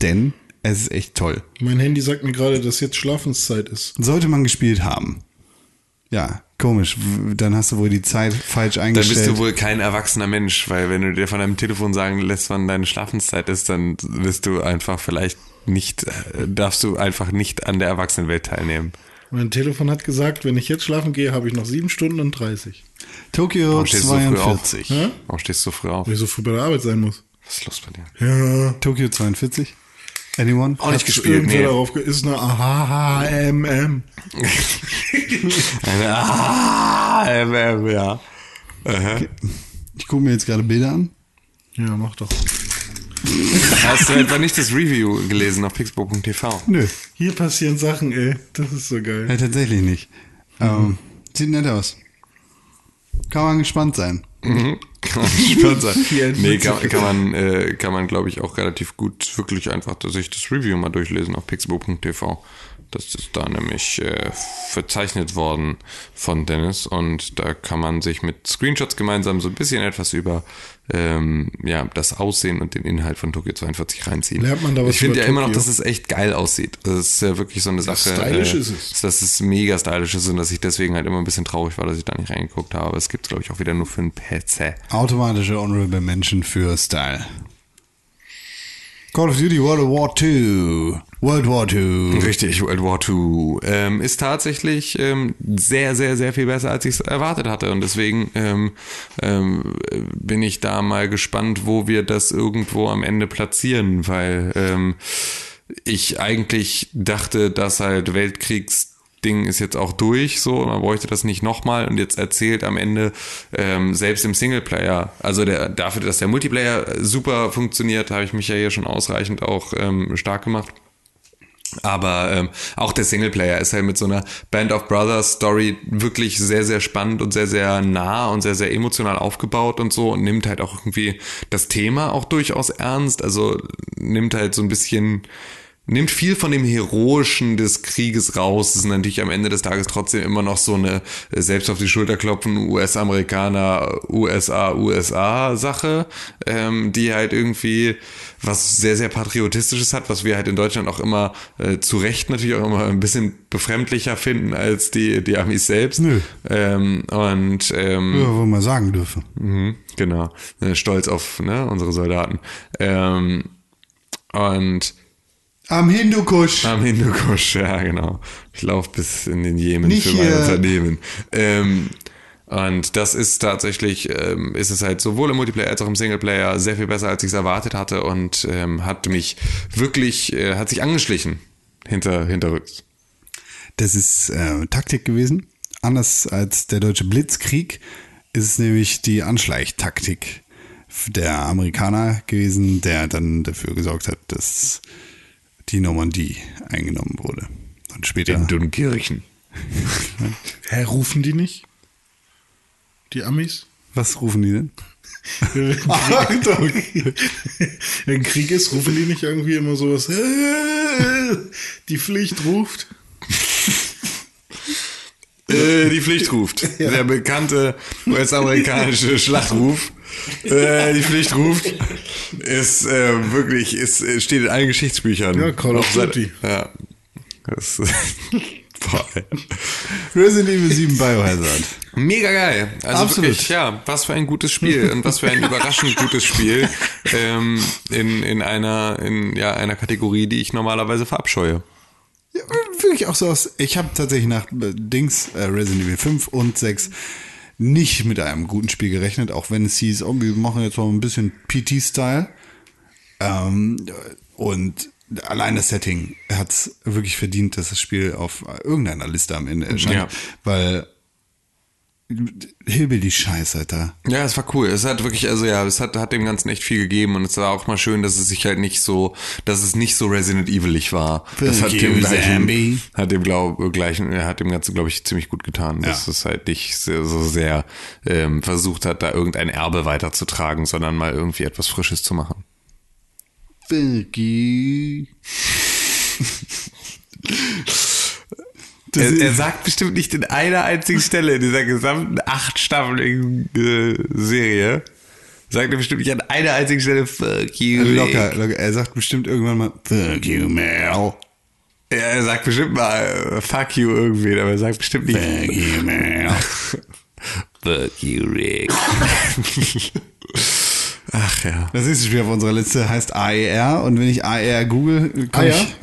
Denn es ist echt toll. Mein Handy sagt mir gerade, dass jetzt Schlafenszeit ist. Sollte man gespielt haben. Ja, komisch. Dann hast du wohl die Zeit falsch eingestellt. Dann bist du wohl kein erwachsener Mensch, weil wenn du dir von deinem Telefon sagen lässt, wann deine Schlafenszeit ist, dann bist du einfach vielleicht nicht, darfst du einfach nicht an der Erwachsenenwelt teilnehmen. Mein Telefon hat gesagt, wenn ich jetzt schlafen gehe, habe ich noch 7 Stunden und 30. Tokio Warum 42. Ja? Warum stehst du so früh auf? Weil ich so früh bei der Arbeit sein muss. Was ist los bei dir? Ja. Tokio 42. Anyone? Auch nicht gespielt, nee. Darauf ist eine AHMM. Eine AHMM, ja. Okay. Ich gucke mir jetzt gerade Bilder an. Ja, mach doch. Hast du etwa nicht das Review gelesen auf pixburg.tv? Nö. Hier passieren Sachen, ey. Das ist so geil. Ja, tatsächlich nicht. Sieht nett aus. Kann man gespannt sein. Mhm. Kann man gespannt sein. Nee, kann man glaube ich, auch relativ gut wirklich einfach sich das Review mal durchlesen auf pixburg.tv. Das ist da nämlich verzeichnet worden von Dennis und da kann man sich mit Screenshots gemeinsam so ein bisschen etwas über ja, das Aussehen und den Inhalt von Tokio 42 reinziehen. Lernt man da was? Ich finde ja Tokio immer noch, dass es echt geil aussieht. Das ist ja wirklich so eine Sache. Stylisch ist es. Dass es mega stylisch ist und dass ich deswegen halt immer ein bisschen traurig war, dass ich da nicht reingeguckt habe. Es gibt es, glaube ich, auch wieder nur für einen PC. Automatische Honorable Mention für Style. Call of Duty World War II. Richtig, World War II. Ist tatsächlich sehr, sehr, sehr viel besser, als ich es erwartet hatte. Und deswegen bin ich da mal gespannt, wo wir das irgendwo am Ende platzieren, weil ich eigentlich dachte, dass halt Weltkriegsding ist jetzt auch durch, so, man bräuchte das nicht nochmal und jetzt erzählt am Ende selbst im Singleplayer, also dafür, dass der Multiplayer super funktioniert, habe ich mich ja hier schon ausreichend auch stark gemacht. Aber auch der Singleplayer ist halt mit so einer Band of Brothers Story wirklich sehr, sehr spannend und sehr, sehr nah und sehr, sehr emotional aufgebaut und so und nimmt halt auch irgendwie das Thema auch durchaus ernst, also nimmt halt so ein bisschen... Nimmt viel von dem Heroischen des Krieges raus. Das ist natürlich am Ende des Tages trotzdem immer noch so eine selbst auf die Schulter klopfen US-Amerikaner, USA-Sache, die halt irgendwie was sehr, sehr Patriotistisches hat, was wir halt in Deutschland auch immer zu Recht natürlich auch immer ein bisschen befremdlicher finden als die Amis selbst. Nö. Ja, wo man sagen dürfen. Genau. Stolz auf unsere Soldaten. Und Am Hindukusch, ja genau. Ich laufe bis in den Jemen nicht für mein Unternehmen. Und das ist tatsächlich, ist es halt sowohl im Multiplayer als auch im Singleplayer sehr viel besser, als ich es erwartet hatte und hat mich wirklich, hat sich angeschlichen hinterrücks. Das ist Taktik gewesen. Anders als der deutsche Blitzkrieg ist es nämlich die Anschleichtaktik der Amerikaner gewesen, der dann dafür gesorgt hat, dass die Normandie eingenommen wurde. Und später. In Dunkirchen. Hä, rufen die nicht? Die Amis? Was rufen die denn? Wenn Krieg ist, rufen die nicht irgendwie immer sowas. Die Pflicht ruft. Die Pflicht ruft. Ja. Der bekannte US-amerikanische Schlachtruf. Die Pflicht ruft. Ist wirklich, steht in allen Geschichtsbüchern. Ja, Call of Duty. Ja. Das ist, boah. Resident Evil 7 Biohazard. Mega geil. Also absolut. Wirklich, ja, was für ein gutes Spiel und was für ein überraschend gutes Spiel in einer Kategorie, die ich normalerweise verabscheue. Ja, fühle ich auch so aus. Ich habe tatsächlich nach Resident Evil 5 und 6 nicht mit einem guten Spiel gerechnet, auch wenn es hieß, wir machen jetzt mal ein bisschen PT-Style. Und allein das Setting hat es wirklich verdient, dass das Spiel auf irgendeiner Liste am Ende erscheint. Ja. Weil Hillbilly-Scheiß, Alter. Ja, es war cool. Es hat wirklich, also ja, es hat dem Ganzen echt viel gegeben und es war auch mal schön, dass es sich halt nicht so, dass es nicht so Resident Evil-ig war. Das hat dem gleichen, hat dem Ganzen, glaube ich, ziemlich gut getan, dass es halt nicht so sehr versucht hat, da irgendein Erbe weiterzutragen, sondern mal irgendwie etwas Frisches zu machen. Birgi. Er sagt bestimmt nicht in einer einzigen Stelle in dieser gesamten 8-staffeln Serie, sagt er bestimmt nicht an einer einzigen Stelle fuck you, locker. Er sagt bestimmt irgendwann mal fuck you, Mel. Er sagt bestimmt mal fuck you irgendwie, aber er sagt bestimmt nicht fuck you, Mel. Fuck you, Rick. Ach ja. Das nächste Spiel auf unserer Liste heißt AER und wenn ich AER google,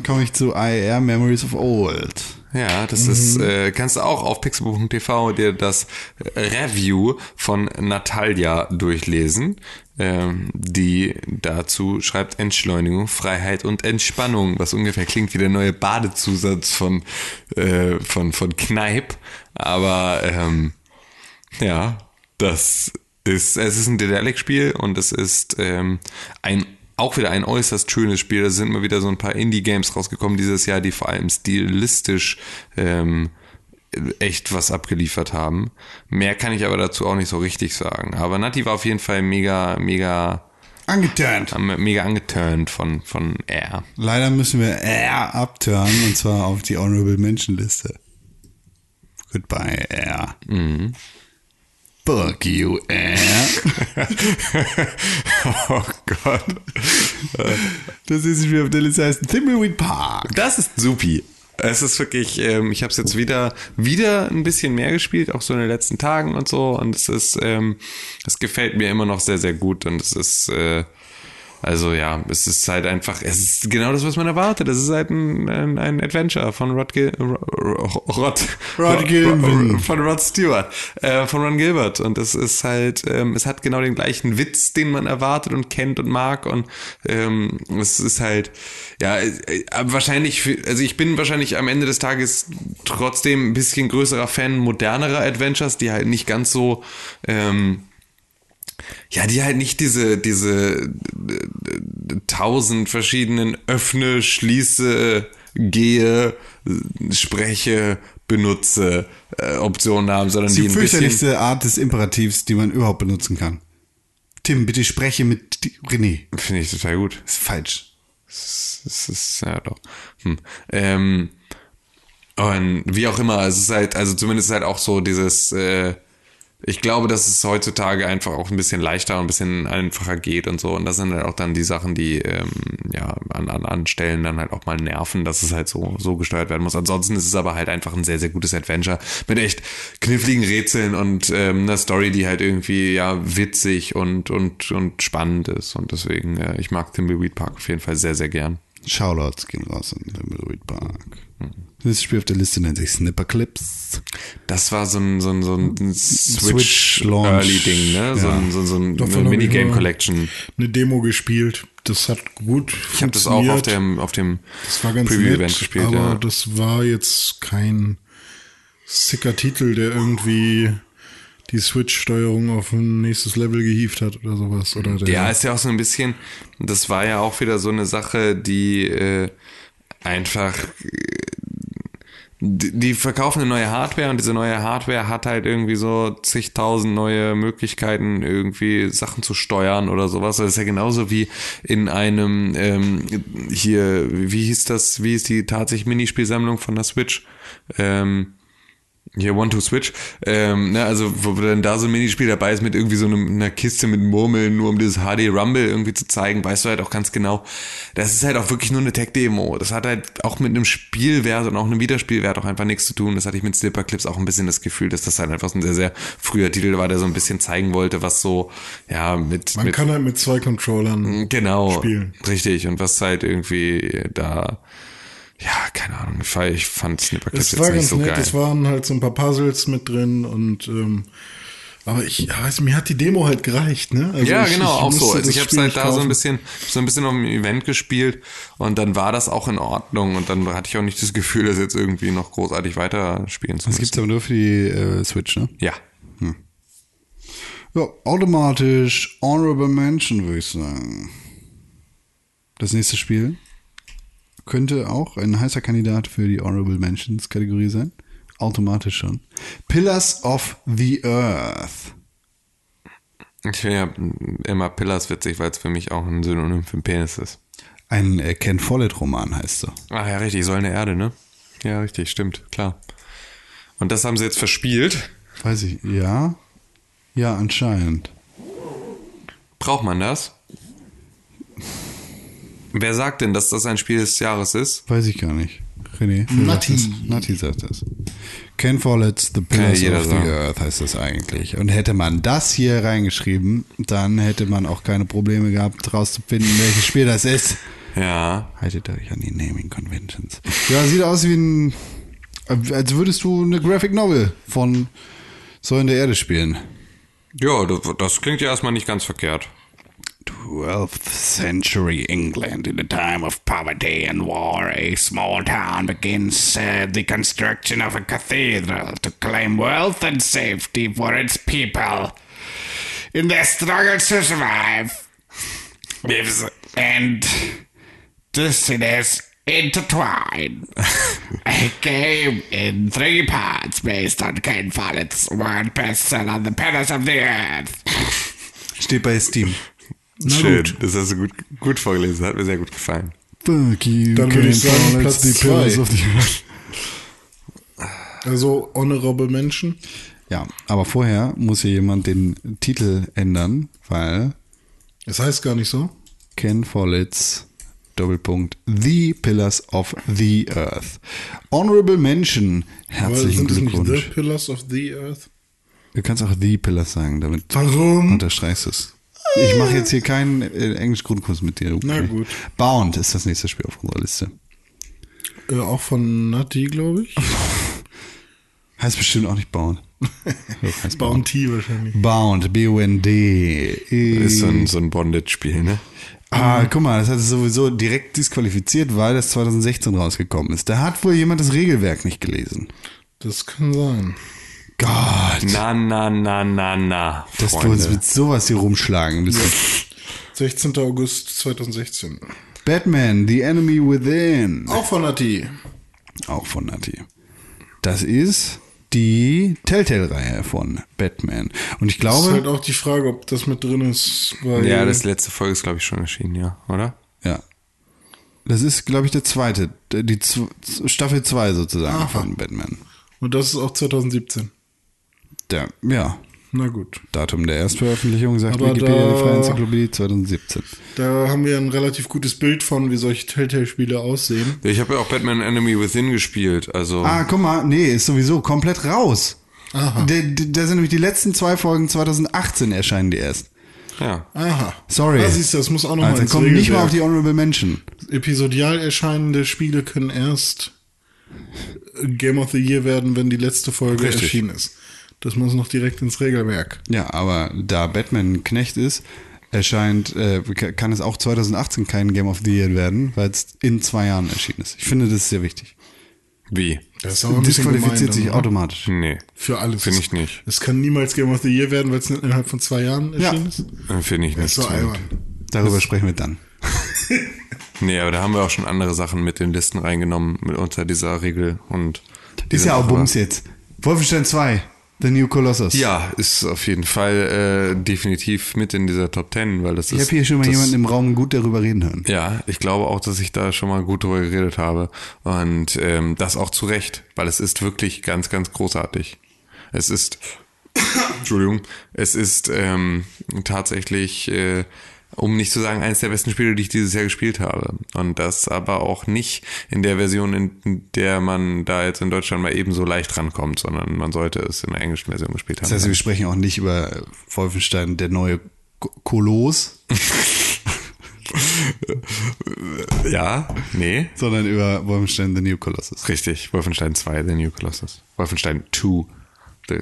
komme ich zu AER Memories of Old. Ja, das ist, kannst du auch auf pixelbook.tv dir das Review von Natalia durchlesen, die dazu schreibt Entschleunigung, Freiheit und Entspannung, was ungefähr klingt wie der neue Badezusatz von Kneipp, aber ja, das ist, es ist ein Dialektspiel und es ist auch wieder ein äußerst schönes Spiel. Da sind mal wieder so ein paar Indie-Games rausgekommen dieses Jahr, die vor allem stilistisch echt was abgeliefert haben. Mehr kann ich aber dazu auch nicht so richtig sagen. Aber Nati war auf jeden Fall mega angeturnt. Mega angeturnt von R. Leider müssen wir R abturnen und zwar auf die Honorable Mention-Liste. Goodbye, R. Mhm. Fuck you, Oh Gott. Das ist wie auf der Liste heißt Thimbleweed Park. Das ist supi. Es ist wirklich, ich habe es jetzt wieder ein bisschen mehr gespielt, auch so in den letzten Tagen und so. Und es ist, es gefällt mir immer noch sehr, sehr gut. Und es ist, also ja, es ist halt einfach, es ist genau das, was man erwartet. Es ist halt ein Adventure von Rod Stewart, von Ron Gilbert. Und es ist halt, es hat genau den gleichen Witz, den man erwartet und kennt und mag. Und es ist halt, ja, ich bin wahrscheinlich am Ende des Tages trotzdem ein bisschen größerer Fan modernerer Adventures, die halt nicht ganz so, die halt nicht diese tausend verschiedenen öffne, schließe, gehe, spreche, benutze Optionen haben, sondern die fürchterlichste Art des Imperativs, die man überhaupt benutzen kann. Tim, bitte spreche mit René. Finde ich total gut. Ist falsch. Das ist ja doch. Und wie auch immer, es ist halt, also zumindest halt auch so dieses ich glaube, dass es heutzutage einfach auch ein bisschen leichter und ein bisschen einfacher geht und so. Und das sind halt auch dann die Sachen, die an Stellen dann halt auch mal nerven, dass es halt so gesteuert werden muss. Ansonsten ist es aber halt einfach ein sehr, sehr gutes Adventure mit echt kniffligen Rätseln und einer Story, die halt irgendwie ja witzig und spannend ist. Und deswegen, ich mag Thimbleweed Park auf jeden Fall sehr, sehr gern. Shoutouts gehen raus in Thimbleweed Park. Das Spiel auf der Liste nennt sich Snipperclips. Das war so ein Switch-Early-Ding, ne? So ein Minigame-Collection. Eine Demo gespielt. Das hat gut funktioniert. Ich habe das auch auf dem Preview-Event gespielt. Aber das war jetzt kein sicker Titel, der irgendwie die Switch-Steuerung auf ein nächstes Level gehievt hat oder sowas. Oder ja, ist ja auch so ein bisschen, das war ja auch wieder so eine Sache, die einfach, die verkaufen eine neue Hardware und diese neue Hardware hat halt irgendwie so zigtausend neue Möglichkeiten, irgendwie Sachen zu steuern oder sowas. Das ist ja genauso wie in einem, hier, wie hieß die tatsächlich Minispielsammlung von der Switch? Hier, One-Two-Switch. Also, wo dann da so ein Minispiel dabei ist mit irgendwie so einer Kiste mit Murmeln, nur um dieses HD-Rumble irgendwie zu zeigen, weißt du halt auch ganz genau, das ist halt auch wirklich nur eine Tech-Demo. Das hat halt auch mit einem Spielwert und auch einem Wiederspielwert auch einfach nichts zu tun. Das hatte ich mit Snipperclips auch ein bisschen das Gefühl, dass das halt einfach so ein sehr, sehr früher Titel war, der so ein bisschen zeigen wollte, was so, ja, Man kann halt mit zwei Controllern spielen. Genau, richtig. Und was halt irgendwie da... Ja, keine Ahnung, ich fand Snipperclips jetzt nicht so geil. Es waren halt so ein paar Puzzles mit drin und aber ich weiß, mir hat die Demo halt gereicht, ne? Also ja, genau, auch so. Also ich hab's halt da so ein bisschen auf dem Event gespielt und dann war das auch in Ordnung und dann hatte ich auch nicht das Gefühl, das jetzt irgendwie noch großartig weiterspielen zu müssen. Das gibt's aber nur für die Switch, ne? Ja. Hm. Ja, automatisch Honorable Mention, würde ich sagen. Das nächste Spiel könnte auch ein heißer Kandidat für die Honorable Mentions Kategorie sein. Automatisch schon. Pillars of the Earth. Ich finde ja immer Pillars witzig, weil es für mich auch ein Synonym für einen Penis ist. Ein Ken Follett-Roman heißt so. Ach ja, richtig. Säulen der Erde, ne? Ja, richtig. Stimmt. Klar. Und das haben sie jetzt verspielt. Weiß ich. Ja. Ja, anscheinend. Braucht man das? Wer sagt denn, dass das ein Spiel des Jahres ist? Weiß ich gar nicht. René. Nati sagt das. Ken Follett's The Pillars of the Earth heißt das eigentlich. Und hätte man das hier reingeschrieben, dann hätte man auch keine Probleme gehabt, rauszufinden, welches Spiel das ist. Ja. Haltet euch an die Naming Conventions. Ja, sieht aus wie ein... Als würdest du eine Graphic Novel von Säulen der Erde spielen. Ja, das klingt ja erstmal nicht ganz verkehrt. 12th century England, in the time of poverty and war, a small town begins the construction of a cathedral to claim wealth and safety for its people. In their struggle to survive, lives and destinies intertwined. A game in three parts based on Ken Follett's world bestseller The Pillars of the Earth. Steht bei Steam. Na schön, gut. Das hast du gut vorgelesen, hat mir sehr gut gefallen. Thank you. Dann würde ich sagen, Platz 2. Also Honorable Mention. Ja, aber vorher muss hier jemand den Titel ändern, weil... Es heißt gar nicht so. Ken Follett's : The Pillars of the Earth. Honorable Mention. Herzlichen Glückwunsch. Nicht The Pillars of the Earth? Du kannst auch The Pillars sagen, damit unterstreichst du es. Ich mache jetzt hier keinen Englisch-Grundkurs mit dir. Okay. Na gut. Bound ist das nächste Spiel auf unserer Liste. Auch von Nati, glaube ich. Heißt bestimmt auch nicht Bound. Heißt Bounty wahrscheinlich. Bound, B-U-N-D. Ist so ein Bondage-Spiel, ne? Guck mal, das hat es sowieso direkt disqualifiziert, weil das 2016 rausgekommen ist. Da hat wohl jemand das Regelwerk nicht gelesen. Das kann sein. Gott. Na, dass Freunde. Du uns mit sowas hier rumschlagen müssen. Ja. 16. August 2016. Batman, The Enemy Within. Auch von Nati. Das ist die Telltale-Reihe von Batman. Und ich glaube... Das ist halt auch die Frage, ob das mit drin ist. Weil ja, das letzte Folge ist, glaube ich, schon erschienen, ja. Oder? Ja. Das ist, glaube ich, der zweite. Die Staffel 2 sozusagen von Batman. Und das ist auch 2017. Ja. Na gut. Datum der Erstveröffentlichung, sagt Wikipedia, die Freie Enzyklopädie 2017. Da haben wir ein relativ gutes Bild von, wie solche Telltale-Spiele aussehen. Ich habe ja auch Batman Enemy Within gespielt, also... guck mal, nee, ist sowieso komplett raus. Aha. Da sind nämlich die letzten 2 Folgen 2018 erscheinen die erst. Ja. Aha. Sorry. Da siehst du, das muss auch nochmal ins Regelwerk. Kommen nicht mal auf die Honorable Mention. Episodial erscheinende Spiele können erst... Game of the Year werden, wenn die letzte Folge erschienen ist. Das muss noch direkt ins Regelwerk. Ja, aber da Batman ein Knecht ist, kann es auch 2018 kein Game of the Year werden, weil es in 2 Jahren erschienen ist. Ich finde, das ist sehr wichtig. Wie? Das disqualifiziert sich automatisch. Nee. Für alles. Finde ich nicht. Es kann niemals Game of the Year werden, weil es innerhalb von 2 Jahren erschienen ist? Finde ich nicht. So albern. Darüber sprechen wir dann. Nee, aber da haben wir auch schon andere Sachen mit den Listen reingenommen, mit unter dieser Regel. Und ist ja auch Bums jetzt. Wolfenstein 2, The New Colossus. Ja, ist auf jeden Fall definitiv mit in dieser Top 10, weil das ist... Ich habe hier schon mal jemanden im Raum gut darüber reden hören. Ja, ich glaube auch, dass ich da schon mal gut darüber geredet habe. Und das auch zu Recht, weil es ist wirklich ganz, ganz großartig. Es ist... Entschuldigung. Es ist tatsächlich... um nicht zu sagen, eines der besten Spiele, die ich dieses Jahr gespielt habe. Und das aber auch nicht in der Version, in der man da jetzt in Deutschland mal eben so leicht rankommt, sondern man sollte es in der englischen Version gespielt haben. Das heißt, wir sprechen auch nicht über Wolfenstein, der neue Koloss. Ja, nee. Sondern über Wolfenstein, The New Colossus. Richtig, Wolfenstein 2, The New Colossus. Wolfenstein 2, The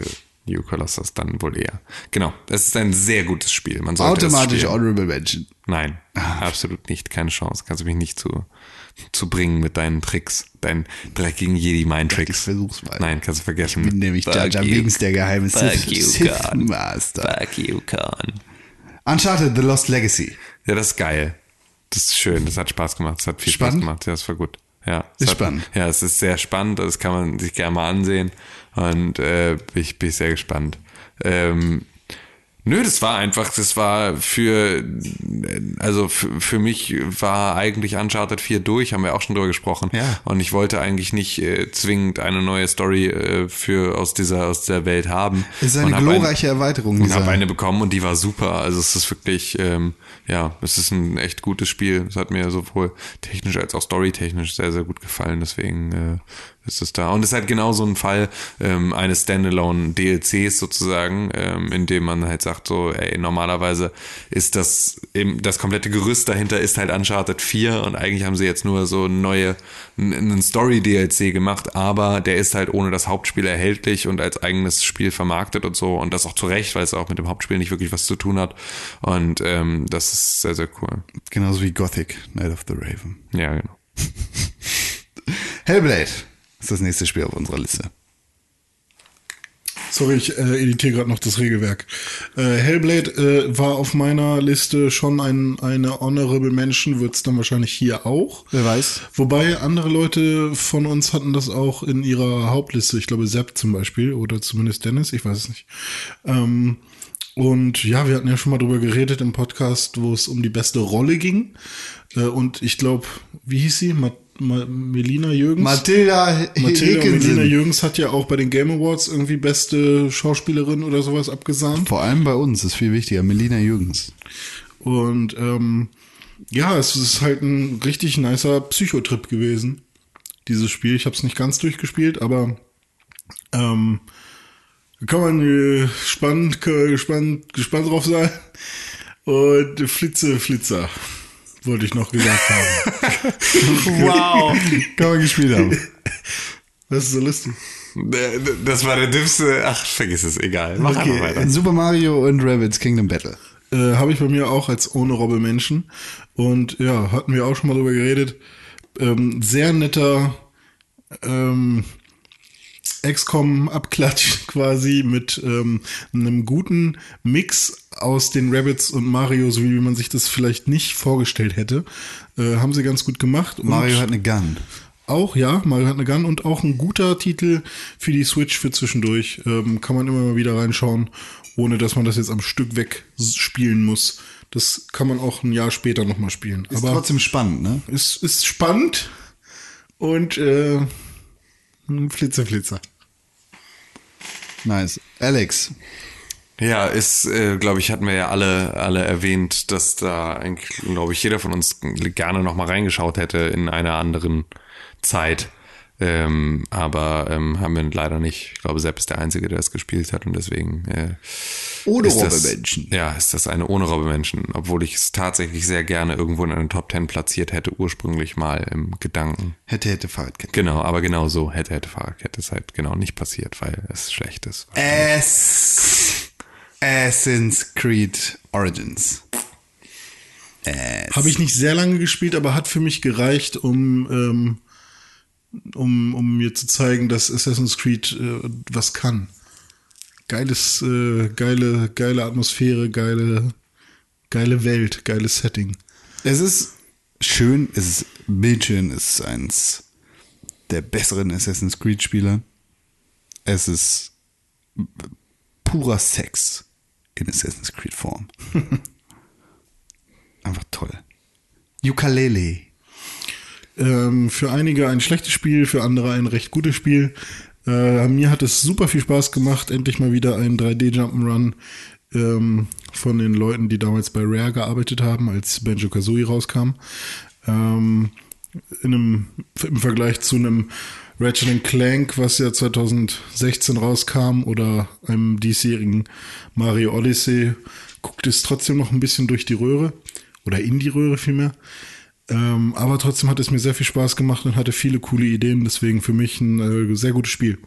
New Colossus dann wohl eher. Genau, es ist ein sehr gutes Spiel. Man sollte automatisch Honorable Mention. Nein, absolut nicht. Keine Chance. Kannst du mich nicht zu zu bringen mit deinen Tricks, deinen dreckigen Jedi-Mind-Tricks. Ich versuch's mal. Nein, kannst du vergessen. Ich bin nämlich Jar Jar Binks, der geheime Sith-Master. Fuck you, Khan. Uncharted The Lost Legacy. Ja, das ist geil. Das ist schön, das hat Spaß gemacht, das hat viel spannend. Spaß gemacht. Ja, das war gut. Ja, ist hat, spannend. Ja, es ist sehr spannend, das kann man sich gerne mal ansehen und ich bin sehr gespannt. Nö, für mich war eigentlich Uncharted 4 durch, haben wir auch schon drüber gesprochen. Ja. Und ich wollte eigentlich nicht zwingend eine neue Story aus dieser Welt haben. Es ist eine glorreiche Erweiterung. Ich habe eine bekommen und die war super. Also es ist wirklich, es ist ein echt gutes Spiel. Es hat mir sowohl technisch als auch storytechnisch sehr, sehr gut gefallen. Deswegen ist es da. Und es ist halt genau so ein Fall eines Standalone-DLCs sozusagen, in dem man halt sagt so, ey, normalerweise ist das, eben das komplette Gerüst dahinter ist halt Uncharted 4 und eigentlich haben sie jetzt nur so einen Story-DLC gemacht, aber der ist halt ohne das Hauptspiel erhältlich und als eigenes Spiel vermarktet und so und das auch zu Recht, weil es auch mit dem Hauptspiel nicht wirklich was zu tun hat und das ist sehr, sehr cool. Genauso wie Gothic, Night of the Raven. Ja, genau. Hellblade. Das ist das nächste Spiel auf unserer Liste. Sorry, ich editiere gerade noch das Regelwerk. Hellblade war auf meiner Liste schon eine Honorable Mention, wird es dann wahrscheinlich hier auch. Wer weiß. Wobei andere Leute von uns hatten das auch in ihrer Hauptliste. Ich glaube, Sepp zum Beispiel oder zumindest Dennis, ich weiß es nicht. Und ja, wir hatten ja schon mal drüber geredet im Podcast, wo es um die beste Rolle ging. Und ich glaube, wie hieß sie? Melina Jürgens. Melina Jürgens hat ja auch bei den Game Awards irgendwie beste Schauspielerin oder sowas abgesahnt. Vor allem bei uns, ist viel wichtiger. Melina Jürgens. Und es ist halt ein richtig nicer Psychotrip gewesen, dieses Spiel. Ich habe es nicht ganz durchgespielt, aber kann man gespannt drauf sein. Und Flitzer. Wollte ich noch gesagt haben. Wow. Kann man gespielt haben. Das ist so lustig. Das war der dümmste. Ach, vergiss es, egal. Mach einfach weiter. Super Mario und Rabbids Kingdom Battle. Habe ich bei mir auch als Honorable Menschen. Und ja, hatten wir auch schon mal drüber geredet. Sehr netter XCOM-Abklatsch quasi mit einem guten Mix aus den Rabbids und Mario, so wie man sich das vielleicht nicht vorgestellt hätte. Haben sie ganz gut gemacht. Und Mario hat eine Gun. Auch, ja, Mario hat eine Gun und auch ein guter Titel für die Switch für zwischendurch. Kann man immer mal wieder reinschauen, ohne dass man das jetzt am Stück weg spielen muss. Das kann man auch ein Jahr später nochmal spielen. Ist aber trotzdem spannend, ne? Ist spannend und Flitzer. Nice. Alex. Ja, ist, glaube ich, hatten wir ja alle erwähnt, dass da eigentlich, glaube ich, jeder von uns gerne nochmal reingeschaut hätte in einer anderen Zeit. Aber haben wir leider nicht. Ich glaube, Sepp ist der Einzige, der das gespielt hat und deswegen ist das eine Honorable Mention, obwohl ich es tatsächlich sehr gerne irgendwo in einem Top 10 platziert hätte, ursprünglich mal im Gedanken. Hätte Fahrradkette. Genau, aber genau so, hätte Fahrradkette ist halt genau nicht passiert, weil es schlecht ist. Assassin's Creed Origins. Habe ich nicht sehr lange gespielt, aber hat für mich gereicht, um mir zu zeigen, dass Assassin's Creed was kann. Geile Atmosphäre, geile Welt, geiles Setting. Es ist schön, es ist bildschön, es ist eins der besseren Assassin's Creed Spiele. Es ist purer Sex in Assassin's Creed Form. Einfach toll. Ukulele. Für einige ein schlechtes Spiel, für andere ein recht gutes Spiel. Mir hat es super viel Spaß gemacht, endlich mal wieder einen 3D-Jump'n'Run von den Leuten, die damals bei Rare gearbeitet haben, als Banjo-Kazooie rauskam. Im Vergleich zu einem Ratchet & Clank, was ja 2016 rauskam, oder einem diesjährigen Mario Odyssey, guckt es trotzdem noch ein bisschen durch die Röhre, oder in die Röhre vielmehr. Aber trotzdem hat es mir sehr viel Spaß gemacht und hatte viele coole Ideen. Deswegen für mich ein sehr gutes Spiel.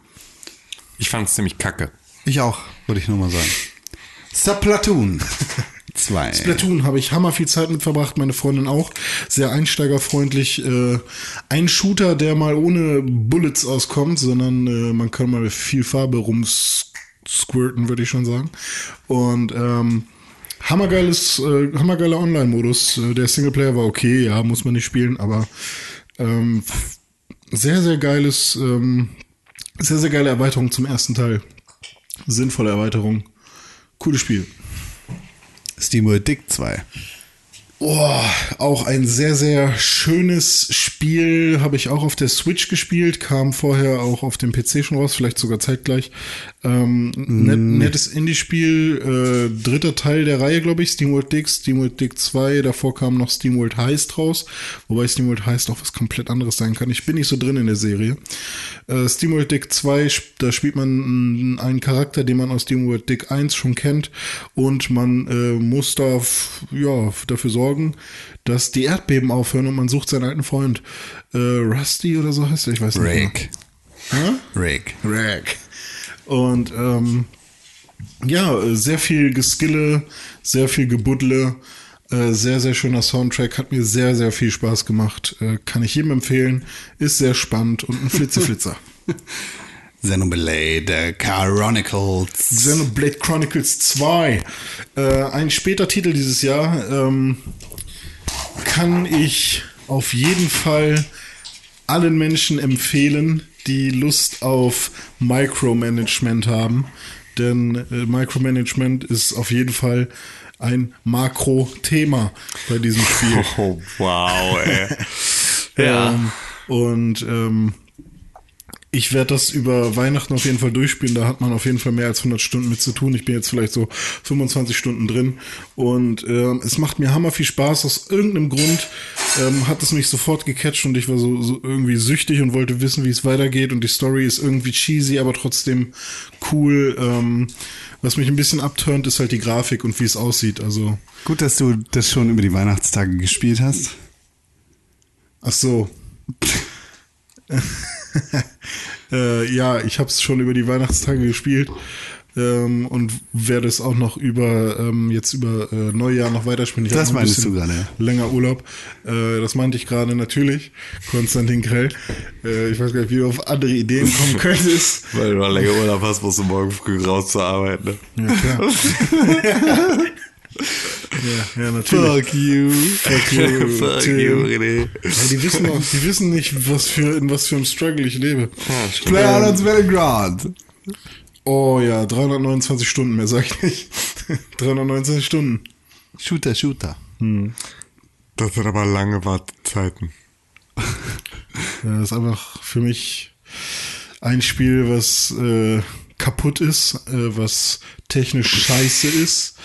Ich fand es ziemlich kacke. Ich auch, würde ich nur mal sagen. Splatoon. 2. Splatoon habe ich hammer viel Zeit mit verbracht, meine Freundin auch. Sehr einsteigerfreundlich. Ein Shooter, der mal ohne Bullets auskommt, sondern man kann mal viel Farbe rumsquirten, würde ich schon sagen. Und hammergeiler Online-Modus. Der Singleplayer war okay, ja, muss man nicht spielen, aber sehr, sehr geiles, sehr, sehr geile Erweiterung zum ersten Teil. Sinnvolle Erweiterung. Cooles Spiel. SteamWorld Dig 2. Oh, auch ein sehr, sehr schönes Spiel. Habe ich auch auf der Switch gespielt. Kam vorher auch auf dem PC schon raus. Vielleicht sogar zeitgleich. Nettes Indie-Spiel. Dritter Teil der Reihe, glaube ich. SteamWorld Dig, SteamWorld Dig 2. Davor kam noch SteamWorld Heist raus. Wobei SteamWorld Heist auch was komplett anderes sein kann. Ich bin nicht so drin in der Serie. SteamWorld Dig 2, da spielt man einen Charakter, den man aus SteamWorld Dig 1 schon kennt. Und man muss dafür sorgen, dass die Erdbeben aufhören und man sucht seinen alten Freund. Rusty oder so heißt er, ich weiß nicht. Rick. Und sehr viel Geskille, sehr viel Gebuddle, sehr, sehr schöner Soundtrack, hat mir sehr, sehr viel Spaß gemacht. Kann ich jedem empfehlen, ist sehr spannend und ein Flitzer. Xenoblade Chronicles 2. Ein später Titel dieses Jahr. Kann ich auf jeden Fall allen Menschen empfehlen, die Lust auf Micromanagement haben. Denn Micromanagement ist auf jeden Fall ein Makrothema bei diesem Spiel. Oh, wow, ey. Ja. Ich werde das über Weihnachten auf jeden Fall durchspielen. Da hat man auf jeden Fall mehr als 100 Stunden mit zu tun. Ich bin jetzt vielleicht so 25 Stunden drin. Und es macht mir hammer viel Spaß. Aus irgendeinem Grund hat es mich sofort gecatcht und ich war so irgendwie süchtig und wollte wissen, wie es weitergeht. Und die Story ist irgendwie cheesy, aber trotzdem cool. Was mich ein bisschen abturnt, ist halt die Grafik und wie es aussieht. Also gut, dass du das schon über die Weihnachtstage gespielt hast. Ach so. Ich habe es schon über die Weihnachtstage gespielt und werde es auch noch über Neujahr noch weiterspielen. Das meinst du gerade? Länger Urlaub. Das meinte ich gerade natürlich, Konstantin Krell. Ich weiß gar nicht, wie du auf andere Ideen kommen könntest. Weil du noch länger Urlaub hast, musst du morgen früh raus zur Arbeit. Ne? Ja, klar. Ja, natürlich. Fuck you. Fuck you, René. Ja, die wissen nicht, in was für einem Struggle ich lebe. Oh, Play on Battleground. Oh ja, 329 Stunden, mehr sag ich nicht. 329 Stunden. Shooter. Das sind aber lange Wartezeiten. Das ist einfach für mich ein Spiel, was kaputt ist, was technisch scheiße ist.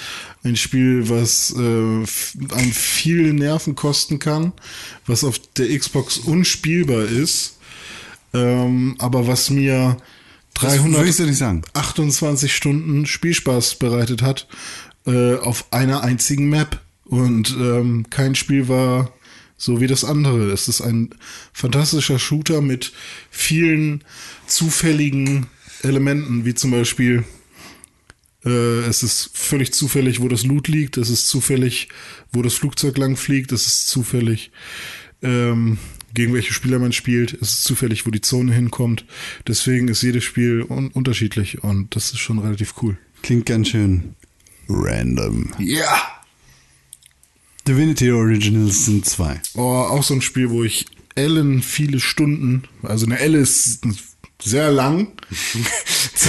Ein Spiel, was einem viele Nerven kosten kann, was auf der Xbox unspielbar ist, aber was mir 328 Stunden Spielspaß bereitet hat, auf einer einzigen Map. Und kein Spiel war so wie das andere. Es ist ein fantastischer Shooter mit vielen zufälligen Elementen, wie zum Beispiel... Es ist völlig zufällig, wo das Loot liegt. Es ist zufällig, wo das Flugzeug lang fliegt. Es ist zufällig, gegen welche Spieler man spielt. Es ist zufällig, wo die Zone hinkommt. Deswegen ist jedes Spiel unterschiedlich und das ist schon relativ cool. Klingt ganz schön random. Ja! Yeah. Divinity Originals sind 2. Oh, auch so ein Spiel, wo ich Ellen viele Stunden, also eine Elle ist... sehr lang.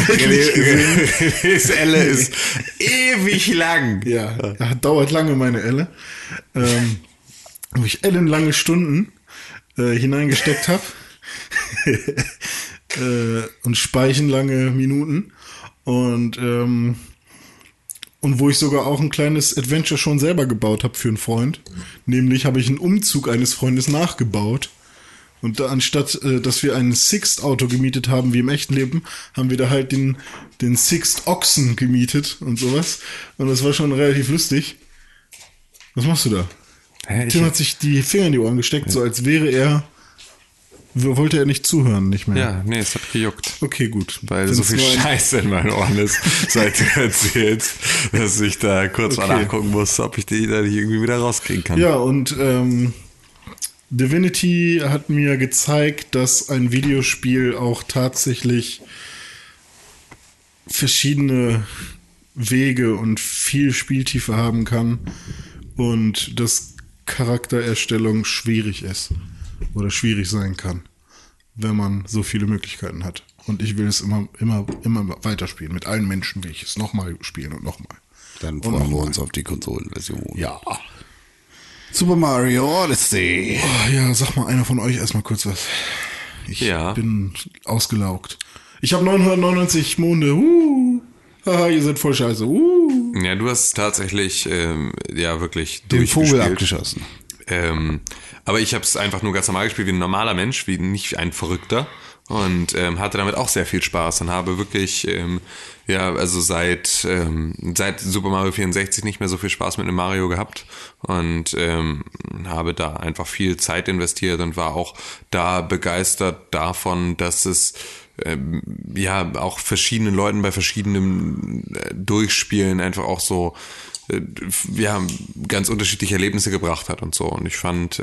Elle ist ewig lang. Ja, dauert lange meine Elle. Wo ich ellenlange Stunden hineingesteckt habe und speichenlange Minuten. Und wo ich sogar auch ein kleines Adventure schon selber gebaut habe für einen Freund. Nämlich habe ich einen Umzug eines Freundes nachgebaut. Und da, anstatt, dass wir ein Sixt-Auto gemietet haben, wie im echten Leben, haben wir da halt den Sixt-Ochsen gemietet und sowas. Und das war schon relativ lustig. Was machst du da? Tim hat sich die Finger in die Ohren gesteckt, so als wäre er wollte er nicht zuhören, nicht mehr. Ja, nee, es hat gejuckt. Okay, gut. Weil so viel Scheiße in meinen Ohren ist, seit du erzählst, dass ich da kurz mal nachgucken musste, ob ich die da nicht irgendwie wieder rauskriegen kann. Ja, und Divinity hat mir gezeigt, dass ein Videospiel auch tatsächlich verschiedene Wege und viel Spieltiefe haben kann und dass Charaktererstellung schwierig ist oder schwierig sein kann, wenn man so viele Möglichkeiten hat. Und ich will es immer weiterspielen. Mit allen Menschen will ich es nochmal spielen und nochmal. Dann freuen wir uns auf die Konsolenversion. Ja. Super Mario Odyssey. Oh, ja, sag mal einer von euch erstmal kurz was. Ich bin ausgelaugt. Ich habe 999 Monde. Haha, ihr seid voll scheiße. Ja, du hast tatsächlich wirklich den Vogel abgeschossen. Aber ich habe es einfach nur ganz normal gespielt, wie ein normaler Mensch, wie nicht ein Verrückter, und hatte damit auch sehr viel Spaß und habe wirklich seit Super Mario 64 nicht mehr so viel Spaß mit einem Mario gehabt und habe da einfach viel Zeit investiert und war auch da begeistert davon, dass es auch verschiedenen Leuten bei verschiedenen Durchspielen einfach auch so ganz unterschiedliche Erlebnisse gebracht hat und so. Und ich fand,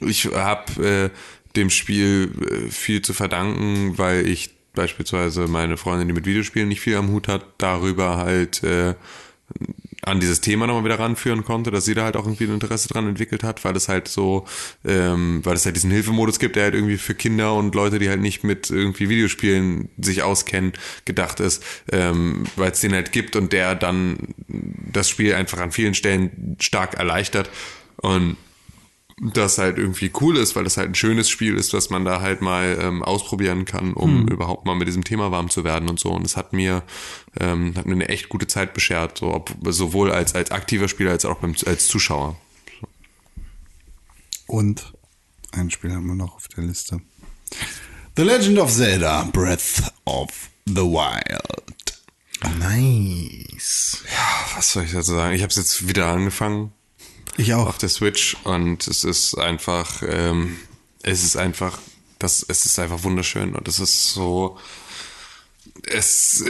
ich habe dem Spiel viel zu verdanken, weil ich beispielsweise meine Freundin, die mit Videospielen nicht viel am Hut hat, darüber halt an dieses Thema nochmal wieder ranführen konnte, dass sie da halt auch irgendwie ein Interesse dran entwickelt hat, weil es halt so, weil es halt diesen Hilfemodus gibt, der halt irgendwie für Kinder und Leute, die halt nicht mit irgendwie Videospielen sich auskennen, gedacht ist, weil es den halt gibt und der dann das Spiel einfach an vielen Stellen stark erleichtert und das halt irgendwie cool ist, weil das halt ein schönes Spiel ist, was man da halt mal ausprobieren kann, um überhaupt mal mit diesem Thema warm zu werden und so. Und es hat mir eine echt gute Zeit beschert, so sowohl als aktiver Spieler als auch als Zuschauer. So. Und ein Spiel haben wir noch auf der Liste. The Legend of Zelda Breath of the Wild. Nice. Ja, was soll ich dazu sagen? Ich habe es jetzt wieder angefangen. Ich auch. Auf der Switch, und es ist einfach wunderschön, und es ist so, es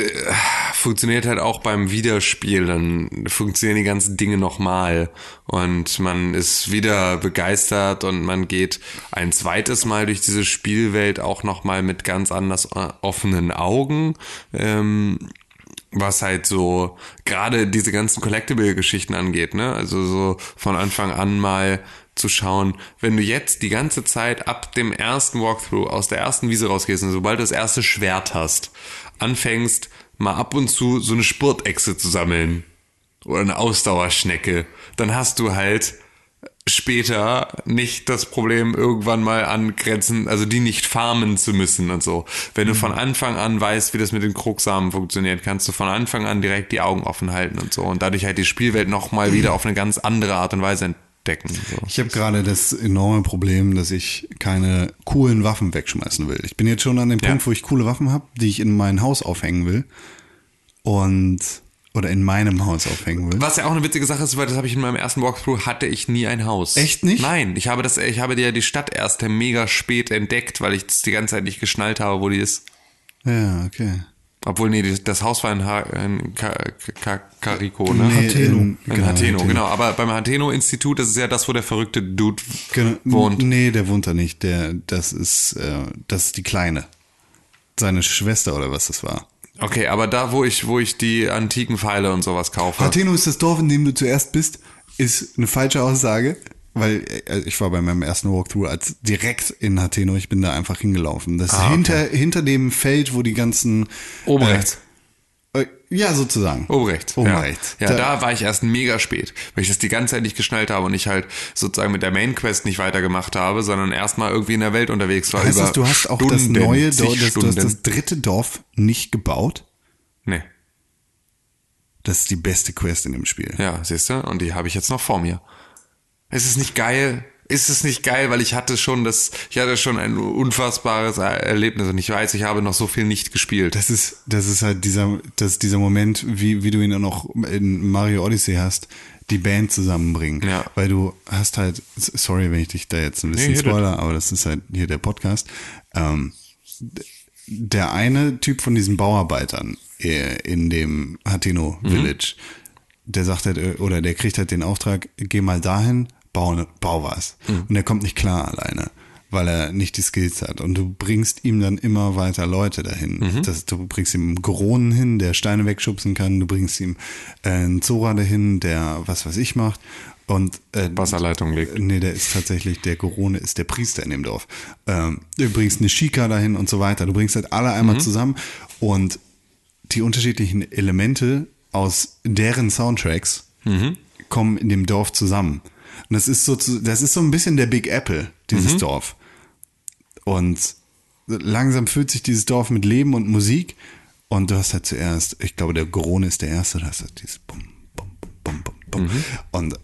funktioniert halt auch beim Wiederspielen, funktionieren die ganzen Dinge nochmal und man ist wieder begeistert und man geht ein zweites Mal durch diese Spielwelt auch nochmal mit ganz anders offenen Augen, was halt so gerade diese ganzen Collectible-Geschichten angeht, ne? Also so von Anfang an mal zu schauen, wenn du jetzt die ganze Zeit ab dem ersten Walkthrough aus der ersten Wiese rausgehst und sobald du das erste Schwert hast, anfängst mal ab und zu so eine Spurtechse zu sammeln oder eine Ausdauerschnecke, dann hast du halt später nicht das Problem, irgendwann mal angrenzen, also die nicht farmen zu müssen und so. Wenn du von Anfang an weißt, wie das mit den Krogsamen funktioniert, kannst du von Anfang an direkt die Augen offen halten und so und dadurch halt die Spielwelt nochmal wieder auf eine ganz andere Art und Weise entdecken. So. Ich habe gerade das enorme Problem, dass ich keine coolen Waffen wegschmeißen will. Ich bin jetzt schon an dem Punkt, wo ich coole Waffen habe, die ich in mein Haus aufhängen will oder in meinem Haus aufhängen will. Was ja auch eine witzige Sache ist, weil das habe ich in meinem ersten Walkthrough, hatte ich nie ein Haus. Echt nicht? Nein, ich habe ja die Stadt erst mega spät entdeckt, weil ich das die ganze Zeit nicht geschnallt habe, wo die ist. Ja, okay. Obwohl, nee, das Haus war in Kariko, ne? Nee, Hateno. In Hateno, genau. Aber beim Hateno-Institut, das ist ja das, wo der verrückte Dude wohnt. Nee, der wohnt da nicht. Das ist die Kleine. Seine Schwester oder was das war. Okay, aber da, wo ich die antiken Pfeile und sowas kaufe. Hateno ist das Dorf, in dem du zuerst bist, ist eine falsche Aussage, weil ich war bei meinem ersten Walkthrough als direkt in Hateno, ich bin da einfach hingelaufen. Das ist hinter dem Feld, wo die ganzen... Oben rechts. Ja, sozusagen. Oben rechts. Ja, da war ich erst mega spät, weil ich das die ganze Zeit nicht geschnallt habe und ich halt sozusagen mit der Main-Quest nicht weitergemacht habe, sondern erstmal irgendwie in der Welt unterwegs war. Heißt das, du hast auch Stunden, das neue Dorf, du hast das dritte Dorf nicht gebaut? Nee. Das ist die beste Quest in dem Spiel. Ja, siehst du? Und die habe ich jetzt noch vor mir. Ist es nicht geil? Weil ich hatte schon ein unfassbares Erlebnis und ich weiß, ich habe noch so viel nicht gespielt. Das ist halt dieser Moment, wie du ihn dann noch in Mario Odyssey hast, die Band zusammenbringen. Ja. Weil du hast halt, sorry, wenn ich dich da jetzt ein bisschen spoiler, aber das ist halt hier der Podcast. Der eine Typ von diesen Bauarbeitern in dem Hateno Village, der sagt halt, oder der kriegt halt den Auftrag, geh mal dahin, bau was. Mhm. Und der kommt nicht klar alleine, weil er nicht die Skills hat. Und du bringst ihm dann immer weiter Leute dahin. Mhm. Du bringst ihm einen Gronen hin, der Steine wegschubsen kann. Du bringst ihm einen Zora dahin, der was weiß ich macht. Und Wasserleitung legt. Nee, der ist tatsächlich, der Gorone ist der Priester in dem Dorf. Du bringst eine Schika dahin und so weiter. Du bringst halt alle einmal zusammen. Und die unterschiedlichen Elemente aus deren Soundtracks kommen in dem Dorf zusammen. Und das ist so ein bisschen der Big Apple, dieses Dorf. Und langsam füllt sich dieses Dorf mit Leben und Musik. Und du hast halt zuerst, ich glaube, der Gorone ist der Erste, du hast halt dieses Bum, Bum, Bum, Bum, Bum. Und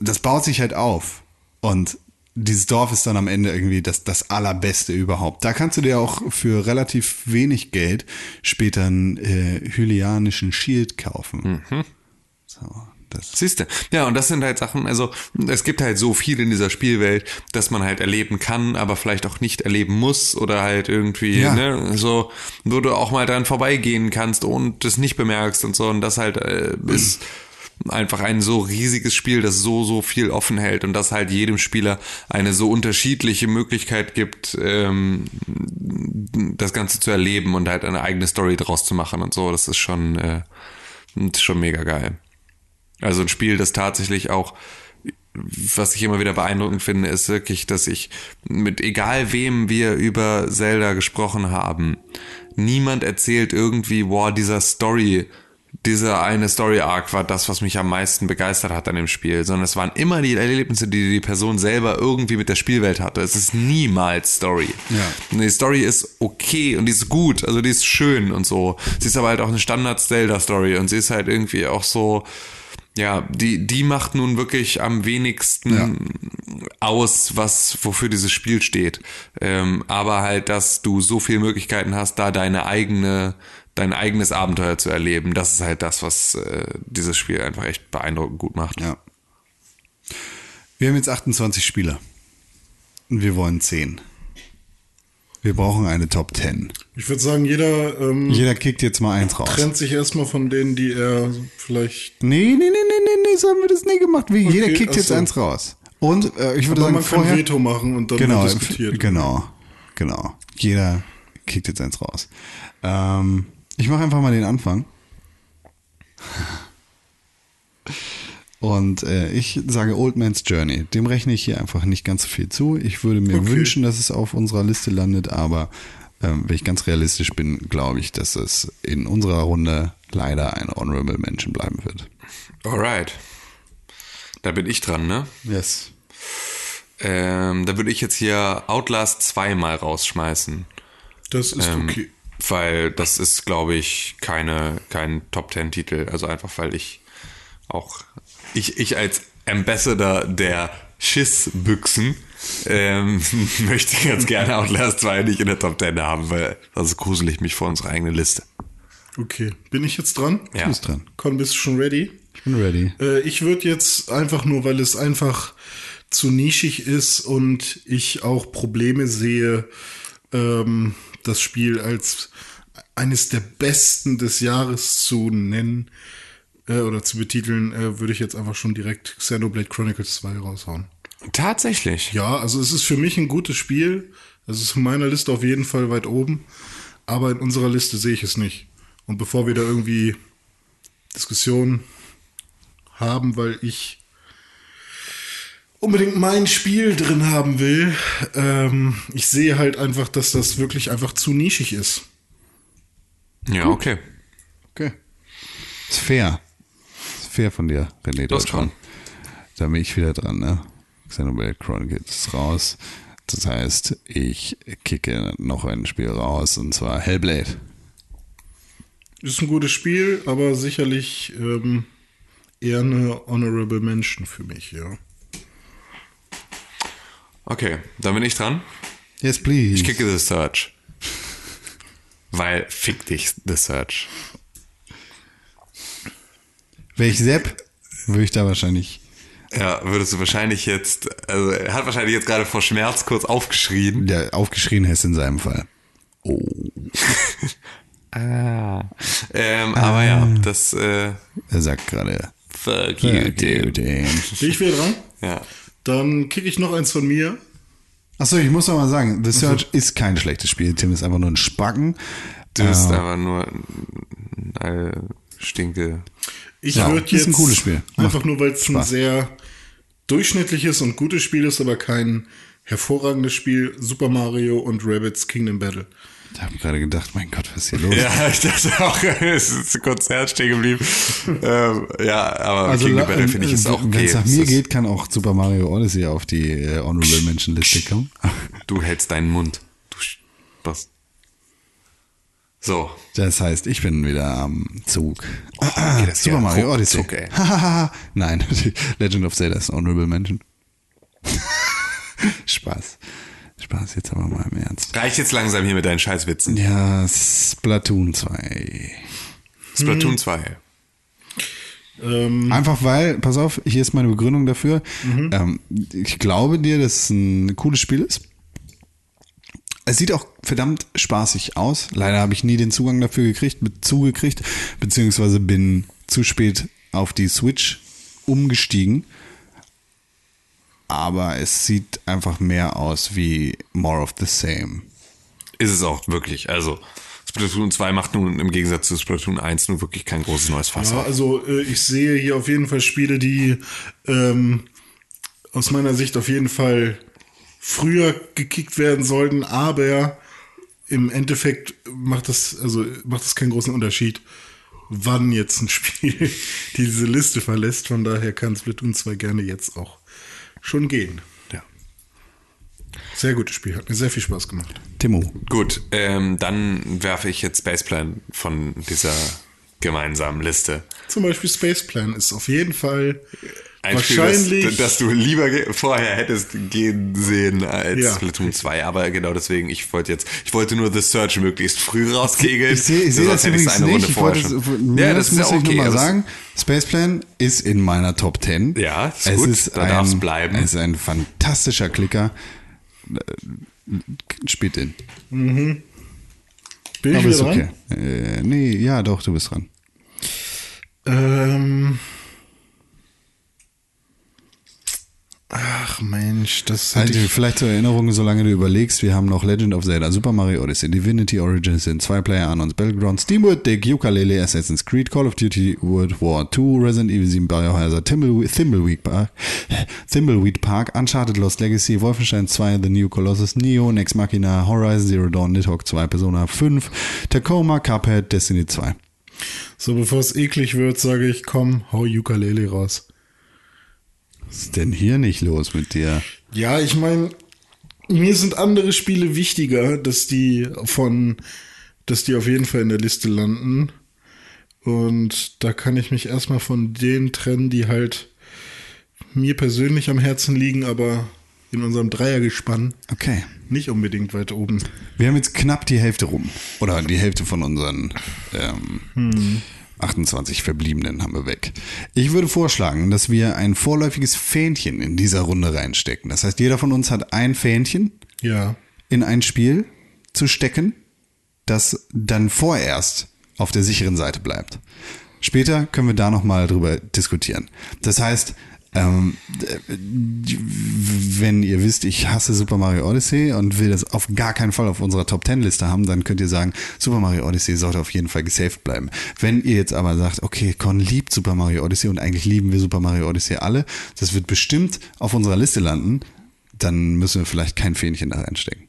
das baut sich halt auf. Und dieses Dorf ist dann am Ende irgendwie das Allerbeste überhaupt. Da kannst du dir auch für relativ wenig Geld später einen hylianischen Schild kaufen. So. Siehst du. Ja, und das sind halt Sachen, also es gibt halt so viel in dieser Spielwelt, dass man halt erleben kann, aber vielleicht auch nicht erleben muss oder halt irgendwie, ne, so, wo du auch mal dran vorbeigehen kannst und das nicht bemerkst und so, und das halt ist einfach ein so riesiges Spiel, das so viel offen hält und das halt jedem Spieler eine so unterschiedliche Möglichkeit gibt, das Ganze zu erleben und halt eine eigene Story draus zu machen und so. Das ist schon mega geil. Also ein Spiel, das tatsächlich auch, was ich immer wieder beeindruckend finde, ist wirklich, dass ich mit egal wem wir über Zelda gesprochen haben, niemand erzählt irgendwie, boah, dieser eine Story-Arc war das, was mich am meisten begeistert hat an dem Spiel, sondern es waren immer die Erlebnisse, die die Person selber irgendwie mit der Spielwelt hatte. Es ist niemals Story. Ja. Die Story ist okay und die ist gut, also die ist schön und so. Sie ist aber halt auch eine Standard-Zelda-Story und sie ist halt irgendwie auch so, ja, die macht nun wirklich am wenigsten aus, wofür dieses Spiel steht. Aber halt, dass du so viele Möglichkeiten hast, da dein eigenes Abenteuer zu erleben, das ist halt das, was dieses Spiel einfach echt beeindruckend gut macht. Ja. Wir haben jetzt 28 Spieler. Und wir wollen 10. Wir brauchen eine Top 10. Ich würde sagen, jeder kickt jetzt mal eins raus. Trennt sich erstmal von denen, die er vielleicht... Nee, so haben wir das nie gemacht. Okay, jeder kickt jetzt eins raus. Und ich würde sagen, man kann vorher Veto machen und dann wird diskutiert. Genau. Jeder kickt jetzt eins raus. Ich mache einfach mal den Anfang. Und ich sage Old Man's Journey. Dem rechne ich hier einfach nicht ganz so viel zu. Ich würde mir wünschen, dass es auf unserer Liste landet, aber wenn ich ganz realistisch bin, glaube ich, dass es in unserer Runde leider ein Honorable Mention bleiben wird. Alright. Da bin ich dran, ne? Yes. Da würde ich jetzt hier Outlast 2 mal rausschmeißen. Das ist okay. Weil das ist, glaube ich, kein Top-10-Titel. Also einfach, weil ich auch... Ich als Ambassador der Schissbüchsen möchte ganz gerne Outlast 2 nicht in der Top 10 haben, weil sonst grusel ich mich vor unserer eigenen Liste. Okay, bin ich jetzt dran? Ja. Du bist dran. Con, bist du schon ready? Ich bin ready. Ich würde jetzt einfach nur, weil es einfach zu nischig ist und ich auch Probleme sehe, das Spiel als eines der besten des Jahres zu nennen, oder zu betiteln, würde ich jetzt einfach schon direkt Xenoblade Chronicles 2 raushauen. Tatsächlich? Ja, also es ist für mich ein gutes Spiel. Es ist in meiner Liste auf jeden Fall weit oben. Aber in unserer Liste sehe ich es nicht. Und bevor wir da irgendwie Diskussionen haben, weil ich unbedingt mein Spiel drin haben will, ich sehe halt einfach, dass das wirklich einfach zu nischig ist. Ja, gut. Okay. Ist fair. Fair von dir, René. Das schon. Da bin ich wieder dran, ne? Xenoblade Chronicles raus. Das heißt, ich kicke noch ein Spiel raus, und zwar Hellblade. Ist ein gutes Spiel, aber sicherlich eher eine Honorable Mention für mich, ja. Okay, dann bin ich dran. Yes, please. Ich kicke The Search. Weil, fick dich, The Search. Welch Sepp? würde ich da wahrscheinlich... Ja, würdest du wahrscheinlich jetzt... Also er hat wahrscheinlich jetzt gerade vor Schmerz kurz aufgeschrien. Ja, aufgeschrien ist in seinem Fall. Oh. Aber ja, das... er sagt gerade... Fuck you, dude. Ich wäre dran? Ja. Dann kicke ich noch eins von mir. Achso, ich muss noch mal sagen, The Search ist kein schlechtes Spiel. Tim ist einfach nur ein Spacken. Du bist aber nur eine Stinke. Ich würde jetzt ein cooles Spiel. Einfach nur, weil es ein sehr durchschnittliches und gutes Spiel ist, aber kein hervorragendes Spiel, Super Mario und Rabbids Kingdom Battle. Ich habe gerade gedacht, mein Gott, was ist hier los? Ja, ich dachte auch, es ist kurz Herz stehen geblieben. Ja, aber also Kingdom Battle finde ich ist auch okay. Wenn es nach mir geht, kann auch Super Mario Odyssey auf die Honorable Mention Liste kommen. Du hältst deinen Mund. Du Spaß. So. Das heißt, ich bin wieder am Zug. Super Mario Odyssey. Zug, ey. Nein, Legend of Zelda ist Honorable Mention. Spaß, jetzt aber mal im Ernst. Reicht jetzt langsam hier mit deinen Scheißwitzen. Ja, Splatoon 2. Splatoon 2. Einfach weil, pass auf, hier ist meine Begründung dafür. Ich glaube dir, dass es ein cooles Spiel ist. Es sieht auch verdammt spaßig aus. Leider habe ich nie den Zugang dafür zugekriegt, beziehungsweise bin zu spät auf die Switch umgestiegen. Aber es sieht einfach mehr aus wie More of the Same. Ist es auch wirklich. Also Splatoon 2 macht nun im Gegensatz zu Splatoon 1 nun wirklich kein großes neues Fass. Ja, also ich sehe hier auf jeden Fall Spiele, die aus meiner Sicht auf jeden Fall früher gekickt werden sollten, aber im Endeffekt macht das keinen großen Unterschied, wann jetzt ein Spiel diese Liste verlässt. Von daher kann Splatoon 2 gerne jetzt auch schon gehen. Ja. Sehr gutes Spiel, hat mir sehr viel Spaß gemacht. Timo. Gut, dann werfe ich jetzt Spaceplan von dieser gemeinsamen Liste. Zum Beispiel Spaceplan ist auf jeden Fall... Ein wahrscheinlich, Spiel, das du lieber vorher hättest gehen sehen als Splatoon 2, aber genau deswegen, ich wollte nur The Search möglichst früh rauskegeln. Ich sehe das übrigens eine nicht. Das muss ich nur mal sagen. Spaceplan ist in meiner Top 10. Ja, ist es gut, da darf es bleiben. Es ist ein fantastischer Klicker. Spielt den. Bin ich wieder dran? Okay. Nee, du bist dran. Ach Mensch, das halt vielleicht zur Erinnerung, solange du überlegst, wir haben noch Legend of Zelda, Super Mario Odyssey, Divinity Origin Sin, 2-Player Unknowns Battlegrounds, SteamWorld Dig, Yooka-Laylee, Assassin's Creed, Call of Duty World War II, Resident Evil 7, Biohazard, Thimbleweed Park, Uncharted Lost Legacy, Wolfenstein 2, The New Colossus, Neo, Nex Machina, Horizon Zero Dawn, Nidhogg 2, Persona 5, Tacoma, Cuphead, Destiny 2. So, bevor es eklig wird, sage ich, komm, hau Yooka-Laylee raus. Was ist denn hier nicht los mit dir? Ja, ich meine, mir sind andere Spiele wichtiger, dass die auf jeden Fall in der Liste landen. Und da kann ich mich erstmal von denen trennen, die halt mir persönlich am Herzen liegen, aber in unserem Dreiergespann nicht unbedingt weit oben. Wir haben jetzt knapp die Hälfte rum. Oder die Hälfte von unseren 28 Verbliebenen haben wir weg. Ich würde vorschlagen, dass wir ein vorläufiges Fähnchen in dieser Runde reinstecken. Das heißt, jeder von uns hat ein Fähnchen in ein Spiel zu stecken, das dann vorerst auf der sicheren Seite bleibt. Später können wir da nochmal drüber diskutieren. Das heißt, wenn ihr wisst, ich hasse Super Mario Odyssey und will das auf gar keinen Fall auf unserer Top 10 Liste haben, dann könnt ihr sagen, Super Mario Odyssey sollte auf jeden Fall gesaved bleiben. Wenn ihr jetzt aber sagt, okay, Con liebt Super Mario Odyssey und eigentlich lieben wir Super Mario Odyssey alle, das wird bestimmt auf unserer Liste landen, dann müssen wir vielleicht kein Fähnchen da reinstecken.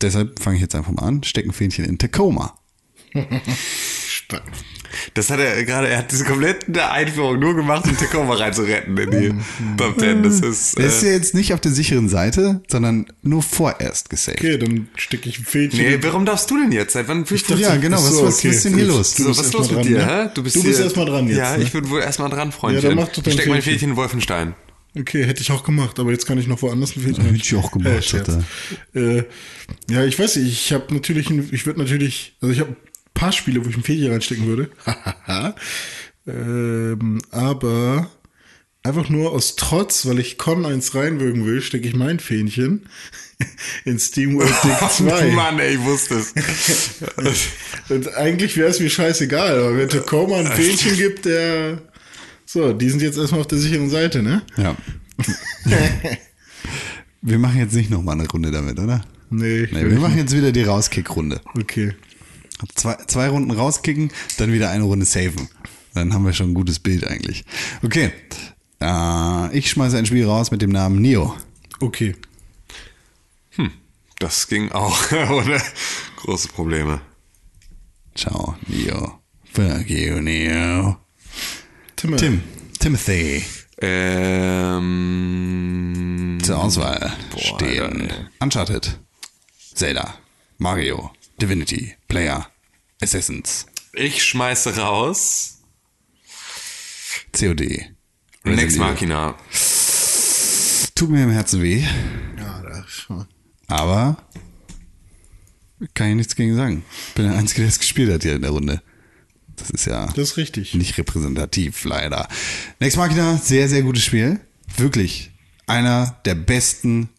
Deshalb fange ich jetzt einfach mal an, stecken Fähnchen in Tacoma. Stark. Das hat er gerade, er hat diese komplette Einführung nur gemacht, um Tacoma reinzuretten in die Top 10. Er ist ja jetzt nicht auf der sicheren Seite, sondern nur vorerst gesaved. Okay, dann stecke ich ein Fähnchen. Nee, warum darfst du denn jetzt? Seit wann fühlst du dich? Ja, genau, was ist denn hier los? Was ist los mit dir? Ne? Du bist erstmal dran jetzt. Ja, ne? Ich bin wohl erstmal dran, Freundchen. Ja, ich steck mein Fähnchen in Wolfenstein. Okay, hätte ich auch gemacht, aber jetzt kann ich noch woanders ein Fähnchen. Hätte ich auch gemacht, ja, ich weiß nicht, ich würde natürlich, also ich habe ein paar Spiele, wo ich ein Fähnchen reinstecken würde. Aber einfach nur aus Trotz, weil ich Con 1 reinwürgen will, stecke ich mein Fähnchen in SteamWorld Dig 2. Mann, ey, ich wusste es. Und eigentlich wäre es mir scheißegal, aber wenn Tacoma ein Fähnchen gibt, der... So, die sind jetzt erstmal auf der sicheren Seite, ne? Ja. Wir machen jetzt nicht nochmal eine Runde damit, oder? Nee. Nee, wir machen jetzt wieder die Rauskick-Runde. Okay. Zwei Runden rauskicken, dann wieder eine Runde saven. Dann haben wir schon ein gutes Bild eigentlich. Okay. Ich schmeiße ein Spiel raus mit dem Namen Nioh. Okay. Das ging auch ohne große Probleme. Ciao, Nioh. Fuck you, Nioh. Timothy. Zur Auswahl stehen Uncharted, Zelda, Mario, Divinity, Player, Assassins. Ich schmeiße raus COD. Next Machina. Tut mir im Herzen weh. Ja, das schon. Aber kann ich nichts gegen sagen. Bin der Einzige, der es gespielt hat hier in der Runde. Das ist ja das ist richtig. Nicht repräsentativ, leider. Next Machina, sehr, sehr gutes Spiel. Wirklich einer der besten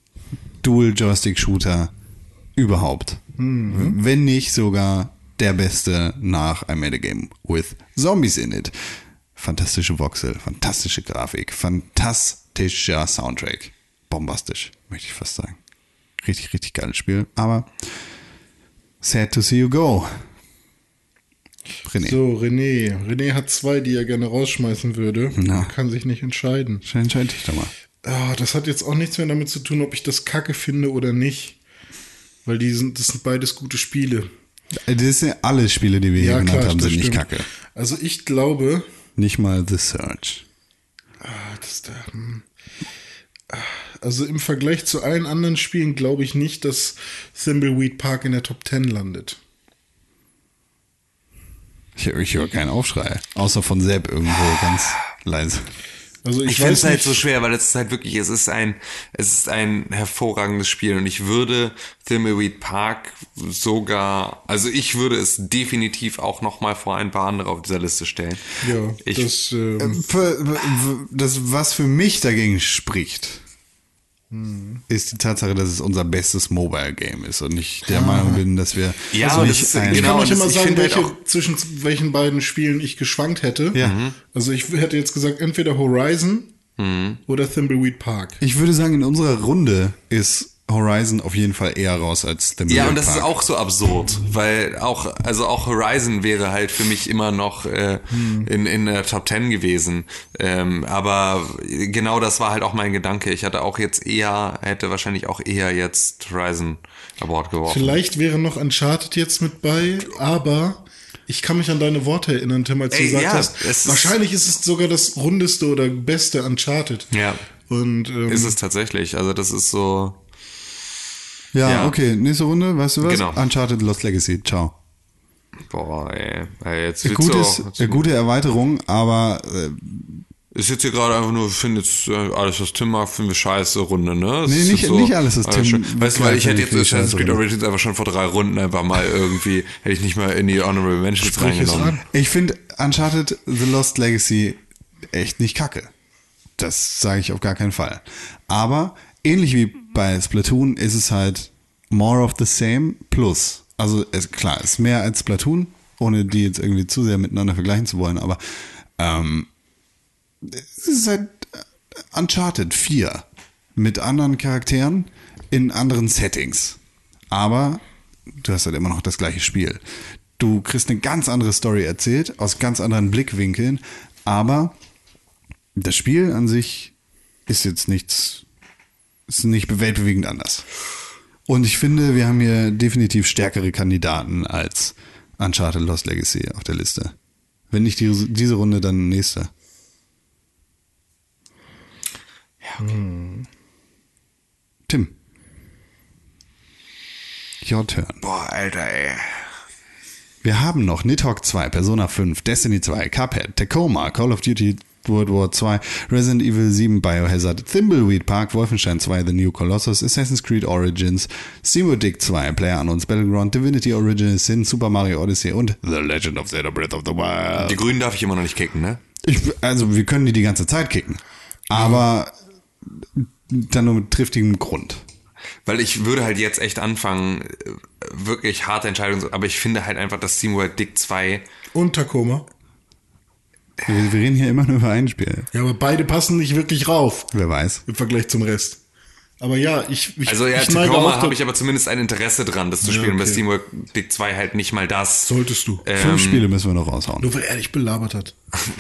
Dual-Joystick-Shooter überhaupt. Mhm. Wenn nicht sogar der beste nach I Made a Game with Zombies in it. Fantastische Voxel, fantastische Grafik, fantastischer Soundtrack. Bombastisch, möchte ich fast sagen. Richtig, richtig geiles Spiel, aber sad to see you go. René. So, René hat zwei, die er gerne rausschmeißen würde. Er kann sich nicht entscheiden. Entscheide dich doch mal. Oh, das hat jetzt auch nichts mehr damit zu tun, ob ich das kacke finde oder nicht. Weil das sind beides gute Spiele. Das sind ja alle Spiele, die wir hier genannt haben, sind nicht kacke. Also ich glaube... Nicht mal The Search. Also im Vergleich zu allen anderen Spielen glaube ich nicht, dass Thimbleweed Park in der Top 10 landet. Ich höre keinen Aufschrei. Außer von Sepp irgendwo ganz leise. Also ich finde es halt so schwer, weil es ist halt wirklich, es ist ein hervorragendes Spiel und ich würde Thimbleweed Park ich würde es definitiv auch nochmal vor ein paar andere auf dieser Liste stellen. Ja, was für mich dagegen spricht, ist die Tatsache, dass es unser bestes Mobile-Game ist und ich der Meinung bin, dass wir... Ja, also nicht das ist, genau, ich kann euch immer sagen, zwischen welchen beiden Spielen ich geschwankt hätte. Ja. Mhm. Also ich hätte jetzt gesagt, entweder Horizon oder Thimbleweed Park. Ich würde sagen, in unserer Runde ist Horizon auf jeden Fall eher raus als Thimbleweed Park. Ja, und das ist auch so absurd, weil auch Horizon wäre halt für mich immer noch in der Top 10 gewesen. Aber genau das war halt auch mein Gedanke. Ich hätte wahrscheinlich auch eher jetzt Horizon an Bord geworfen. Vielleicht wäre noch Uncharted jetzt mit bei, aber ich kann mich an deine Worte erinnern, Tim, als du gesagt hast, wahrscheinlich ist es sogar das rundeste oder beste Uncharted. Ja, und, ist es tatsächlich. Also das ist so... Ja, okay, nächste Runde, weißt du was? Genau. Uncharted Lost Legacy, ciao. Boah, ey jetzt wird's eine gute Erweiterung, aber ist jetzt hier gerade einfach nur, alles, was Tim mag, finden wir scheiße, Runde, ne? Nee, nicht alles, was Tim mag. Weißt du, weil ich hätte jetzt Assassin's Creed Origins einfach schon vor 3 Runden einfach mal irgendwie, hätte ich nicht mal in die Honorable Mentions reingenommen. Ich finde Uncharted The Lost Legacy echt nicht kacke. Das sage ich auf gar keinen Fall. Aber ähnlich wie bei Splatoon ist es halt more of the same plus. Also es ist mehr als Splatoon, ohne die jetzt irgendwie zu sehr miteinander vergleichen zu wollen, aber es ist halt Uncharted 4 mit anderen Charakteren in anderen Settings. Aber du hast halt immer noch das gleiche Spiel. Du kriegst eine ganz andere Story erzählt, aus ganz anderen Blickwinkeln, aber das Spiel an sich ist jetzt nichts... Ist nicht weltbewegend anders. Und ich finde, wir haben hier definitiv stärkere Kandidaten als Uncharted Lost Legacy auf der Liste. Wenn nicht diese Runde, dann nächste. Ja, okay. Tim. Your turn. Boah, Alter, ey. Wir haben noch Nidhogg 2, Persona 5, Destiny 2, Cuphead, Tacoma, Call of Duty World War 2, Resident Evil 7, Biohazard, Thimbleweed Park, Wolfenstein 2, The New Colossus, Assassin's Creed Origins, Steamboat Dick 2, PlayerUnknown's Battleground, Divinity Original Sin, Super Mario Odyssey und The Legend of Zelda Breath of the Wild. Die Grünen darf ich immer noch nicht kicken, ne? Also wir können die ganze Zeit kicken, aber dann nur mit triftigem Grund. Weil ich würde halt jetzt echt anfangen, wirklich harte Entscheidungen, aber ich finde halt einfach, dass SteamWorld Dick 2... Und Tacoma. Wir reden hier immer nur über ein Spiel. Ja, aber beide passen nicht wirklich rauf. Wer weiß. Im Vergleich zum Rest. Aber ja, ich Tacoma habe ich aber zumindest ein Interesse dran, das zu spielen. Okay. Bei SteamWorld Dick 2 halt nicht mal das. Solltest du. 5 Spiele müssen wir noch raushauen. Nur weil er dich belabert hat.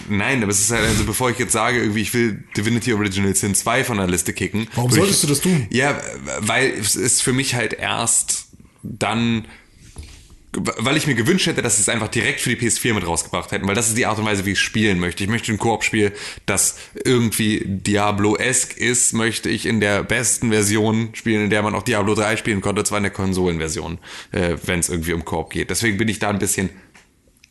Nein, aber es ist halt, also bevor ich jetzt sage, irgendwie ich will Divinity Original Sin 2 von der Liste kicken. Warum solltest du das tun? Ja, weil es ist für mich halt erst dann... Weil ich mir gewünscht hätte, dass sie es einfach direkt für die PS4 mit rausgebracht hätten, weil das ist die Art und Weise, wie ich spielen möchte. Ich möchte ein Koop-Spiel, das irgendwie Diablo-esque ist, möchte ich in der besten Version spielen, in der man auch Diablo 3 spielen konnte, zwar in der Konsolenversion, wenn es irgendwie um Koop geht. Deswegen bin ich da ein bisschen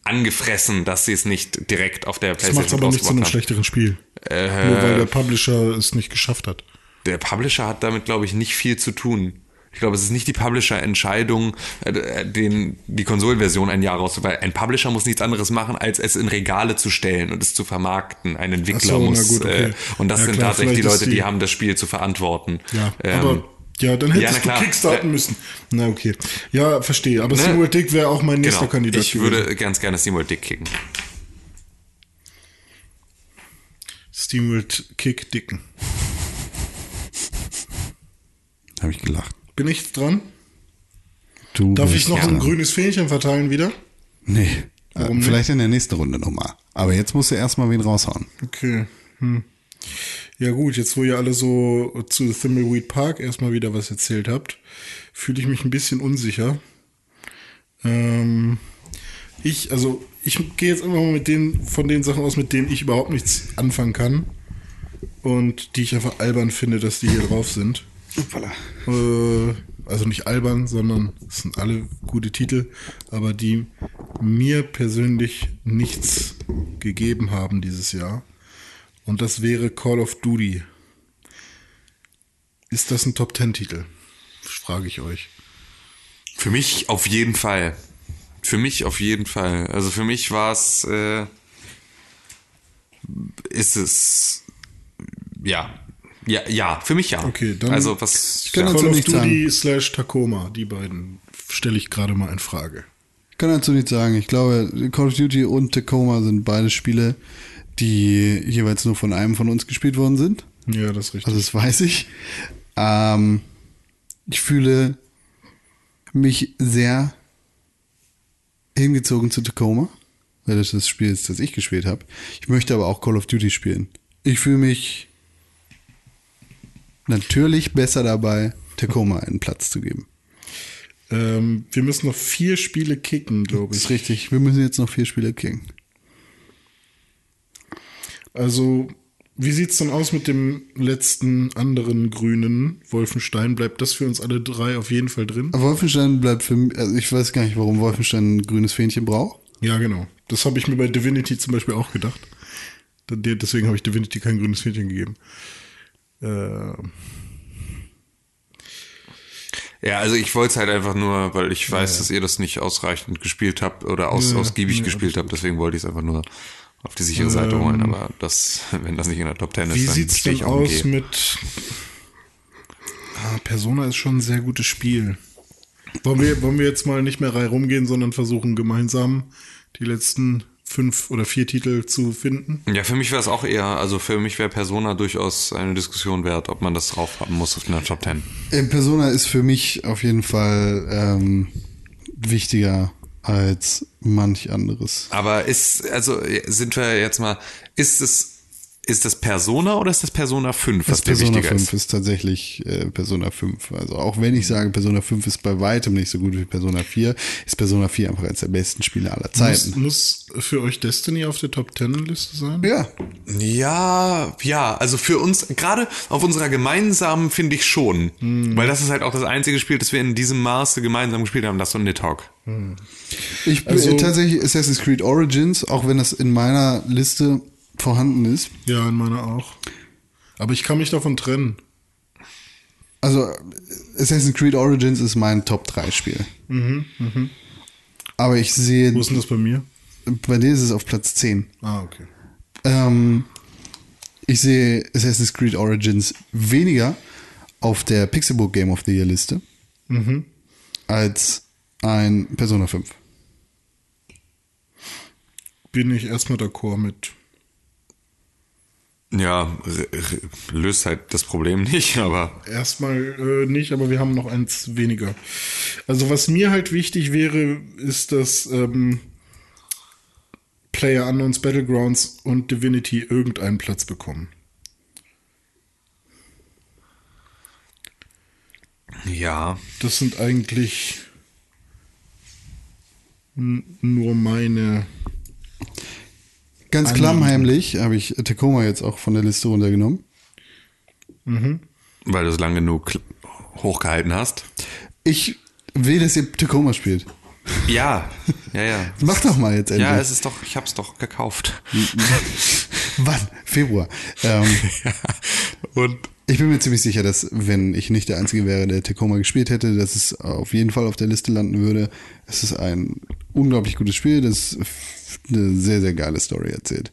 angefressen, dass sie es nicht direkt auf der PlayStation rausgebracht haben. Das macht aber nicht zu einem schlechteren Spiel. Nur weil der Publisher es nicht geschafft hat. Der Publisher hat damit, glaube ich, nicht viel zu tun. Ich glaube, es ist nicht die Publisher-Entscheidung, die Konsolenversion ein Jahr rauszuholen. Ein Publisher muss nichts anderes machen, als es in Regale zu stellen und es zu vermarkten. Ein Entwickler muss... Gut, okay. Und das sind tatsächlich die Leute, die haben das Spiel zu verantworten. Ja, aber... Ja, dann hättest du kickstarten müssen. Na, okay. Ja, verstehe. Aber SteamWorld Dick wäre auch mein nächster Kandidat gewesen. Ich würde ganz gerne SteamWorld Dick kicken. SteamWorld Kick Dicken. Habe ich gelacht. Bin ich dran? Darf ich noch so ein grünes Fähnchen verteilen wieder? Nee. Warum vielleicht nicht? In der nächsten Runde nochmal. Aber jetzt musst du erstmal wen raushauen. Okay. Ja gut, jetzt wo ihr alle so zu Thimbleweed Park erstmal wieder was erzählt habt, fühle ich mich ein bisschen unsicher. Ich gehe jetzt einfach mal mit denen, von den Sachen aus, mit denen ich überhaupt nichts anfangen kann. Und die ich einfach albern finde, dass die hier drauf sind. Voilà. Also nicht albern, sondern es sind alle gute Titel, aber die mir persönlich nichts gegeben haben dieses Jahr. Und das wäre Call of Duty. Ist das ein Top-10-Titel? Frage ich euch. Für mich auf jeden Fall. Also für mich war es... ist es... Ja, für mich ja. Okay, dann also, was ich kann dazu nichts sagen. Call of Duty / Tacoma, die beiden stelle ich gerade mal in Frage. Ich kann dazu nichts sagen. Ich glaube, Call of Duty und Tacoma sind beide Spiele, die jeweils nur von einem von uns gespielt worden sind. Ja, das ist richtig. Also das weiß ich. Ich fühle mich sehr hingezogen zu Tacoma, weil das das Spiel ist, das ich gespielt habe. Ich möchte aber auch Call of Duty spielen. Ich fühle mich natürlich besser dabei, Tacoma einen Platz zu geben. Wir müssen noch 4 Spiele kicken, glaube ich. Das ist richtig. Wir müssen jetzt noch 4 Spiele kicken. Also, wie sieht's denn aus mit dem letzten anderen grünen Wolfenstein? Bleibt das für uns alle 3 auf jeden Fall drin? Wolfenstein bleibt für mich, also ich weiß gar nicht, warum Wolfenstein ein grünes Fähnchen braucht. Ja, genau. Das habe ich mir bei Divinity zum Beispiel auch gedacht. Deswegen habe ich Divinity kein grünes Fähnchen gegeben. Ja, also ich wollte es halt einfach nur, weil ich weiß, dass ihr das nicht ausreichend gespielt habt oder ausgiebig gespielt habt, deswegen wollte ich es einfach nur auf die sichere Seite holen, aber wenn das nicht in der Top 10 ist, dann stehe ich auf dem G. Wie sieht's denn aus mit Persona ist schon ein sehr gutes Spiel. Wollen wir jetzt mal nicht mehr rumgehen, sondern versuchen gemeinsam die letzten 5 oder 4 Titel zu finden? Ja, für mich wäre es auch eher, also für mich wäre Persona durchaus eine Diskussion wert, ob man das drauf haben muss auf der Top 10. Persona ist für mich auf jeden Fall wichtiger als manch anderes. Aber ist das Persona oder ist das Persona 5, was dir wichtiger ist? Persona 5 ist tatsächlich Persona 5. Also auch wenn ich sage, Persona 5 ist bei weitem nicht so gut wie Persona 4, ist Persona 4 einfach eines der besten Spiele aller Zeiten. Muss für euch Destiny auf der Top-10-Liste sein? Ja. Ja, also für uns, gerade auf unserer gemeinsamen, finde ich schon. Weil das ist halt auch das einzige Spiel, das wir in diesem Maße gemeinsam gespielt haben, das und Nidhogg. Ich bin tatsächlich Assassin's Creed Origins, auch wenn das in meiner Liste vorhanden ist. Ja, in meiner auch. Aber ich kann mich davon trennen. Also Assassin's Creed Origins ist mein Top-3-Spiel. Mhm, mhm. Aber ich sehe... Wo ist denn das bei mir? Bei dir ist es auf Platz 10. Ah, okay. Ich sehe Assassin's Creed Origins weniger auf der Pixelbook Game of the Year Liste mhm. als ein Persona 5. Bin ich erstmal d'accord mit. Ja, löst halt das Problem nicht, aber... Erstmal nicht, aber wir haben noch eins weniger. Also was mir halt wichtig wäre, ist, dass PlayerUnknown's Battlegrounds und Divinity irgendeinen Platz bekommen. Ja. Das sind eigentlich nur meine... Ganz klammheimlich habe ich Tacoma jetzt auch von der Liste runtergenommen. Mhm. Weil du es lang genug hochgehalten hast. Ich will, dass ihr Tacoma spielt. Ja, ja, ja. Mach doch mal jetzt endlich. Ja, es ist doch, ich hab's doch gekauft. Wann? Februar. Ja. Und ich bin mir ziemlich sicher, dass, wenn ich nicht der Einzige wäre, der Tacoma gespielt hätte, dass es auf jeden Fall auf der Liste landen würde. Es ist ein unglaublich gutes Spiel, das eine sehr, sehr geile Story erzählt.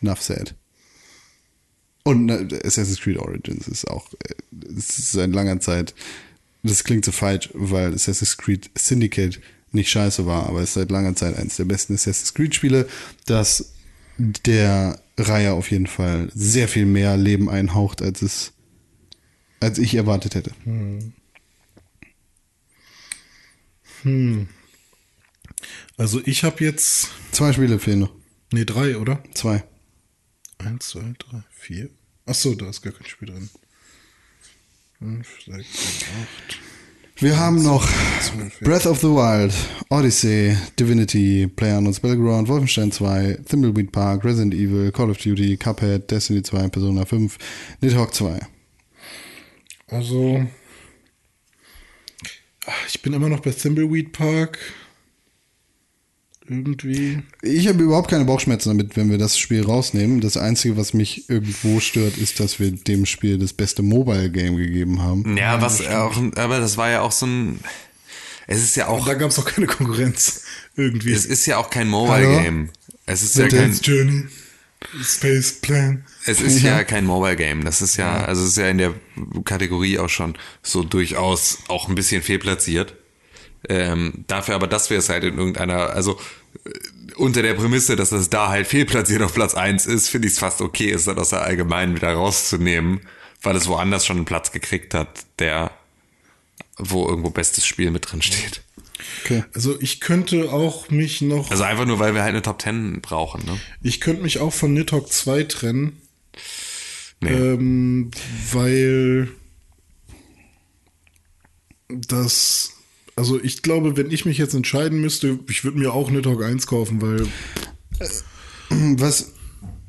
Enough said. Und Assassin's Creed Origins ist auch, es ist seit langer Zeit, das klingt so falsch, weil Assassin's Creed Syndicate nicht scheiße war, aber es ist seit langer Zeit eines der besten Assassin's Creed Spiele, das der Reihe auf jeden Fall sehr viel mehr Leben einhaucht, als ich erwartet hätte. Hm. Also ich habe jetzt... 2 Spiele fehlen noch. Nee, 3, oder? 2. 1, 2, 3, 4. Achso, da ist gar kein Spiel drin. 5, 6, 7, 8. Wir haben noch Breath of the Wild, Odyssey, Divinity, PlayerUnknown's Battleground, Wolfenstein 2, Thimbleweed Park, Resident Evil, Call of Duty, Cuphead, Destiny 2, Persona 5, Nidhogg 2. Also, ich bin immer noch bei Thimbleweed Park. Irgendwie. Ich habe überhaupt keine Bauchschmerzen damit, wenn wir das Spiel rausnehmen. Das Einzige, was mich irgendwo stört, ist, dass wir dem Spiel das beste Mobile-Game gegeben haben. Ja, was auch, aber das war ja auch so ein... Es ist ja auch... Und da gab es auch keine Konkurrenz. Irgendwie. Es ist ja auch kein Mobile-Game. Es ist ja kein... Journey, Space Plan. Es ist ja kein Mobile-Game. Das ist ja, also es ist ja in der Kategorie auch schon so durchaus auch ein bisschen fehlplatziert. Dafür aber, dass wir es halt in irgendeiner, also unter der Prämisse, dass das da halt fehlplatziert auf Platz 1 ist, finde ich es fast okay, es dann aus der Allgemeinen wieder rauszunehmen, weil es woanders schon einen Platz gekriegt hat, der, wo irgendwo bestes Spiel mit drin steht. Okay. Also ich könnte auch mich noch... Also einfach nur, weil wir halt eine Top 10 brauchen, ne? Ich könnte mich auch von Nidhogg 2 trennen, nee. Weil das... Also ich glaube, wenn ich mich jetzt entscheiden müsste, ich würde mir auch Nidhogg 1 kaufen, weil... Was?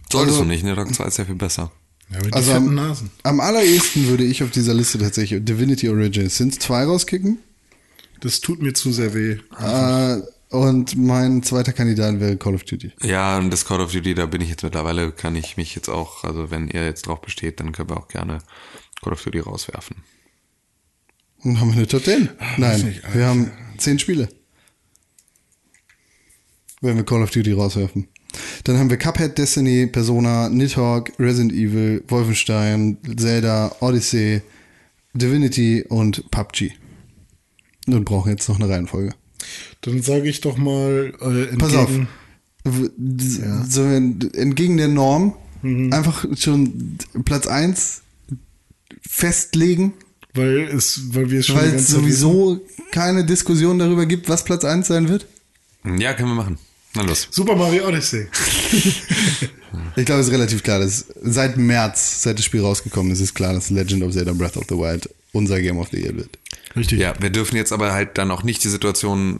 Solltest also, du nicht, Nidhogg 2 ist ja viel besser. Ja, mit also fetten Nasen. Am allerersten würde ich auf dieser Liste tatsächlich Divinity Origins Sin 2 rauskicken. Das tut mir zu sehr weh. Und mein zweiter Kandidat wäre Call of Duty. Ja, und das Call of Duty, da bin ich jetzt mittlerweile, kann ich mich jetzt auch, also wenn ihr jetzt drauf besteht, dann können wir auch gerne Call of Duty rauswerfen. Und haben wir eine Top 10? Nein, wir haben 10 Spiele. Wenn wir Call of Duty rauswerfen. Dann haben wir Cuphead, Destiny, Persona, Nidhogg, Resident Evil, Wolfenstein, Zelda, Odyssey, Divinity und PUBG. Und brauchen jetzt noch eine Reihenfolge. Dann sage ich doch mal entgegen... Pass auf. Ja. So, entgegen der Norm einfach schon Platz 1 festlegen. Weil es sowieso keine Diskussion darüber gibt, was Platz 1 sein wird? Ja, können wir machen. Na los. Super Mario Odyssey. Ich glaube, es ist relativ klar, dass seit März, seit das Spiel rausgekommen ist, ist klar, dass Legend of Zelda Breath of the Wild unser Game of the Year wird. Richtig. Ja, wir dürfen jetzt aber halt dann auch nicht die Situation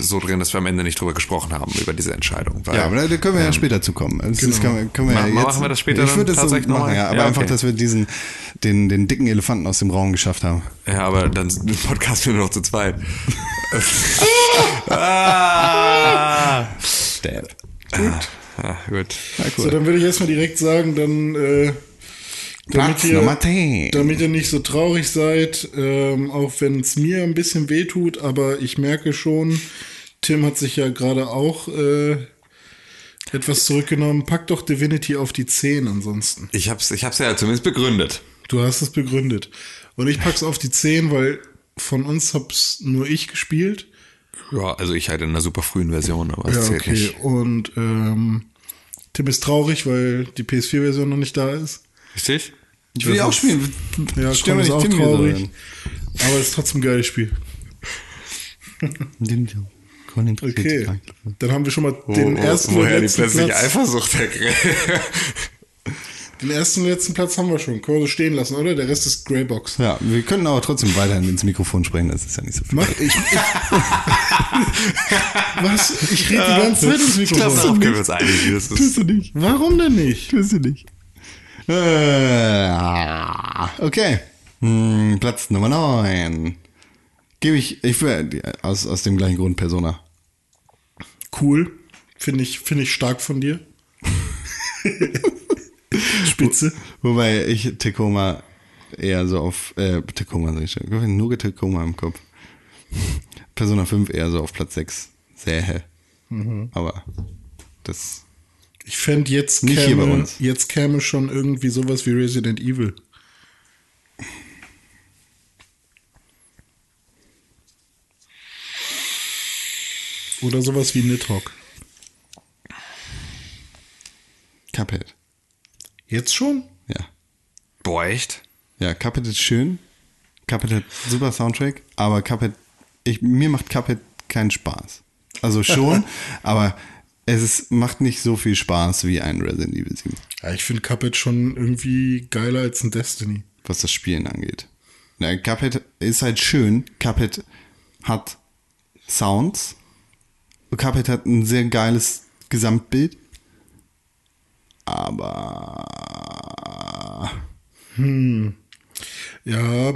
so drehen, dass wir am Ende nicht drüber gesprochen haben, über diese Entscheidung. Weil, ja, aber da können wir ja später zu kommen. Das genau. können wir ja jetzt, machen wir das später ich würde das tatsächlich so machen, ja, aber ja, okay. Einfach, dass wir den dicken Elefanten aus dem Raum geschafft haben. Ja, aber dann den Podcast nur noch zu zweit. ah! Stab. Gut. Ah, gut. Na, cool. So, dann würde ich erstmal direkt sagen, dann damit ihr nicht so traurig seid, auch wenn es mir ein bisschen wehtut, aber ich merke schon, Tim hat sich ja gerade auch etwas zurückgenommen. Pack doch Divinity auf die 10 ansonsten. Ich hab's ja zumindest begründet. Du hast es begründet. Und ich pack's auf die 10, weil von uns hab's nur ich gespielt. Ja, also ich halt in einer super frühen Version, aber es zählt nicht. Und Tim ist traurig, weil die PS4-Version noch nicht da ist. Richtig? Ich will die auch spielen. Ja, Tim ist auch traurig. Aber es ist trotzdem ein geiles Spiel. Okay, dann haben wir schon mal den ersten und letzten Platz. Woher die plötzliche Eifersucht Den ersten und letzten Platz haben wir schon. Können wir so stehen lassen, oder? Der Rest ist Greybox. Ja, wir können aber trotzdem weiterhin ins Mikrofon sprechen. Das ist ja nicht so viel. Was? Ich rede die ganze Zeit ins Mikrofon. Tust du nicht. Warum denn nicht? Tust du nicht. Okay. Platz Nummer 9. Gebe ich aus dem gleichen Grund Persona. Cool. Finde ich stark von dir. Spitze. Wobei ich Tacoma eher so auf Tacoma sehe. Nur Tacoma im Kopf. Persona 5 eher so auf Platz 6. Sehr hell. Mhm. Aber das. Ich fände jetzt nicht hier bei uns. Jetzt käme schon irgendwie sowas wie Resident Evil. Oder sowas wie Nidhogg. Cuphead. Jetzt schon? Ja. Boah, echt? Ja, Cuphead ist schön. Cuphead hat super Soundtrack. Aber mir macht Cuphead keinen Spaß. Also schon, aber macht nicht so viel Spaß wie ein Resident Evil 7. Ja, ich finde Cuphead schon irgendwie geiler als ein Destiny. Was das Spielen angeht. Na, Cuphead ist halt schön. Cuphead hat Sounds. Cuphead hat ein sehr geiles Gesamtbild. Aber. Ja.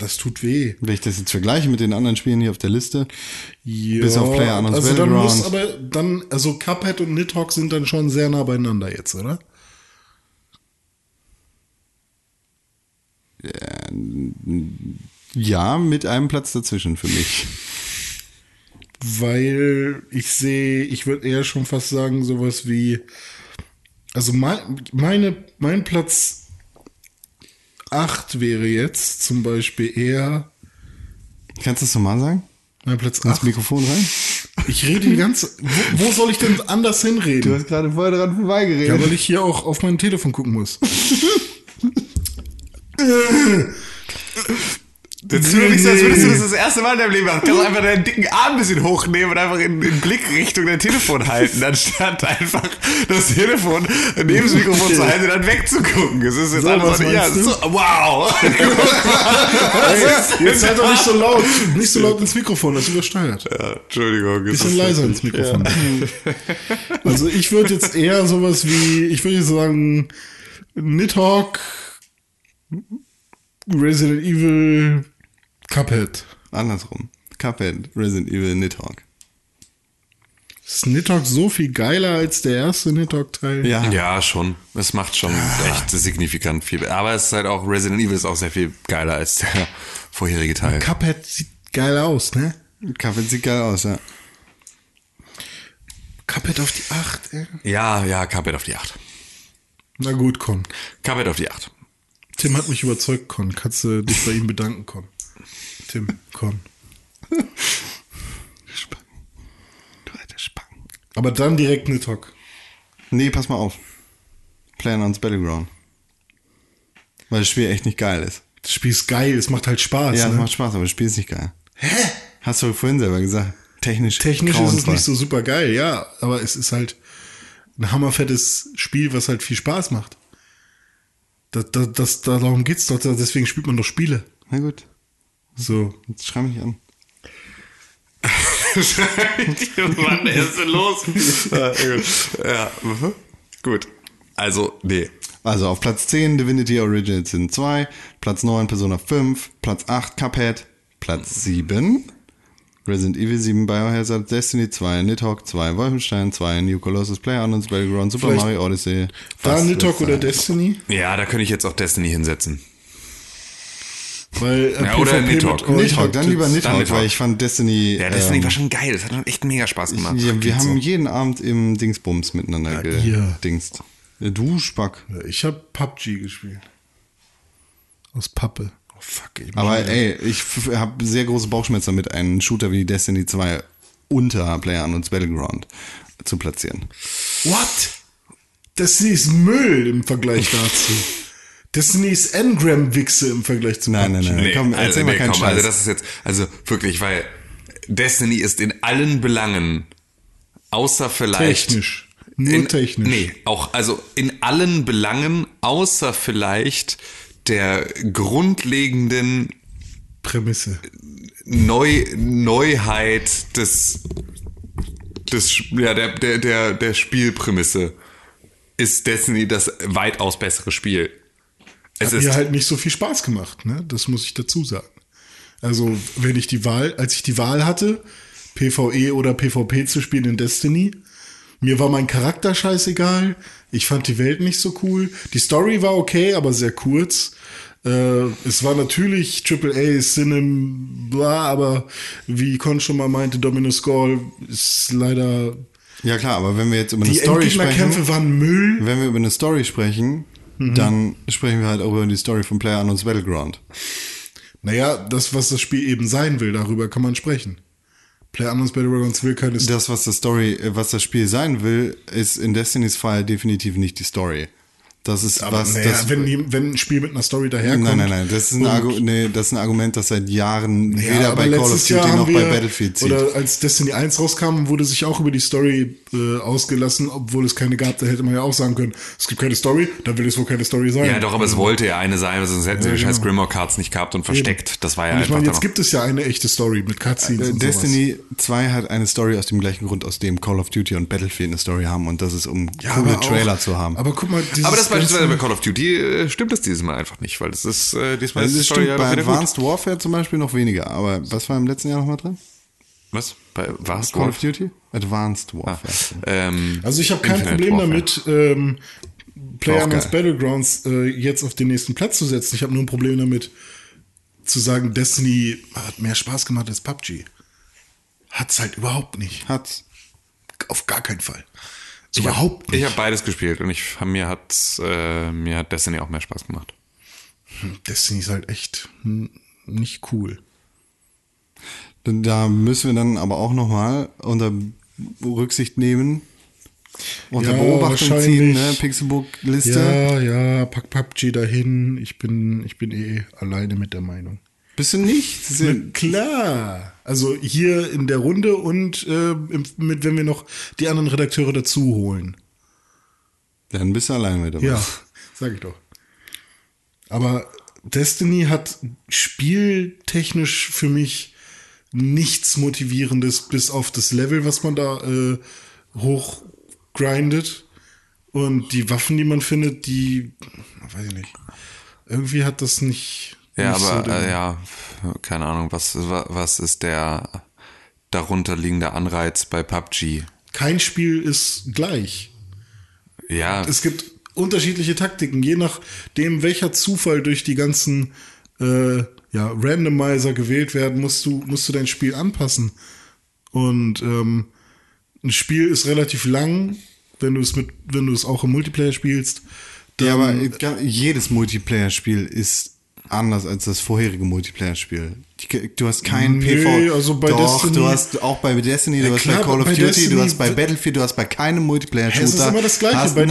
Das tut weh. Wenn ich das jetzt vergleiche mit den anderen Spielen hier auf der Liste. Ja, bis auf PlayerUnknown's Battlegrounds. Also Cuphead und Nidhogg sind dann schon sehr nah beieinander jetzt, oder? Ja, mit einem Platz dazwischen für mich. Weil ich würde eher schon fast sagen, sowas wie, also mein Platz 8 wäre jetzt zum Beispiel eher. Kannst du es nochmal sagen? Mein Platz 8. Das Mikrofon rein? Ich rede die ganze, wo soll ich denn anders hinreden? Du hast gerade vorher dran vorbeigeredet. Ja, weil ich hier auch auf mein Telefon gucken muss. Jetzt tut nicht so, als würdest du das erste Mal in deinem Leben machen. Du kannst einfach deinen dicken Arm ein bisschen hochnehmen und einfach in Blickrichtung dein Telefon halten, anstatt einfach das Telefon neben das Mikrofon zu halten und dann wegzugucken. Es ist jetzt einfach so, wow. Hey, jetzt seid doch nicht so laut. Nicht so laut ins Mikrofon, das übersteuert. Ja, Entschuldigung. Bisschen leiser ins Mikrofon. Ja. Also ich würde jetzt eher sowas wie, ich würde jetzt sagen, Nidhogg, Resident Evil, Cuphead. Andersrum. Cuphead, Resident Evil, Nidhogg. Ist Nidhogg so viel geiler als der erste Nidhogg-Teil? Ja, schon. Es macht schon echt signifikant viel. Aber es ist halt auch, Resident Evil ist auch sehr viel geiler als der vorherige Teil. Und Cuphead sieht geil aus, ne? Cuphead sieht geil aus, ja. Cuphead auf die 8, ey. Ja, Cuphead auf die 8. Na gut, komm. Cuphead auf die 8. Tim hat mich überzeugt, Con. Kannst du dich bei ihm bedanken, Con? Tim, Con. Spangen. Du alter Spangen. Aber dann direkt Nidhogg. Nee, pass mal auf. PlayerUnknown's Battleground. Weil das Spiel echt nicht geil ist. Das Spiel ist geil, es macht halt Spaß. Ja, es macht Spaß, aber das Spiel ist nicht geil. Hä? Hast du vorhin selber gesagt. Technisch ist es nicht so super geil, ja. Aber es ist halt ein hammerfettes Spiel, was halt viel Spaß macht. Darum geht's doch, deswegen spielt man doch Spiele. Na gut. So. Jetzt schrei mich an. Schrei mich an, Mann, ist denn los? Ja, gut. Also, nee. Also auf Platz 10 Divinity Original Sin 2, Platz 9 Persona 5, Platz 8 Cuphead, Platz 7 Resident Evil 7, Biohazard, Destiny 2, Nidhogg 2, Wolfenstein 2, New Colossus, PlayerUnknown's Battlegrounds, Super vielleicht Mario Odyssey. War Nidhogg oder Destiny? Ja, da könnte ich jetzt auch Destiny hinsetzen. Weil, ja, oder Nidhogg. Nidhogg, dann lieber Nidhogg, weil ich fand Destiny... Ja, Destiny war schon geil, das hat dann echt mega Spaß gemacht. Wir haben so jeden Abend im Dingsbums miteinander gedingst. Ja, du Spack. Ja, ich habe PUBG gespielt. Aus Pappe. Oh, fuck. Ich habe sehr große Bauchschmerzen damit, einen Shooter wie Destiny 2 unter PlayerUnknown's Battleground zu platzieren. What? Destiny ist Müll im Vergleich dazu. Destiny ist Ngram-Wichse im Vergleich zu PUBG. Nein. Komm, erzähl mal keinen Scheiß. Also das ist jetzt, also wirklich, weil Destiny ist in allen Belangen, außer vielleicht... Technisch. Nur technisch. Nee, auch, also in allen Belangen, außer vielleicht der grundlegenden... Prämisse. Neuheit der Spielprämisse ist Destiny das weitaus bessere Spiel. Es hat mir halt nicht so viel Spaß gemacht, ne? Das muss ich dazu sagen. Also, wenn ich als ich die Wahl hatte, PvE oder PvP zu spielen in Destiny, mir war mein Charakter scheißegal, ich fand die Welt nicht so cool, die Story war okay, aber sehr kurz. Es war natürlich AAA, Cinem, bla, aber wie Con schon mal meinte, Dominus Gall ist leider... Ja klar, aber wenn wir jetzt über eine Story sprechen... Die Endgegnerkämpfe waren Müll. Wenn wir über eine Story sprechen... Dann sprechen wir halt auch über die Story von PlayerUnknown's Battleground. Naja, das, was das Spiel eben sein will, darüber kann man sprechen. PlayerUnknown's Battleground will keine Story. Das, was das Spiel sein will, ist in Destinys Fall definitiv nicht die Story. Das ist aber was. Naja, wenn ein Spiel mit einer Story daherkommt. Nein. Das ist ein Argument, das seit Jahren weder bei Call of Duty noch bei Battlefield zieht. Oder als Destiny 1 rauskam, wurde sich auch über die Story ausgelassen, obwohl es keine gab. Da hätte man ja auch sagen können, es gibt keine Story, da will es wohl keine Story sein. Ja, doch, aber es wollte ja eine sein, sonst hätten sie die scheiß Grimoire Cards nicht gehabt und versteckt. Das war ja und einfach. Ich meine, jetzt gibt es ja eine echte Story mit Cutscenes und Destiny sowas. 2 hat eine Story aus dem gleichen Grund, aus dem Call of Duty und Battlefield eine Story haben, und das ist, um coole Trailer zu haben. Aber guck mal, beispielsweise bei Call of Duty stimmt das dieses Mal einfach nicht, weil das ist diesmal ist die Story ja bei Advanced Warfare zum Beispiel noch weniger. Aber was war im letzten Jahr nochmal drin? Was? Bei Call of Duty? Advanced Warfare. Also ich habe kein Problem damit, PlayerUnknown's Battlegrounds jetzt auf den nächsten Platz zu setzen. Ich habe nur ein Problem damit, zu sagen, Destiny hat mehr Spaß gemacht als PUBG. Hat's halt überhaupt nicht. Hat's. Auf gar keinen Fall. Überhaupt nicht. Ich habe beides gespielt und mir hat Destiny auch mehr Spaß gemacht. Destiny ist halt echt nicht cool. Da müssen wir dann aber auch nochmal unter Rücksicht nehmen, unter Beobachtung ziehen, ne? Pixelbook-Liste. Ja, pack PUBG dahin. Ich bin alleine mit der Meinung. Bist du nicht? Klar. Also hier in der Runde und wenn wir noch die anderen Redakteure dazu holen. Dann bist du allein mit dabei. Ja, sag ich doch. Aber Destiny hat spieltechnisch für mich nichts Motivierendes, bis auf das Level, was man da hochgrindet. Und die Waffen, die man findet, die, weiß ich nicht, irgendwie hat das nicht... Ja, aber keine Ahnung, was ist der darunterliegende Anreiz bei PUBG? Kein Spiel ist gleich. Ja. Es gibt unterschiedliche Taktiken, je nachdem, welcher Zufall durch die ganzen Randomizer gewählt werden, musst du dein Spiel anpassen. Und ein Spiel ist relativ lang, wenn du es auch im Multiplayer spielst. Ja, aber jedes Multiplayer-Spiel ist anders als das vorherige Multiplayer-Spiel. Du hast keinen PvP. Also Destiny, du hast auch bei Destiny, bei Call of Duty, Destiny, du hast bei Battlefield, du hast bei keinem Multiplayer-Shooter. Es ist immer das Gleiche. Hast du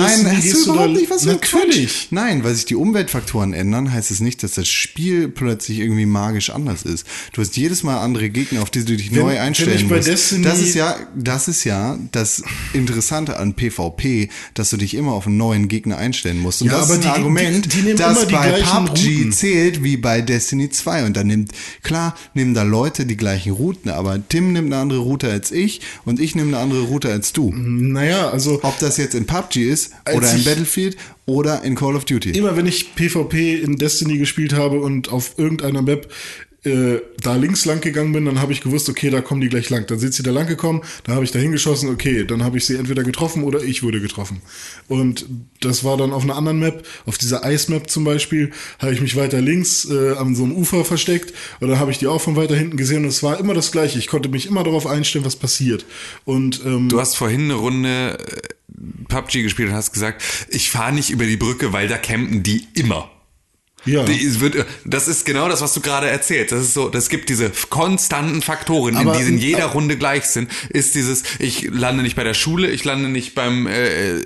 überhaupt nicht was natürlich. Nein, weil sich die Umweltfaktoren ändern, heißt es nicht, dass das Spiel plötzlich irgendwie magisch anders ist. Du hast jedes Mal andere Gegner, auf die du dich neu einstellen musst. Das ist ja das Interessante an PvP, dass du dich immer auf einen neuen Gegner einstellen musst. Und ja, das ist ein Argument, das bei PUBG zählt wie bei Destiny 2. Und dann nehmen da Leute die gleichen Routen, aber Tim nimmt eine andere Route als ich und ich nehme eine andere Route als du. Naja, also... Ob das jetzt in PUBG ist oder in Battlefield oder in Call of Duty. Immer wenn ich PvP in Destiny gespielt habe und auf irgendeiner Map da links lang gegangen bin, dann habe ich gewusst, okay, da kommen die gleich lang. Dann sind sie da lang gekommen, dann habe ich da hingeschossen, okay, dann habe ich sie entweder getroffen oder ich wurde getroffen. Und das war dann auf einer anderen Map, auf dieser Eismap zum Beispiel, habe ich mich weiter links an so einem Ufer versteckt und dann habe ich die auch von weiter hinten gesehen und es war immer das Gleiche. Ich konnte mich immer darauf einstellen, was passiert. Und du hast vorhin eine Runde PUBG gespielt und hast gesagt, ich fahre nicht über die Brücke, weil da campen die immer. Ja. Das ist genau das, was du gerade erzählst. Das ist so, das gibt diese konstanten Faktoren, die in jeder Runde gleich sind. Ist dieses, ich lande nicht bei der Schule, ich lande nicht beim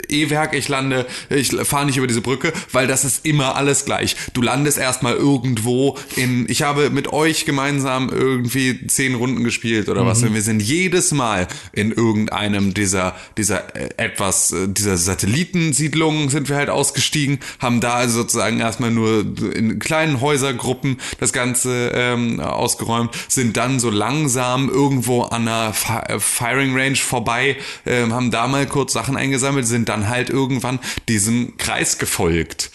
E-Werk, ich fahre nicht über diese Brücke, weil das ist immer alles gleich. Du landest erstmal irgendwo ich habe mit euch gemeinsam irgendwie 10 Runden gespielt oder was, und wir sind jedes Mal in irgendeinem dieser Satellitensiedlungen sind wir halt ausgestiegen, haben da also sozusagen erstmal nur in kleinen Häusergruppen das Ganze ausgeräumt, sind dann so langsam irgendwo an einer Firing Range vorbei, haben da mal kurz Sachen eingesammelt, sind dann halt irgendwann diesem Kreis gefolgt.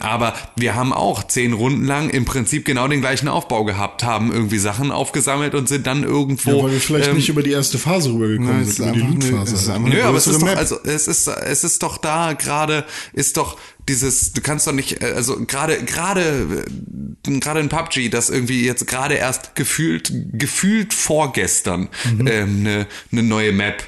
Aber wir haben auch 10 Runden lang im Prinzip genau den gleichen Aufbau gehabt, haben irgendwie Sachen aufgesammelt und sind dann irgendwo... Ja, weil wir vielleicht nicht über die erste Phase rübergekommen sind, über die Loot-Phase. Nö, aber es ist doch dieses, du kannst doch nicht, also gerade in PUBG, das irgendwie jetzt gerade erst gefühlt vorgestern eine neue Map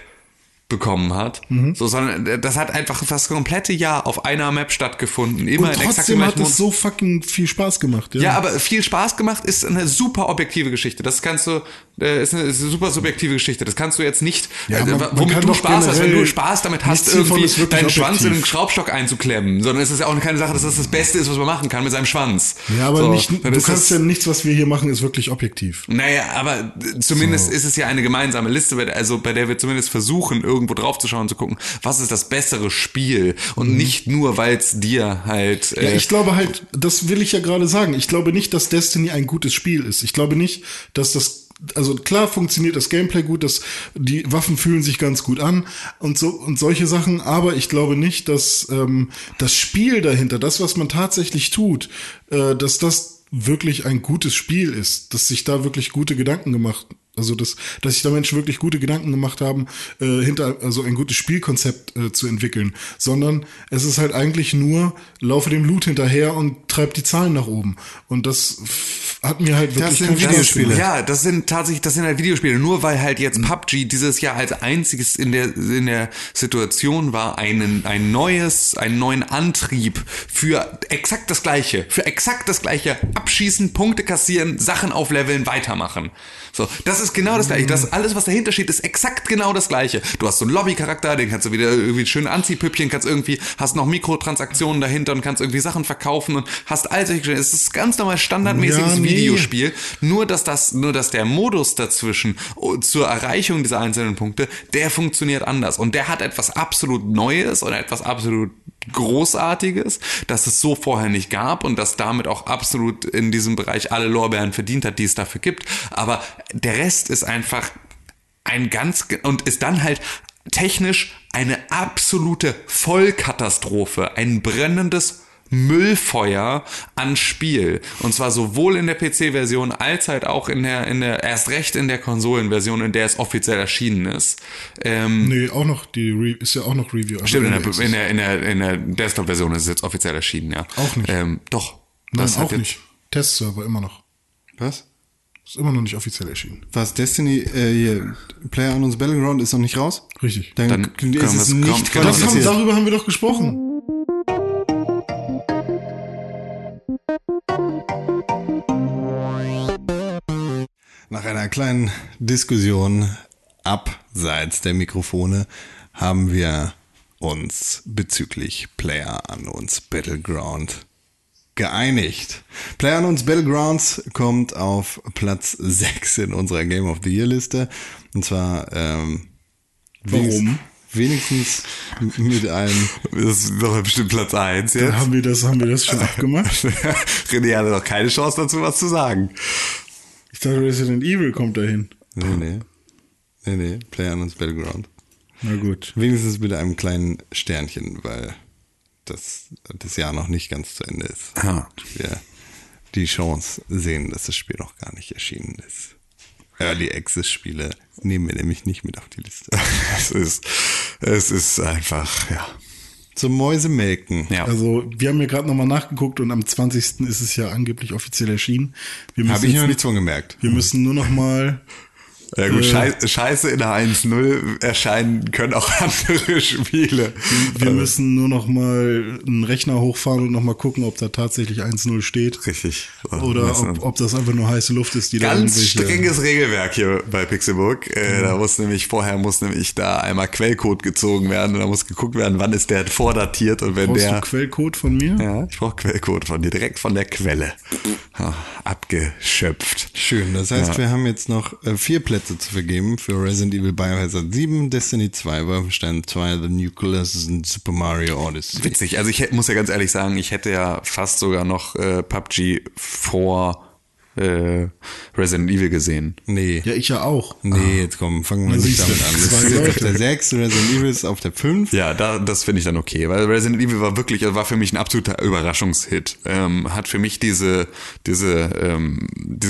bekommen hat, so, sondern das hat einfach das komplette Jahr auf einer Map stattgefunden. Immer und trotzdem hat es so fucking viel Spaß gemacht. Ja. Ja, aber viel Spaß gemacht ist eine super objektive Geschichte. Das kannst du, ist eine super subjektive Geschichte. Das kannst du jetzt nicht, womit du Spaß hast, wenn du Spaß damit hast, irgendwie deinen Schwanz in einen Schraubstock einzuklemmen, sondern es ist ja auch keine Sache, dass das das Beste ist, was man machen kann mit seinem Schwanz. Ja, aber so, du kannst ja nichts, was wir hier machen, ist wirklich objektiv. Naja, aber zumindest ist es ja eine gemeinsame Liste, also bei der wir zumindest versuchen, irgendwo drauf zu schauen, zu gucken, was ist das bessere Spiel und nicht nur, weil es dir halt... ja, ich glaube halt, das will ich ja gerade sagen, ich glaube nicht, dass Destiny ein gutes Spiel ist. Ich glaube nicht, dass also klar funktioniert das Gameplay gut, die Waffen fühlen sich ganz gut an und so und solche Sachen, aber ich glaube nicht, dass das Spiel dahinter, das, was man tatsächlich tut, dass das wirklich ein gutes Spiel ist, dass sich da wirklich gute Gedanken gemacht werden. Also, dass sich da Menschen wirklich gute Gedanken gemacht haben, also ein gutes Spielkonzept zu entwickeln. Sondern es ist halt eigentlich nur, laufe dem Loot hinterher und treibt die Zahlen nach oben. Und das hat mir halt wirklich keine Videospiele. Das sind halt Videospiele. Nur weil halt jetzt PUBG dieses Jahr als einziges in der Situation war, einen neuen Antrieb für exakt das Gleiche. Abschießen, Punkte kassieren, Sachen aufleveln, weitermachen. So, das ist genau das Gleiche. Alles, was dahinter steht, ist exakt genau das Gleiche. Du hast so einen Lobbycharakter, den kannst du wieder irgendwie schön Anziehpüppchen, hast noch Mikrotransaktionen dahinter und kannst irgendwie Sachen verkaufen und hast all solche Geschichten. Es ist ganz normal standardmäßiges Videospiel, nur dass der Modus dazwischen zur Erreichung dieser einzelnen Punkte, der funktioniert anders und der hat etwas absolut Neues und etwas absolut Großartiges, dass es so vorher nicht gab und dass damit auch absolut in diesem Bereich alle Lorbeeren verdient hat, die es dafür gibt. Aber der Rest ist einfach ist dann halt technisch eine absolute Vollkatastrophe, ein brennendes Müllfeuer an Spiel. Und zwar sowohl in der PC-Version als halt auch erst recht in der Konsolenversion, in der es offiziell erschienen ist. Auch noch ist ja auch noch Review. Stimmt, in der Desktop-Version ist es jetzt offiziell erschienen, ja. Auch nicht. Doch. Nein, das auch nicht. Testserver immer noch. Was? Ist immer noch nicht offiziell erschienen. Was, Destiny, PlayerUnknown's Battleground ist noch nicht raus? Richtig. Dann ist es nicht qualifiziert. Darüber haben wir doch gesprochen. Nach einer kleinen Diskussion abseits der Mikrofone haben wir uns bezüglich PlayerUnknown's Battleground geeinigt. PlayerUnknown's Battlegrounds kommt auf Platz 6 in unserer Game of the Year Liste. Und zwar wenigstens mit einem... Das ist doch bestimmt Platz 1 jetzt. Haben wir das schon abgemacht? René hatte doch keine Chance dazu, was zu sagen. Ich dachte, Resident Evil kommt dahin. Nee. PlayerUnknown's Battleground. Na gut. Wenigstens mit einem kleinen Sternchen, weil das Jahr noch nicht ganz zu Ende ist. Ah. Wir die Chance sehen, dass das Spiel noch gar nicht erschienen ist. Early Access Spiele nehmen wir nämlich nicht mit auf die Liste. Es ist einfach, ja. Zum Mäusemelken. Ja. Also wir haben ja gerade nochmal nachgeguckt und am 20. ist es ja angeblich offiziell erschienen. Habe ich noch nichts von gemerkt. Wir müssen nur nochmal... Ja gut, Scheiße in der 1.0 erscheinen können auch andere Spiele. Wir müssen nur noch mal einen Rechner hochfahren und noch mal gucken, ob da tatsächlich 1.0 steht. Richtig. Oder ob das einfach nur heiße Luft ist, die da ganz strenges Regelwerk hier bei Pixelburg. Da muss nämlich da einmal Quellcode gezogen werden und da muss geguckt werden, wann ist der vordatiert und wenn brauchst du Quellcode von mir? Ja, ich brauche Quellcode von dir, direkt von der Quelle. Abgeschöpft. Schön, das heißt, wir haben jetzt noch 4 Plätze zu vergeben für Resident Evil, Biohazard 7, Destiny 2, Wolfenstein 2, The New Colossus und Super Mario Odyssey. Witzig, also ich muss ja ganz ehrlich sagen, ich hätte ja fast sogar noch PUBG vor Resident Evil gesehen. Nee. Ja, ich ja auch. Nee, jetzt komm, fangen wir nicht damit an. Das ist jetzt auf der 6, Resident Evil ist auf der 5. Ja, das finde ich dann okay, weil Resident Evil war für mich ein absoluter Überraschungshit. Hat für mich diese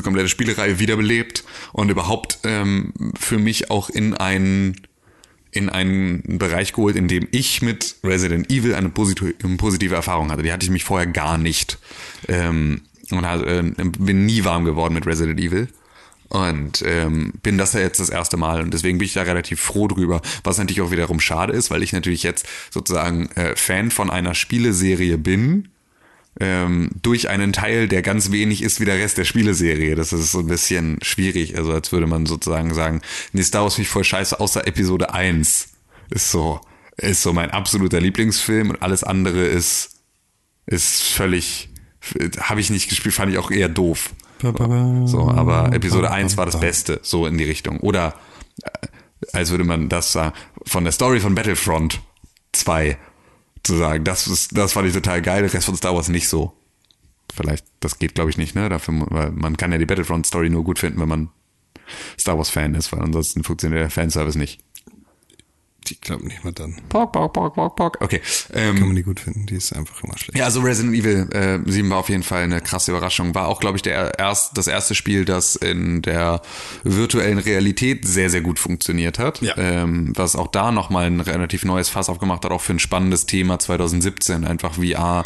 komplette Spielereihe wiederbelebt und überhaupt für mich auch in einen Bereich geholt, in dem ich mit Resident Evil eine positive Erfahrung hatte. Die hatte ich mich vorher gar nicht. Bin nie warm geworden mit Resident Evil und bin das ja jetzt das erste Mal und deswegen bin ich da relativ froh drüber, was natürlich auch wiederum schade ist, weil ich natürlich jetzt sozusagen Fan von einer Spieleserie bin, durch einen Teil, der ganz wenig ist wie der Rest der Spieleserie. Das ist so ein bisschen schwierig, also als würde man sozusagen sagen, nee, Star Wars finde ich voll scheiße, außer Episode 1 ist so mein absoluter Lieblingsfilm und alles andere ist völlig... Habe ich nicht gespielt, fand ich auch eher doof. So, aber Episode 1 war das Beste, so in die Richtung. Oder, als würde man das sagen, von der Story von Battlefront 2 zu sagen, das fand ich total geil, der Rest von Star Wars nicht so. Vielleicht, das geht glaube ich nicht, ne? Dafür, weil man kann ja die Battlefront-Story nur gut finden, wenn man Star Wars-Fan ist, weil ansonsten funktioniert der Fanservice nicht. Die glauben nicht mal dann. Pock. Okay. Kann man die gut finden, die ist einfach immer schlecht. Ja, also Resident Evil 7 war auf jeden Fall eine krasse Überraschung. War auch, glaube ich, das erste Spiel, das in der virtuellen Realität sehr, sehr gut funktioniert hat. Ja. Was auch da nochmal ein relativ neues Fass aufgemacht hat, auch für ein spannendes Thema 2017. Einfach VR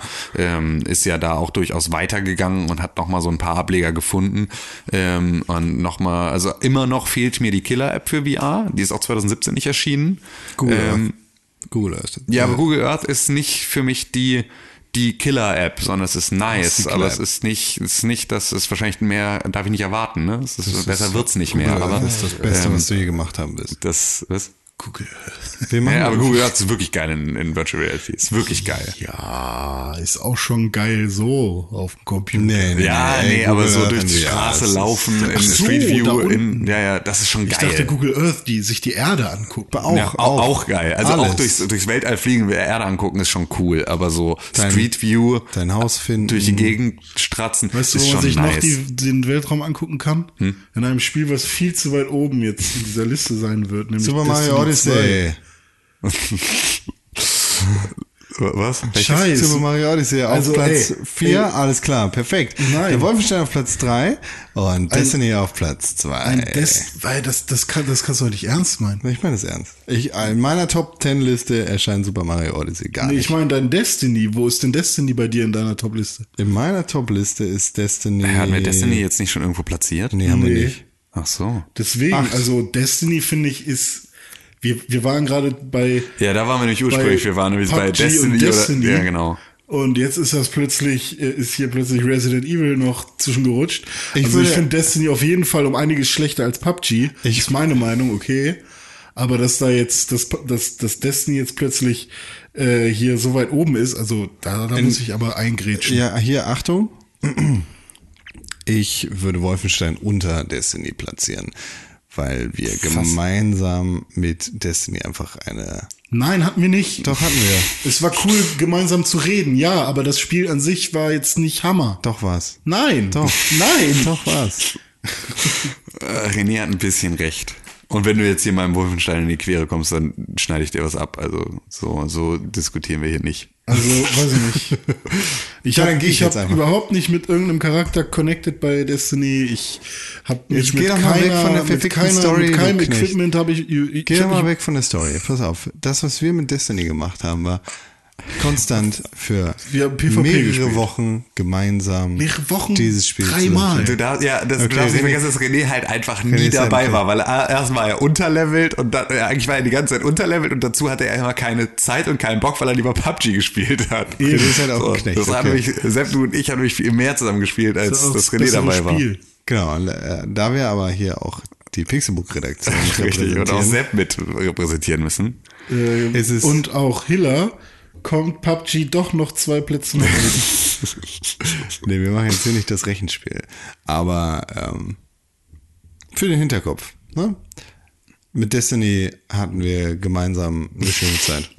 ist ja da auch durchaus weitergegangen und hat nochmal so ein paar Ableger gefunden. Und nochmal, also immer noch fehlt mir die Killer-App für VR. Die ist auch 2017 nicht erschienen. Google Earth. Ja, aber Google Earth ist nicht für mich die Killer-App, sondern es ist nice, aber es ist nicht, das ist wahrscheinlich mehr, darf ich nicht erwarten, ne? Besser wird's nicht Google mehr. Earth, aber das ist das Beste, was du je gemacht haben willst. Das Google Earth. Aber Google Earth ist wirklich geil in Virtual Reality. Ist wirklich geil. Ja, ist auch schon geil so auf dem Computer. Nee, aber Google so durch die Straße laufen, in Street View, das ist schon geil. Ich dachte Google Earth, die sich die Erde anguckt. Auch geil. Also alles. Auch durchs Weltall fliegen, Erde angucken, ist schon cool. Aber so Street View, dein Haus finden, durch die Gegend stratzen, weißt du, ist schon nice. Weißt du, wo man sich noch den Weltraum angucken kann? In einem Spiel, was viel zu weit oben jetzt in dieser Liste sein wird, nämlich Super Mario Odyssey. Was? Scheiße. Super Mario Odyssey auf Platz 4. Alles klar, perfekt. Nein. Der Wolfenstein auf Platz 3 und Destiny auf Platz 2. Das kannst du doch nicht ernst meinen. Ich meine das ernst. In meiner Top 10 Liste erscheint Super Mario Odyssey gar nicht. Ich meine dein Destiny. Wo ist denn Destiny bei dir in deiner Top Liste? In meiner Top Liste ist Destiny... Haben wir Destiny jetzt nicht schon irgendwo platziert? Nee, haben wir nicht. Ach so. Deswegen, also Destiny finde ich ist... Wir waren gerade bei... Ja, da waren wir nämlich ursprünglich. Wir waren nämlich bei Destiny. Ja, genau. Und jetzt ist hier plötzlich Resident Evil noch zwischengerutscht. Ich finde Destiny auf jeden Fall um einiges schlechter als PUBG. Ist meine Meinung, okay. Aber dass da jetzt, dass Destiny jetzt plötzlich hier so weit oben ist, also da muss ich aber eingrätschen. Ja, hier, Achtung. Ich würde Wolfenstein unter Destiny platzieren. Weil wir gemeinsam mit Destiny einfach eine... Nein, hatten wir nicht. Doch, hatten wir. Es war cool, gemeinsam zu reden, ja, aber das Spiel an sich war jetzt nicht Hammer. Doch war's. Nein. Doch. Nein. Doch war's. René hat ein bisschen recht. Und wenn du jetzt hier mal im Wolfenstein in die Quere kommst, dann schneide ich dir was ab. Also so diskutieren wir hier nicht. Also, weiß ich nicht. Ich hab überhaupt nicht mit irgendeinem Charakter connected bei Destiny. Ich hab mich mit keinem Equipment habe ich. Geh mal weg von der Story. Pass auf. Das, was wir mit Destiny gemacht haben, war konstant für mehrere Wochen gemeinsam dieses Spiel dreimal. Du darfst nicht vergessen, dass René halt einfach nie dabei war, weil erst war er unterlevelt und dann, eigentlich war er die ganze Zeit unterlevelt und dazu hatte er immer keine Zeit und keinen Bock, weil er lieber PUBG gespielt hat. René ist halt auch so, ein Knecht. Sepp, du und ich haben nämlich viel mehr zusammen gespielt, als dass René dabei war. Genau, und, da wir aber hier auch die Pixelbook-Redaktion repräsentieren. Und auch Sepp mit repräsentieren müssen. Und auch Hiller kommt PUBG doch noch 2 Plätze nach oben. Nee, wir machen jetzt hier nicht das Rechenspiel. Aber für den Hinterkopf. Ne? Mit Destiny hatten wir gemeinsam eine schöne Zeit.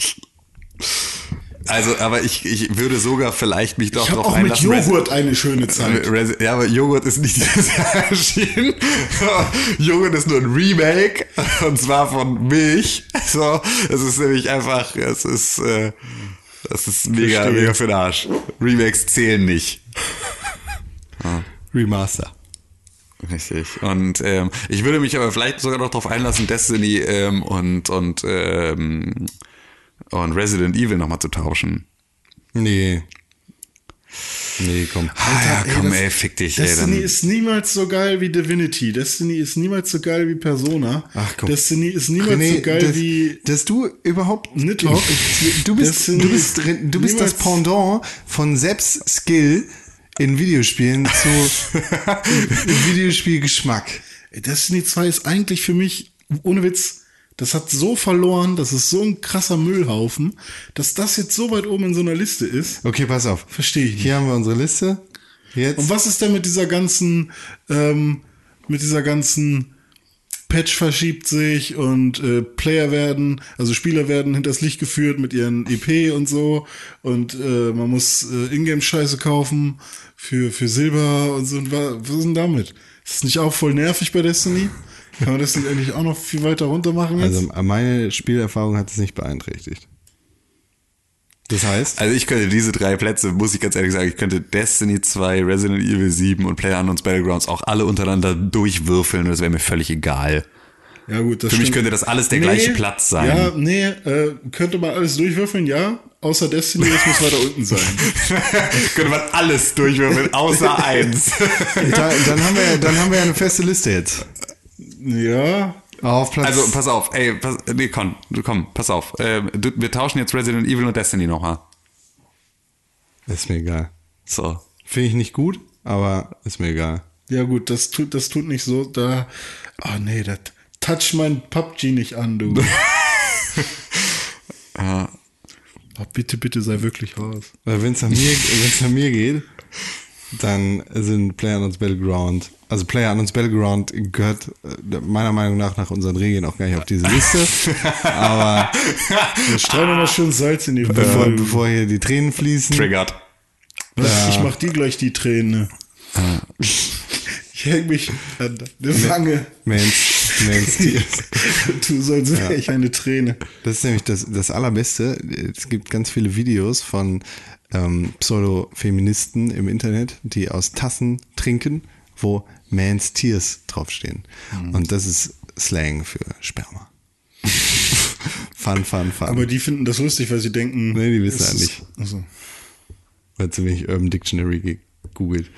Also, aber ich würde sogar vielleicht mich doch noch einlassen. Ich habe auch mit Joghurt eine schöne Zeit. Ja, aber Joghurt ist nicht dieses Jahr erschienen. Joghurt ist nur ein Remake. Und zwar von Milch. So, es ist nämlich einfach, es ist mega, mega für den Arsch. Remakes zählen nicht. Remaster. Richtig. Und ich würde mich aber vielleicht sogar noch drauf einlassen, Destiny und Resident Evil nochmal zu tauschen. Nee, komm. Fick dich. Destiny ist niemals so geil wie Divinity. Destiny ist niemals so geil wie Persona. Ach komm. Destiny ist niemals so geil wie... Dass du überhaupt... Nidlock. Du bist das Pendant von Sepps Skill in Videospielen zu Videospielgeschmack. Destiny 2 ist eigentlich für mich, ohne Witz... Das hat so verloren, das ist so ein krasser Müllhaufen, dass das jetzt so weit oben in so einer Liste ist. Okay, pass auf. Verstehe ich nicht. Hier haben wir unsere Liste. Jetzt. Und was ist denn mit dieser ganzen Patch verschiebt sich und Spieler werden hinters Licht geführt mit ihren EP und so und man muss Ingame-Scheiße kaufen für Silber und so. Und was ist denn damit? Ist das nicht auch voll nervig bei Destiny? Kann man das nicht eigentlich auch noch viel weiter runter machen jetzt? Also meine Spielerfahrung hat es nicht beeinträchtigt. Das heißt? Also ich könnte diese 3 Plätze, muss ich ganz ehrlich sagen, ich könnte Destiny 2, Resident Evil 7 und PlayerUnknown's Battlegrounds auch alle untereinander durchwürfeln und das wäre mir völlig egal. Ja gut, das stimmt. Für mich könnte das alles der gleiche Platz sein. Ja, könnte man alles durchwürfeln, ja. Außer Destiny, das muss weiter unten sein. Könnte man alles durchwürfeln, außer 1. Dann haben wir ja eine feste Liste jetzt. Ja. Auf Platz. Also, pass auf. Ey, pass auf. Wir tauschen jetzt Resident Evil und Destiny nochmal. Ist mir egal. So. Finde ich nicht gut, aber ist mir egal. Ja gut, das tut nicht so. Das touch mein PUBG nicht an, du. Ja. Oh, bitte sei wirklich raus. Weil wenn es an mir geht, dann sind PlayerUnknown's Battleground... Also PlayerUnknown's Battleground gehört meiner Meinung nach unseren Regeln auch gar nicht auf diese Liste. Aber wir streuen mal schön Salz in die Wunde. Bevor hier die Tränen fließen. Triggert. Ich mach dir gleich die Tränen. Ich häng mich an eine Wange. Mensch, du sollst wirklich eine Träne. Das ist nämlich das Allerbeste. Es gibt ganz viele Videos von Pseudo-Feministen im Internet, die aus Tassen trinken, wo Man's Tears draufstehen. Mhm. Und das ist Slang für Sperma. Fun. Aber die finden das lustig, weil sie denken... Nee, die wissen halt nicht. Also. Weil zu wenig Urban Dictionary gegoogelt.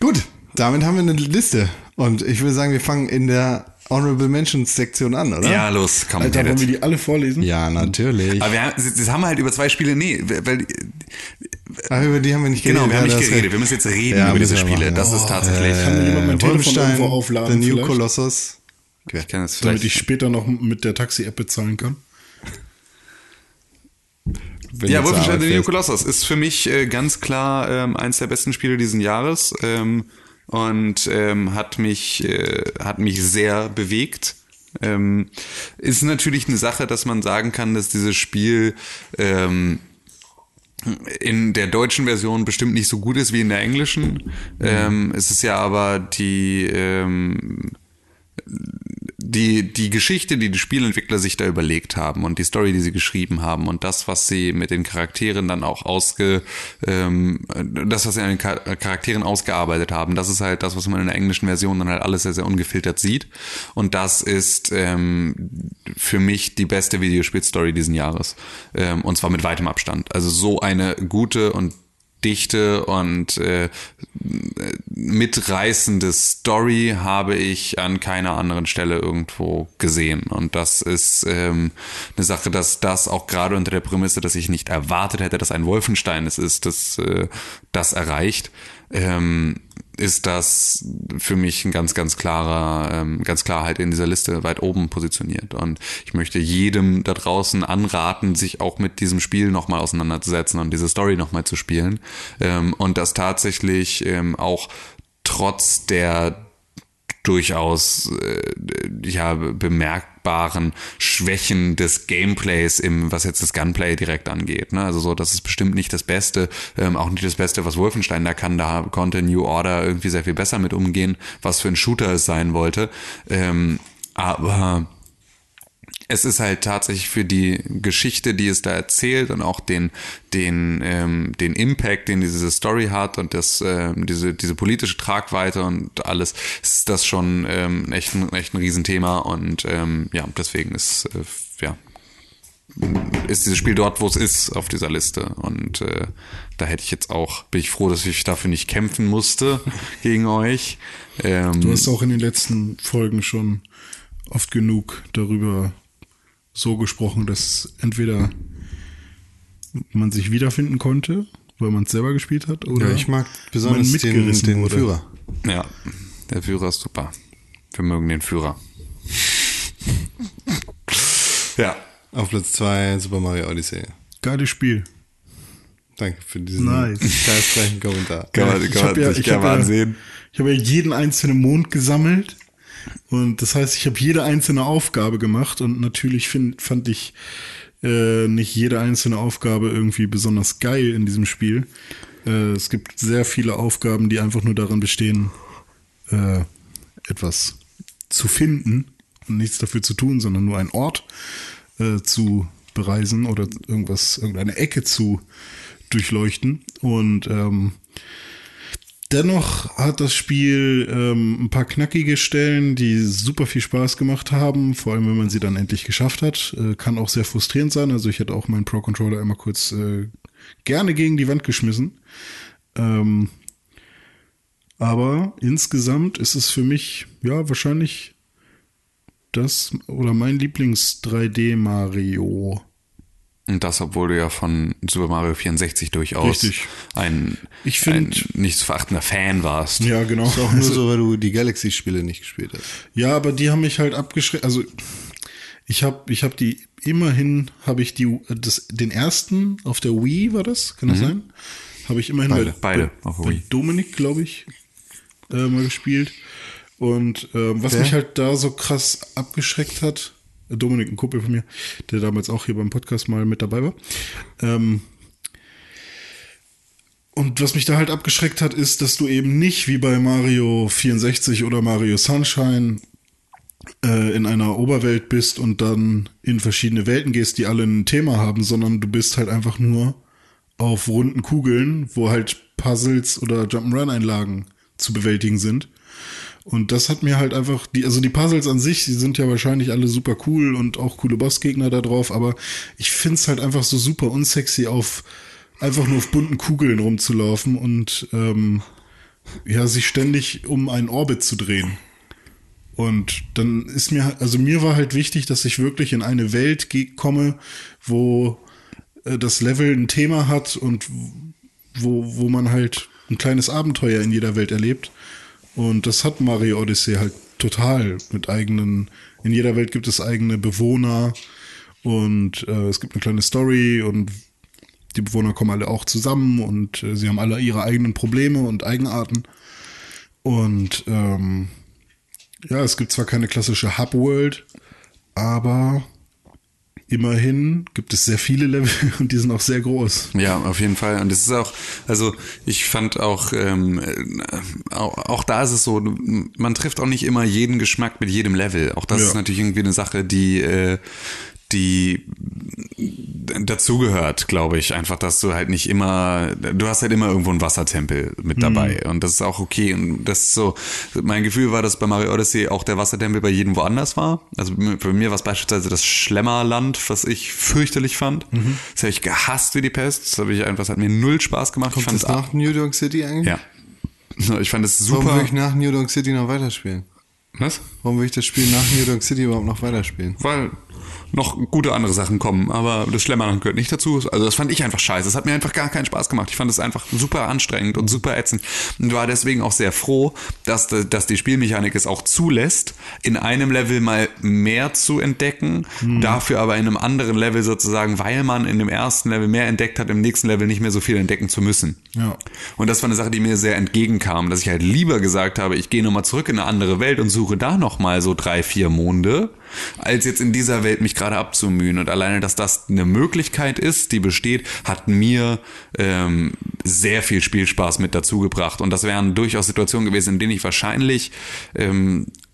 Gut, damit haben wir eine Liste. Und ich würde sagen, wir fangen in der Honorable Mentions Sektion an, oder? Ja, los, komm. Alter, wollen wir die alle vorlesen? Ja, natürlich. Aber das haben wir halt über 2 Spiele, über die haben wir nicht geredet. Genau, wir haben nicht geredet. Wir müssen jetzt reden über diese Spiele. Machen. Das ist tatsächlich... Ich kann mir lieber mein Telefon irgendwo aufladen. The New vielleicht. Colossus. Ich kann das vielleicht. Damit ich später noch mit der Taxi-App bezahlen kann. Ja, Wolfenstein The New Colossus ist für mich ganz klar eins der besten Spiele diesen Jahres. Und hat mich sehr bewegt. Ist natürlich eine Sache, dass man sagen kann, dass dieses Spiel in der deutschen Version bestimmt nicht so gut ist wie in der englischen. Es ist ja aber die die Geschichte, die Spielentwickler sich da überlegt haben und die Story, die sie geschrieben haben und das, was sie mit den Charakteren dann auch das, was sie an den Charakteren ausgearbeitet haben, das ist halt das, was man in der englischen Version dann halt alles sehr, sehr ungefiltert sieht. Und das ist für mich die beste Videospielstory diesen Jahres. Und zwar mit weitem Abstand. Also so eine gute und dichte und mitreißende Story habe ich an keiner anderen Stelle irgendwo gesehen. Und das ist eine Sache, dass das auch gerade unter der Prämisse, dass ich nicht erwartet hätte, dass ein Wolfenstein es ist, das erreicht, ist das für mich ein ganz klar halt in dieser Liste weit oben positioniert. Und ich möchte jedem da draußen anraten, sich auch mit diesem Spiel nochmal auseinanderzusetzen und diese Story nochmal zu spielen. Und das tatsächlich auch trotz der durchaus bemerkbaren Schwächen des Gameplays, was jetzt das Gunplay direkt angeht. Ne? Also so, das ist bestimmt nicht das Beste, auch nicht das Beste, was Wolfenstein da kann. Da konnte New Order irgendwie sehr viel besser mit umgehen, was für ein Shooter es sein wollte. Aber es ist halt tatsächlich für die Geschichte, die es da erzählt und auch den Impact, den diese Story hat und diese politische Tragweite und alles, ist das schon echt ein Riesenthema. Und deswegen ist dieses Spiel dort, wo es ist, auf dieser Liste. Und da bin ich froh, dass ich dafür nicht kämpfen musste gegen euch. Du hast auch in den letzten Folgen schon oft genug darüber so gesprochen, dass entweder man sich wiederfinden konnte, weil man es selber gespielt hat, oder ja, ich mag besonders den Führer. Ja, der Führer ist super. Wir mögen den Führer. Ja. Auf Platz 2 Super Mario Odyssey. Geiles Spiel. Danke für diesen geistreichen Kommentar. Kann man ansehen. Ich habe ja jeden einzelnen Mond gesammelt. Und das heißt, ich habe jede einzelne Aufgabe gemacht und natürlich fand ich nicht jede einzelne Aufgabe irgendwie besonders geil in diesem Spiel. Es gibt sehr viele Aufgaben, die einfach nur darin bestehen, etwas zu finden und nichts dafür zu tun, sondern nur einen Ort zu bereisen oder irgendeine Ecke zu durchleuchten. Und dennoch hat das Spiel ein paar knackige Stellen, die super viel Spaß gemacht haben, vor allem wenn man sie dann endlich geschafft hat. Kann auch sehr frustrierend sein. Also ich hätte auch meinen Pro-Controller einmal kurz gerne gegen die Wand geschmissen. Aber insgesamt ist es für mich wahrscheinlich das oder mein Lieblings-3D-Mario. Und das, obwohl du ja von Super Mario 64 durchaus ein nicht zu verachtender Fan warst. Ja, genau. Das ist auch nur so, weil du die Galaxy-Spiele nicht gespielt hast. Ja, aber die haben mich halt abgeschreckt. Also den ersten auf der Wii war das, kann das sein? Habe ich immerhin beide auf der Wii. Dominik, glaube ich, mal gespielt. Und was mich halt da so krass abgeschreckt hat, Dominik, ein Kumpel von mir, der damals auch hier beim Podcast mal mit dabei war. Und was mich da halt abgeschreckt hat, ist, dass du eben nicht wie bei Mario 64 oder Mario Sunshine in einer Oberwelt bist und dann in verschiedene Welten gehst, die alle ein Thema haben, sondern du bist halt einfach nur auf runden Kugeln, wo halt Puzzles oder Jump'n'Run-Einlagen zu bewältigen sind. Und das hat mir halt einfach, die Puzzles an sich, die sind ja wahrscheinlich alle super cool und auch coole Bossgegner da drauf, aber ich find's halt einfach so super unsexy, einfach nur auf bunten Kugeln rumzulaufen und sich ständig um einen Orbit zu drehen. Und dann ist mir war halt wichtig, dass ich wirklich in eine Welt komme, wo das Level ein Thema hat und wo man halt ein kleines Abenteuer in jeder Welt erlebt. Und das hat Mario Odyssey halt total mit in jeder Welt gibt es eigene Bewohner und es gibt eine kleine Story und die Bewohner kommen alle auch zusammen und sie haben alle ihre eigenen Probleme und Eigenarten. Und es gibt zwar keine klassische Hub-World, aber immerhin gibt es sehr viele Level und die sind auch sehr groß. Ja, auf jeden Fall. Und es ist auch, also ich fand auch, auch da ist es so, man trifft auch nicht immer jeden Geschmack mit jedem Level. Auch das ist natürlich irgendwie eine Sache, die dazugehört, glaube ich, einfach, dass du halt nicht immer, du hast halt immer irgendwo einen Wassertempel mit dabei und das ist auch okay und das ist so, mein Gefühl war, dass bei Mario Odyssey auch der Wassertempel bei jedem woanders war, also bei mir war es beispielsweise das Schlemmerland, was ich fürchterlich fand, das habe ich gehasst wie die Pest, das hat mir null Spaß gemacht. Kommt das nach New York City eigentlich? Ja. Ich fand es super. Warum würde ich nach New York City noch weiterspielen? Was? Warum will ich das Spiel nach New York City überhaupt noch weiterspielen? Weil noch gute andere Sachen kommen, aber das Schlemmern gehört nicht dazu. Also das fand ich einfach scheiße. Es hat mir einfach gar keinen Spaß gemacht. Ich fand es einfach super anstrengend und super ätzend und war deswegen auch sehr froh, dass die Spielmechanik es auch zulässt, in einem Level mal mehr zu entdecken, dafür aber in einem anderen Level sozusagen, weil man in dem ersten Level mehr entdeckt hat, im nächsten Level nicht mehr so viel entdecken zu müssen. Ja. Und das war eine Sache, die mir sehr entgegenkam, dass ich halt lieber gesagt habe, ich gehe nochmal zurück in eine andere Welt und suche da nochmal so 3-4 Monde, als jetzt in dieser Welt mich gerade abzumühen. Und alleine, dass das eine Möglichkeit ist, die besteht, hat mir sehr viel Spielspaß mit dazu gebracht. Und das wären durchaus Situationen gewesen, in denen ich wahrscheinlich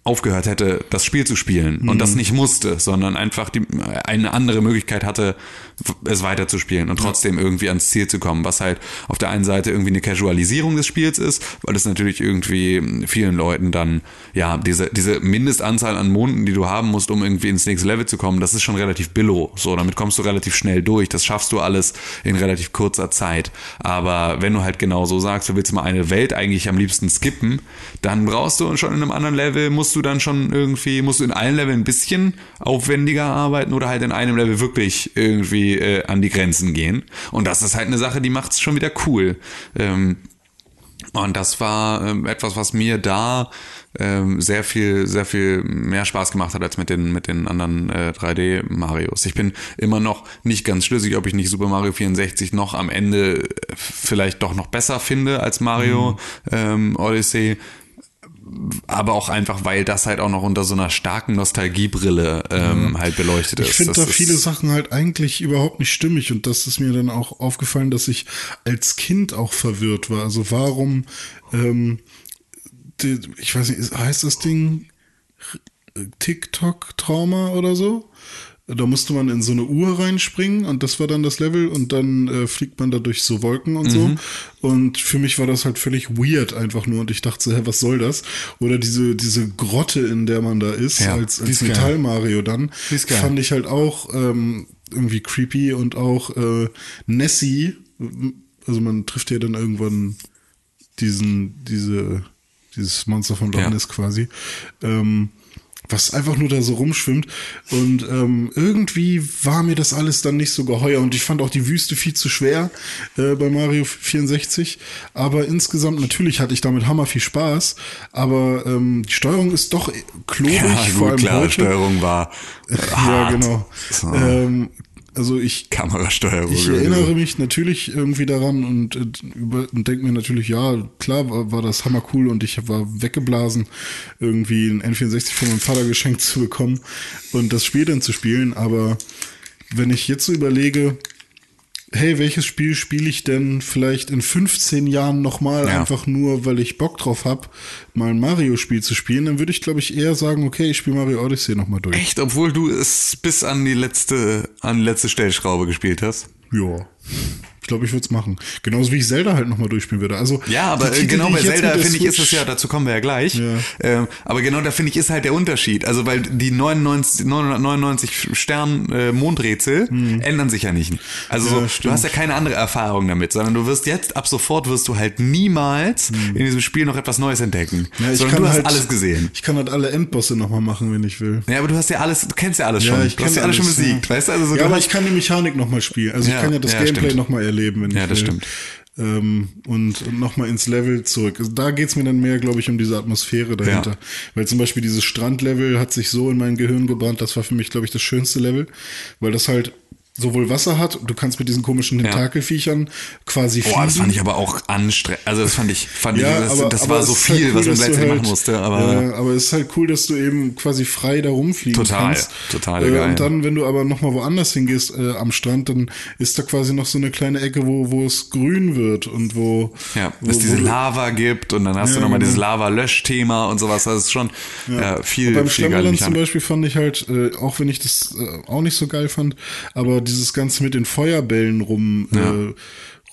aufgehört hätte, das Spiel zu spielen und das nicht musste, sondern einfach eine andere Möglichkeit hatte, es weiterzuspielen und trotzdem irgendwie ans Ziel zu kommen, was halt auf der einen Seite irgendwie eine Casualisierung des Spiels ist, weil es natürlich irgendwie vielen Leuten dann, ja, diese Mindestanzahl an Monden, die du haben musst, um irgendwie ins nächste Level zu kommen, das ist schon relativ billo, so, damit kommst du relativ schnell durch, das schaffst du alles in relativ kurzer Zeit, aber wenn du halt genau so sagst, du willst mal eine Welt eigentlich am liebsten skippen, dann brauchst du schon in einem anderen Level, musst du in allen Leveln ein bisschen aufwendiger arbeiten oder halt in einem Level wirklich irgendwie an die Grenzen gehen. Und das ist halt eine Sache, die macht es schon wieder cool. Und das war etwas, was mir da sehr viel mehr Spaß gemacht hat als mit den anderen 3D-Marios. Ich bin immer noch nicht ganz schlüssig, ob ich nicht Super Mario 64 noch am Ende vielleicht doch noch besser finde als Mario Odyssey. Aber auch einfach, weil das halt auch noch unter so einer starken Nostalgiebrille halt beleuchtet ist. Ich finde da viele Sachen halt eigentlich überhaupt nicht stimmig und das ist mir dann auch aufgefallen, dass ich als Kind auch verwirrt war. Also warum, ich weiß nicht, heißt das Ding TikTok-Trauma oder so? Da musste man in so eine Uhr reinspringen und das war dann das Level und dann fliegt man da durch so Wolken und so. Und für mich war das halt völlig weird einfach nur und ich dachte so, hä, was soll das? Oder diese Grotte, in der man da ist, ja, als Metall-Mario dann, fand ich halt auch irgendwie creepy und auch Nessie, also man trifft ja dann irgendwann dieses Monster von Loch Ness quasi, was einfach nur da so rumschwimmt und irgendwie war mir das alles dann nicht so geheuer und ich fand auch die Wüste viel zu schwer bei Mario 64, aber insgesamt natürlich hatte ich damit hammer viel Spaß, aber die Steuerung ist doch klobig, ja, gut, vor allem klar, heute. Steuerung war hart. Ja, genau. So. Also ich Kamerasteuerung. Ich erinnere mich natürlich irgendwie daran und denke mir natürlich, ja, klar war das hammercool und ich war weggeblasen, irgendwie ein N64 von meinem Vater geschenkt zu bekommen und das Spiel dann zu spielen. Aber wenn ich jetzt so überlege, hey, welches Spiel spiele ich denn vielleicht in 15 Jahren nochmal einfach nur, weil ich Bock drauf habe, mal ein Mario-Spiel zu spielen, dann würde ich, glaube ich, eher sagen, okay, ich spiele Mario Odyssey nochmal durch. Echt? Obwohl du es bis an die letzte Stellschraube gespielt hast? Ja. Ich glaube, ich würde es machen. Genauso wie ich Zelda halt nochmal durchspielen würde. Also ja, aber genau bei Zelda, finde ich, ist es ja, dazu kommen wir ja gleich. Ja. Aber genau da, finde ich, ist halt der Unterschied. Also weil die 999 Stern-Mondrätsel ändern sich ja nicht. Also ja, du hast ja keine andere Erfahrung damit, sondern du wirst jetzt, ab sofort wirst du halt niemals in diesem Spiel noch etwas Neues entdecken. Ja, sondern du hast halt alles gesehen. Ich kann halt alle Endbosse nochmal machen, wenn ich will. Ja, aber du hast ja alles, du kennst ja alles schon. Ich kenne alles schon besiegt. Ja. Weißt du? Also so aber ich kann die Mechanik nochmal spielen. Also ich kann ja das Gameplay nochmal erleben. Wenn ja, das stimmt. Und nochmal ins Level zurück. Also da geht's mir dann mehr, glaube ich, um diese Atmosphäre dahinter. Ja. Weil zum Beispiel dieses Strandlevel hat sich so in mein Gehirn gebrannt, das war für mich, glaube ich, das schönste Level, weil das halt sowohl Wasser hat, du kannst mit diesen komischen Tentakelviechern quasi fliegen. Boah, das fand ich aber auch anstrengend. Also das fand ich, das war so viel, halt cool, was man gleichzeitig machen musste. Aber es ist halt cool, dass du eben quasi frei da rumfliegen kannst. Total geil. Und dann, wenn du aber nochmal woanders hingehst, am Strand, dann ist da quasi noch so eine kleine Ecke, wo es grün wird und wo... Ja, wo es diese Lava gibt und dann hast du nochmal dieses Lava-Lösch-Thema und sowas. Das ist schon viel, aber beim viel geil. Beim Schlammerland zum Beispiel fand ich halt, auch wenn ich das auch nicht so geil fand, aber dieses Ganze mit den Feuerbällen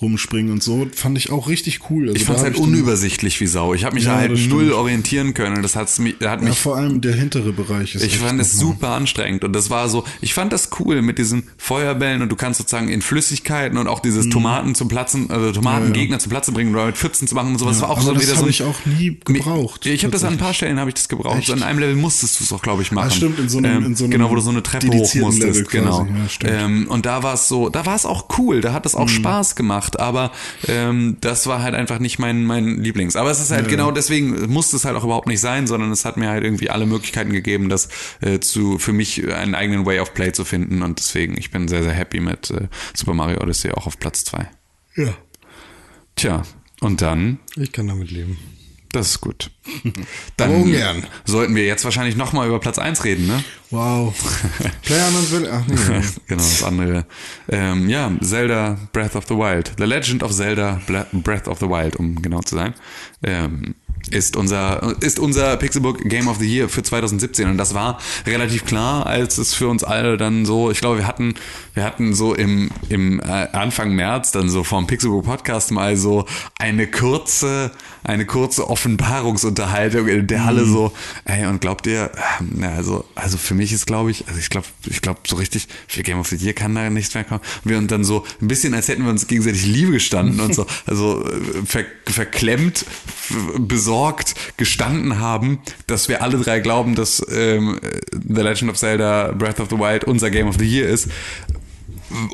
rumspringen und so, fand ich auch richtig cool. Also ich fand es halt unübersichtlich wie Sau. Ich habe mich da halt null orientieren können. Das hat mich vor allem der hintere Bereich ist. Ich fand es super anstrengend und das war so, ich fand das cool mit diesen Feuerbällen und du kannst sozusagen in Flüssigkeiten und auch dieses Tomatengegner zum Platzen bringen oder mit Pfützen zu machen und sowas. Ja, war auch aber so das wieder so. Das habe ich auch nie gebraucht. Ich habe das an ein paar Stellen gebraucht. Echt? So an einem Level musstest du es auch, glaube ich, machen. Ja, stimmt, in so einem genau, wo du so eine Treppe hoch musstest. Genau. Ja, und da war es so, da war es auch cool, da hat es auch Spaß gemacht. Aber das war halt einfach nicht mein Lieblings. Aber es ist halt genau deswegen, musste es halt auch überhaupt nicht sein, sondern es hat mir halt irgendwie alle Möglichkeiten gegeben, das für mich einen eigenen Way of Play zu finden. Und deswegen, ich bin sehr, sehr happy mit Super Mario Odyssey auch auf Platz 2. Ja. Tja, und dann? Ich kann damit leben. Das ist gut. Dann sollten wir jetzt wahrscheinlich nochmal über Platz 1 reden, ne? Wow. PlayerUnknown's Battlefield. Genau, das andere. Ja, Zelda Breath of the Wild. The Legend of Zelda Breath of the Wild, um genau zu sein. Ist unser Pixelbook Game of the Year für 2017 und das war relativ klar, als es für uns alle dann so, ich glaube, wir hatten so im Anfang März dann so vom Pixelbook Podcast mal so eine kurze Offenbarungsunterhaltung in der Halle so, ey, und glaubt ihr, also für mich ist, glaube ich, also ich glaube so richtig für Game of the Year kann da nichts mehr kommen. Wir und dann so ein bisschen, als hätten wir uns gegenseitig Liebe gestanden und so, also verklemmt, besorgt gestanden haben, dass wir alle drei glauben, dass The Legend of Zelda Breath of the Wild unser Game of the Year ist,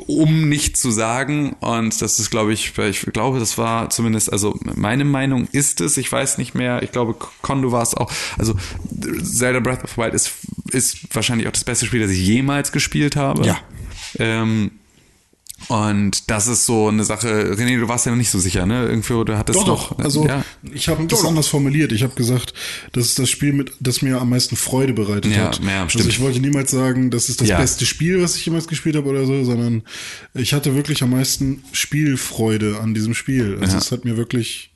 um nicht zu sagen, und das ist, glaube ich, das war zumindest, also meine Meinung ist es, ich weiß nicht mehr, ich glaube, Kondo war es auch, also Zelda Breath of the Wild ist wahrscheinlich auch das beste Spiel, das ich jemals gespielt habe. Ja. Und das ist so eine Sache, René, du warst ja noch nicht so sicher, ne? Irgendwie, du hattest doch. Also ich habe das anders formuliert. Ich habe gesagt, das ist das Spiel, das mir am meisten Freude bereitet hat. Ja, stimmt. Also ich wollte niemals sagen, das ist das beste Spiel, was ich jemals gespielt habe oder so, sondern ich hatte wirklich am meisten Spielfreude an diesem Spiel. Also es hat mir wirklich...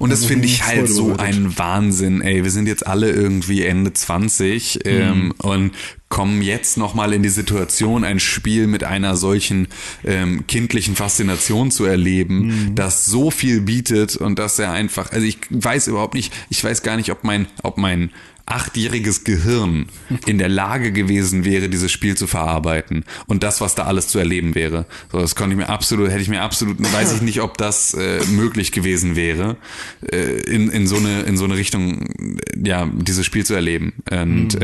Und das finde ich halt so ein Wahnsinn, ey. Wir sind jetzt alle irgendwie Ende 20 und kommen jetzt nochmal in die Situation, ein Spiel mit einer solchen kindlichen Faszination zu erleben, das so viel bietet und dass er einfach, also ich weiß gar nicht, ob mein 8-jähriges Gehirn in der Lage gewesen wäre, dieses Spiel zu verarbeiten und das, was da alles zu erleben wäre. So, das hätte ich mir absolut, weiß ich nicht, ob das möglich gewesen wäre, in so eine Richtung, ja, dieses Spiel zu erleben. Und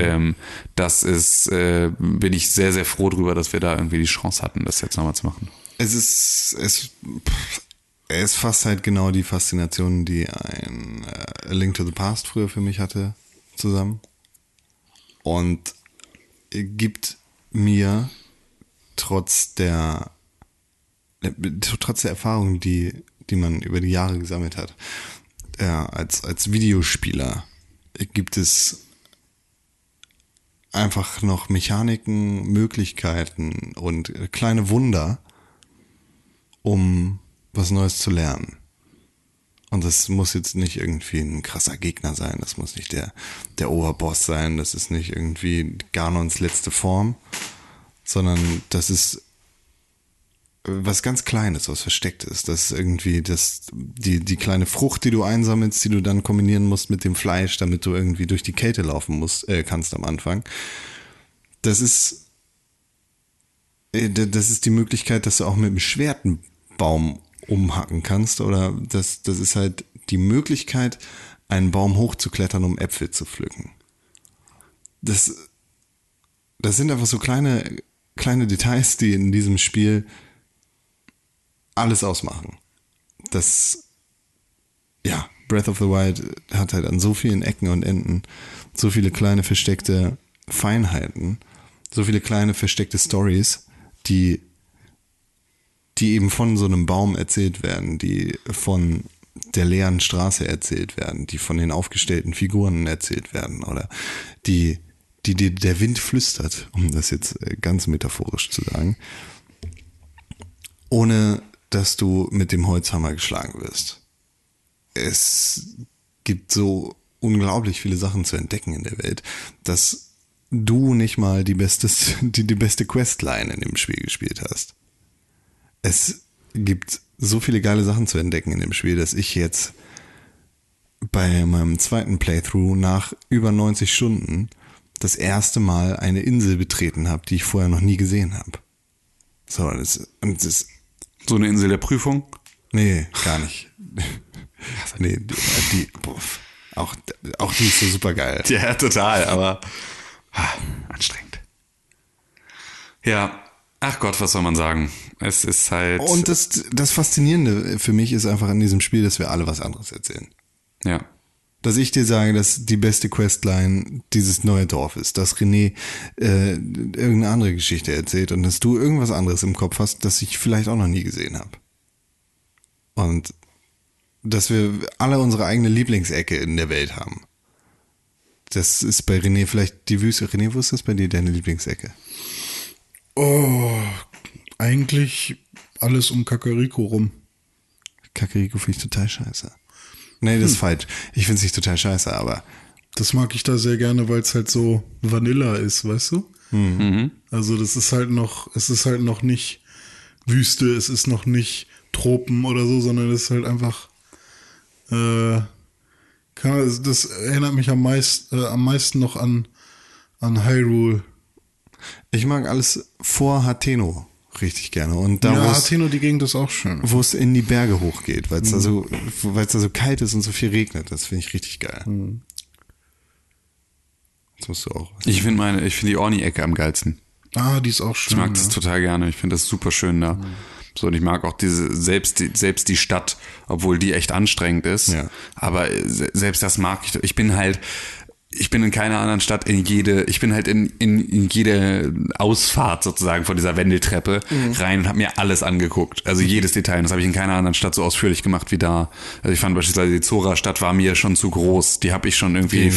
das ist, bin ich sehr, sehr froh drüber, dass wir da irgendwie die Chance hatten, das jetzt nochmal zu machen. Es fasst halt genau die Faszination, die ein A Link to the Past früher für mich hatte, zusammen und gibt mir trotz der Erfahrung, die man über die Jahre gesammelt hat, als Videospieler gibt es einfach noch Mechaniken, Möglichkeiten und kleine Wunder, um was Neues zu lernen. Und das muss jetzt nicht irgendwie ein krasser Gegner sein, das muss nicht der Oberboss sein, das ist nicht irgendwie Ganons letzte Form, sondern das ist was ganz Kleines, was versteckt ist. Das ist irgendwie die kleine Frucht, die du einsammelst, die du dann kombinieren musst mit dem Fleisch, damit du irgendwie durch die Kälte laufen kannst am Anfang. Das ist die Möglichkeit, dass du auch mit dem Schwert einen Baum umhacken kannst, oder das ist halt die Möglichkeit, einen Baum hochzuklettern, um Äpfel zu pflücken. Das sind einfach so kleine Details, die in diesem Spiel alles ausmachen. Breath of the Wild hat halt an so vielen Ecken und Enden so viele kleine versteckte Feinheiten, so viele kleine versteckte Storys, die die eben von so einem Baum erzählt werden, die von der leeren Straße erzählt werden, die von den aufgestellten Figuren erzählt werden oder die der Wind flüstert, um das jetzt ganz metaphorisch zu sagen, ohne dass du mit dem Holzhammer geschlagen wirst. Es gibt so unglaublich viele Sachen zu entdecken in der Welt, dass du nicht mal die beste Questline in dem Spiel gespielt hast. Es gibt so viele geile Sachen zu entdecken in dem Spiel, dass ich jetzt bei meinem zweiten Playthrough nach über 90 Stunden das erste Mal eine Insel betreten habe, die ich vorher noch nie gesehen habe. So, das ist so eine Insel der Prüfung? Nee, gar nicht. Nee, auch die ist so super geil. Ja, total, aber anstrengend. Ja, ach Gott, was soll man sagen? Es ist halt... Und das Faszinierende für mich ist einfach an diesem Spiel, dass wir alle was anderes erzählen. Ja. Dass ich dir sage, dass die beste Questline dieses neue Dorf ist, dass René irgendeine andere Geschichte erzählt und dass du irgendwas anderes im Kopf hast, das ich vielleicht auch noch nie gesehen habe. Und dass wir alle unsere eigene Lieblingsecke in der Welt haben. Das ist bei René vielleicht die Wüste. René, wo ist das bei dir deine Lieblingsecke? Oh, eigentlich alles um Kakariko rum. Kakariko finde ich total scheiße. Nee, das ist falsch. Ich finde es nicht total scheiße, aber... Das mag ich da sehr gerne, weil es halt so Vanilla ist, weißt du? Mhm. Also das ist halt noch... Es ist halt noch nicht Wüste, es ist noch nicht Tropen oder so, sondern das ist halt einfach... das erinnert mich am meisten noch an Hyrule. Ich mag alles vor Hateno richtig gerne. Und da, ja, Hateno, die Gegend ist auch schön. Wo es in die Berge hochgeht, weil es da so kalt ist und so viel regnet. Das finde ich richtig geil. Mhm. Das musst du auch. Ich finde die Orni-Ecke am geilsten. Ah, die ist auch schön. Ich mag das total gerne. Ich finde das super schön da. Mhm. So, und ich mag auch selbst die Stadt, obwohl die echt anstrengend ist. Ja. Aber selbst das mag ich. Ich bin in keiner anderen Stadt in jede Ausfahrt sozusagen von dieser Wendeltreppe rein und habe mir alles angeguckt. Also jedes Detail. Und das habe ich in keiner anderen Stadt so ausführlich gemacht wie da. Also ich fand beispielsweise die Zora-Stadt war mir schon zu groß. Die habe ich schon irgendwie,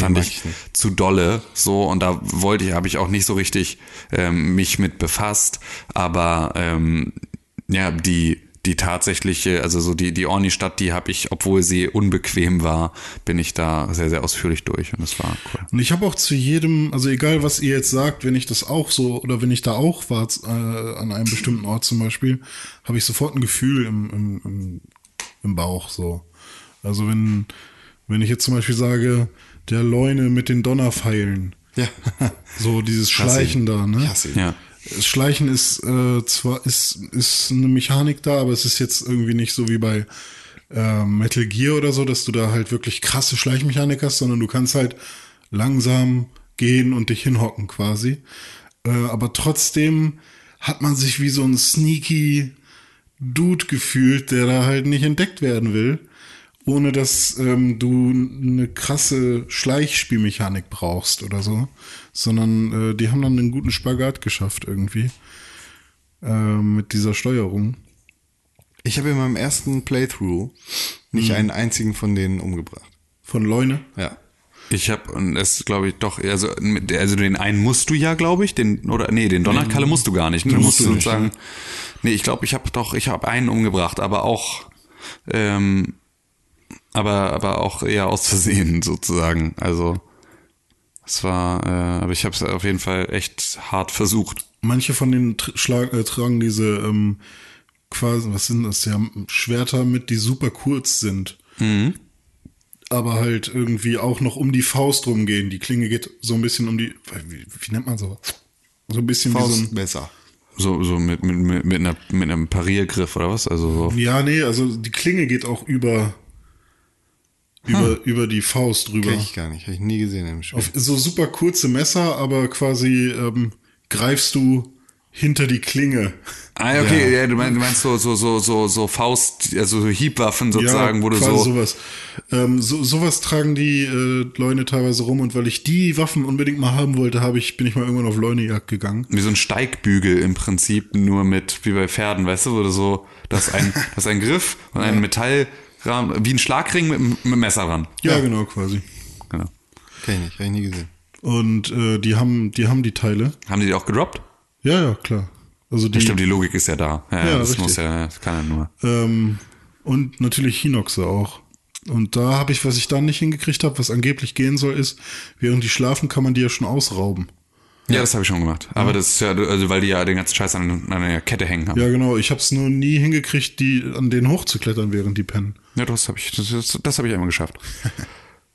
zu dolle. So, und da habe ich auch nicht so richtig mich mit befasst. Aber, ja, die tatsächliche, also so die Orni-Stadt, die habe ich, obwohl sie unbequem war, bin ich da sehr, sehr ausführlich durch und das war cool. Und ich habe auch zu jedem, also egal was ihr jetzt sagt, wenn ich das auch so, oder wenn ich da auch war, an einem bestimmten Ort zum Beispiel, habe ich sofort ein Gefühl im Bauch, so. Also wenn ich jetzt zum Beispiel sage, der Leune mit den Donnerpfeilen. Ja. So dieses Schleichen da, ne? Ja. Schleichen ist zwar eine Mechanik da, aber es ist jetzt irgendwie nicht so wie bei Metal Gear oder so, dass du da halt wirklich krasse Schleichmechanik hast, sondern du kannst halt langsam gehen und dich hinhocken quasi. Aber trotzdem hat man sich wie so ein sneaky Dude gefühlt, der da halt nicht entdeckt werden will, ohne dass du eine krasse Schleichspielmechanik brauchst oder so, sondern die haben dann einen guten Spagat geschafft irgendwie mit dieser Steuerung. Ich habe in meinem ersten Playthrough nicht einen einzigen von denen umgebracht. Von Leune? Ja. Ich habe, und das glaube ich doch, also den einen musst du ja, glaube ich, den Donnerkalle musst du gar nicht. Du musst sozusagen nicht, ne? Nee, ich glaube, ich habe einen umgebracht, aber auch aber auch eher aus Versehen sozusagen. Also es war, aber ich habe es auf jeden Fall echt hart versucht. Manche von denen tragen diese quasi, was sind das? Ja, Schwerter mit, die super kurz sind. Mhm. Aber halt irgendwie auch noch um die Faust rumgehen. Die Klinge geht so ein bisschen um die, wie nennt man sowas? So ein bisschen Faust, wie so ein Messer. So mit einem Pariergriff oder was? Also so. Ja, nee, also die Klinge geht auch über die Faust drüber. Kenn ich gar nicht, habe ich nie gesehen im Spiel. Auf so super kurze Messer, aber quasi greifst du hinter die Klinge. Ah, okay, ja. Ja, du meinst so Faust, also so Hiebwaffen sozusagen, ja, wo du so... sowas. Sowas tragen die Leune teilweise rum, und weil ich die Waffen unbedingt mal haben wollte, bin ich mal irgendwann auf Leunejagd gegangen. Wie so ein Steigbügel im Prinzip, nur mit, wie bei Pferden, weißt du, wo du so, das ist ein Griff und ein Metallrahmen, wie ein Schlagring mit Messer ran. Ja, ja, genau, quasi. Genau. Kenn ich nie gesehen. Und die haben die Teile. Haben die auch gedroppt? Ja, ja, klar. Also stimmt, die Logik ist ja da. Ja, das richtig. Das kann ja nur. Und natürlich Hinoxe auch. Und da habe ich, was ich da nicht hingekriegt habe, was angeblich gehen soll, ist, während die schlafen, kann man die ja schon ausrauben. Ja, das habe ich schon gemacht. Ja. Aber das ist ja, also weil die ja den ganzen Scheiß an der Kette hängen haben. Ja, genau. Ich habe es nur nie hingekriegt, die an denen hochzuklettern, während die pennen. Ja, das habe ich einmal geschafft.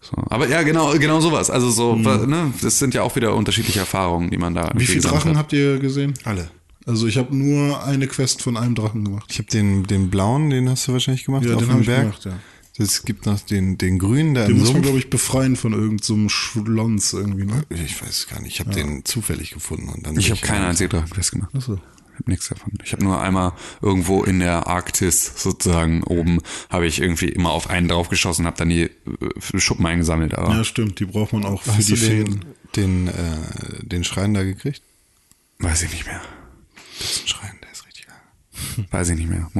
So. Aber ja, genau sowas. Also so, ne, das sind ja auch wieder unterschiedliche Erfahrungen, die man da. Wie viele Drachen habt ihr gesehen? Alle. Also ich habe nur eine Quest von einem Drachen gemacht. Ich habe den blauen, den hast du wahrscheinlich gemacht, ja, auf dem Berg. Gemacht, ja. Es gibt noch den grünen, der im Sumpf. Den muss man, glaube ich, befreien von irgendeinem Schlons irgendwie, ne? Ich weiß es gar nicht. Ich habe den zufällig gefunden. Und dann ich habe keine einzige Drachenquest gemacht. Ach so. Ich habe nichts davon. Ich habe nur einmal irgendwo in der Arktis sozusagen oben, habe ich irgendwie immer auf einen draufgeschossen, habe dann die Schuppen eingesammelt. Aber ja, stimmt. Die braucht man auch für die Feen. Den Schrein da gekriegt? Weiß ich nicht mehr. Das ist ein Schrein, der ist richtig geil. Weiß ich nicht mehr,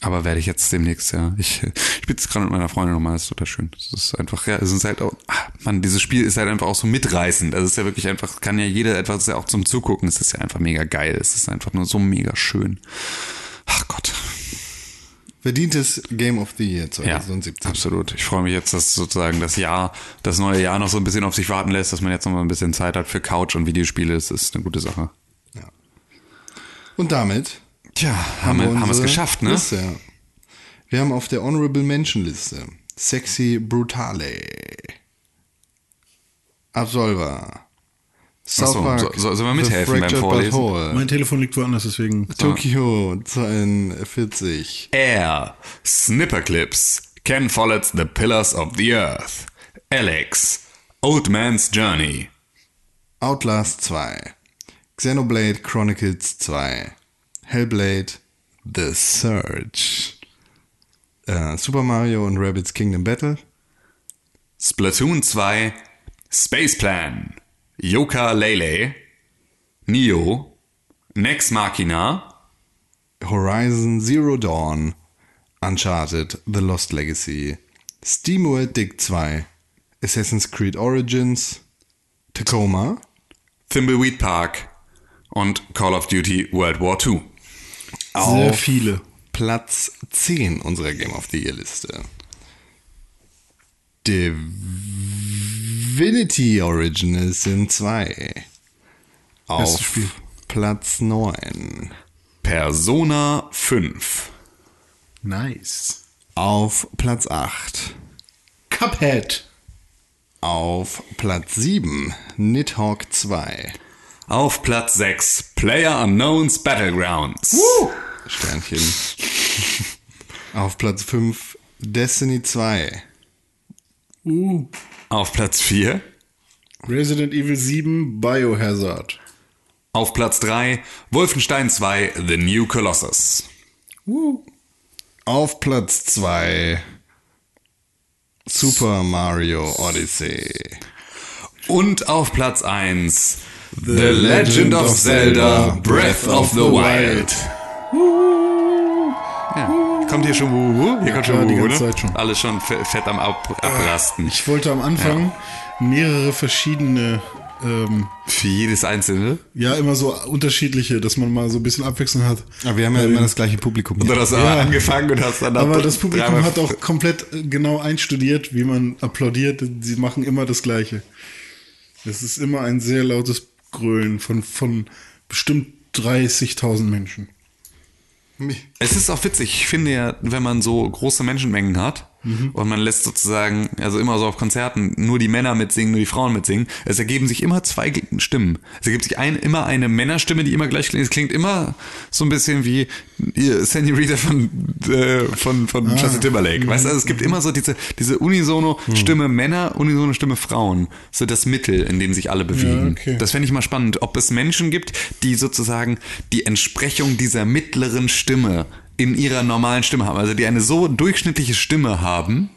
aber werde ich jetzt demnächst, ja. Ich bin jetzt gerade mit meiner Freundin nochmal, das ist total schön. Das ist einfach, ja, es ist halt auch, dieses Spiel ist halt einfach auch so mitreißend. Also es ist ja wirklich einfach, kann ja jeder etwas, ist ja auch zum Zugucken, es ist ja einfach mega geil. Es ist einfach nur so mega schön. Ach Gott. Verdientes Game of the Year 2017. Ja, absolut. Ich freue mich jetzt, dass sozusagen das neue Jahr noch so ein bisschen auf sich warten lässt, dass man jetzt nochmal ein bisschen Zeit hat für Couch und Videospiele. Das ist eine gute Sache. Und damit haben wir es geschafft, ne? Liste. Wir haben auf der Honorable Mention Liste Sexy Brutale, Absolver, South Park, sollen wir mithelfen beim Vorlesen? Mein Telefon liegt woanders, deswegen. Tokyo 42. Air, Snipperclips, Ken Follett's The Pillars of the Earth, Alex, Old Man's Journey, Outlast 2, Xenoblade Chronicles 2, Hellblade, The Surge, Super Mario und Rabbids Kingdom Battle, Splatoon 2, Space Plan, Yooka-Laylee, Nioh, Nex Machina, Horizon Zero Dawn, Uncharted, The Lost Legacy, SteamWorld Dig 2, Assassin's Creed Origins, Tacoma, Thimbleweed Park und Call of Duty World War II. Sehr viele. Platz 10 unserer Game of the Year Liste. Divinity Original Sin 2. Auf Platz 9. Persona 5. Nice. Auf Platz 8. Cuphead. Auf Platz 7. Nidhogg 2. Auf Platz 6, PlayerUnknown's Battlegrounds. Woo! Sternchen. Auf Platz 5, Destiny 2. Auf Platz 4, Resident Evil 7, Biohazard. Auf Platz 3, Wolfenstein 2, The New Colossus. Auf Platz 2, Super Mario Odyssey. Und auf Platz 1, The Legend of Zelda Breath of the Wild. Ja. Kommt hier schon Wuhu? Hier kommt schon Wuhu, ne? Alle schon fett am Abrasten. Ich wollte am Anfang mehrere verschiedene... für jedes einzelne? Ja, immer so unterschiedliche, dass man mal so ein bisschen Abwechslung hat. Aber wir haben ja immer das gleiche Publikum. Und du hast angefangen und hast dann... Aber das Publikum hat auch komplett genau einstudiert, wie man applaudiert. Sie machen immer das Gleiche. Es ist immer ein sehr lautes Grölen von bestimmt 30.000 Menschen. Es ist auch witzig. Ich finde ja, wenn man so große Menschenmengen hat, Mhm. Und man lässt sozusagen, also immer so auf Konzerten, nur die Männer mitsingen, nur die Frauen mitsingen. Es ergeben sich immer zwei Stimmen. Es ergibt sich immer eine Männerstimme, die immer gleich klingt. Es klingt immer so ein bisschen wie Senorita von Justin Timberlake. Weißt du, also es gibt immer so diese Unisono-Stimme Männer, Unisono-Stimme Frauen. So das Mittel, in dem sich alle bewegen. Ja, okay. Das fände ich mal spannend, ob es Menschen gibt, die sozusagen die Entsprechung dieser mittleren Stimme in ihrer normalen Stimme haben, also die eine so durchschnittliche Stimme haben,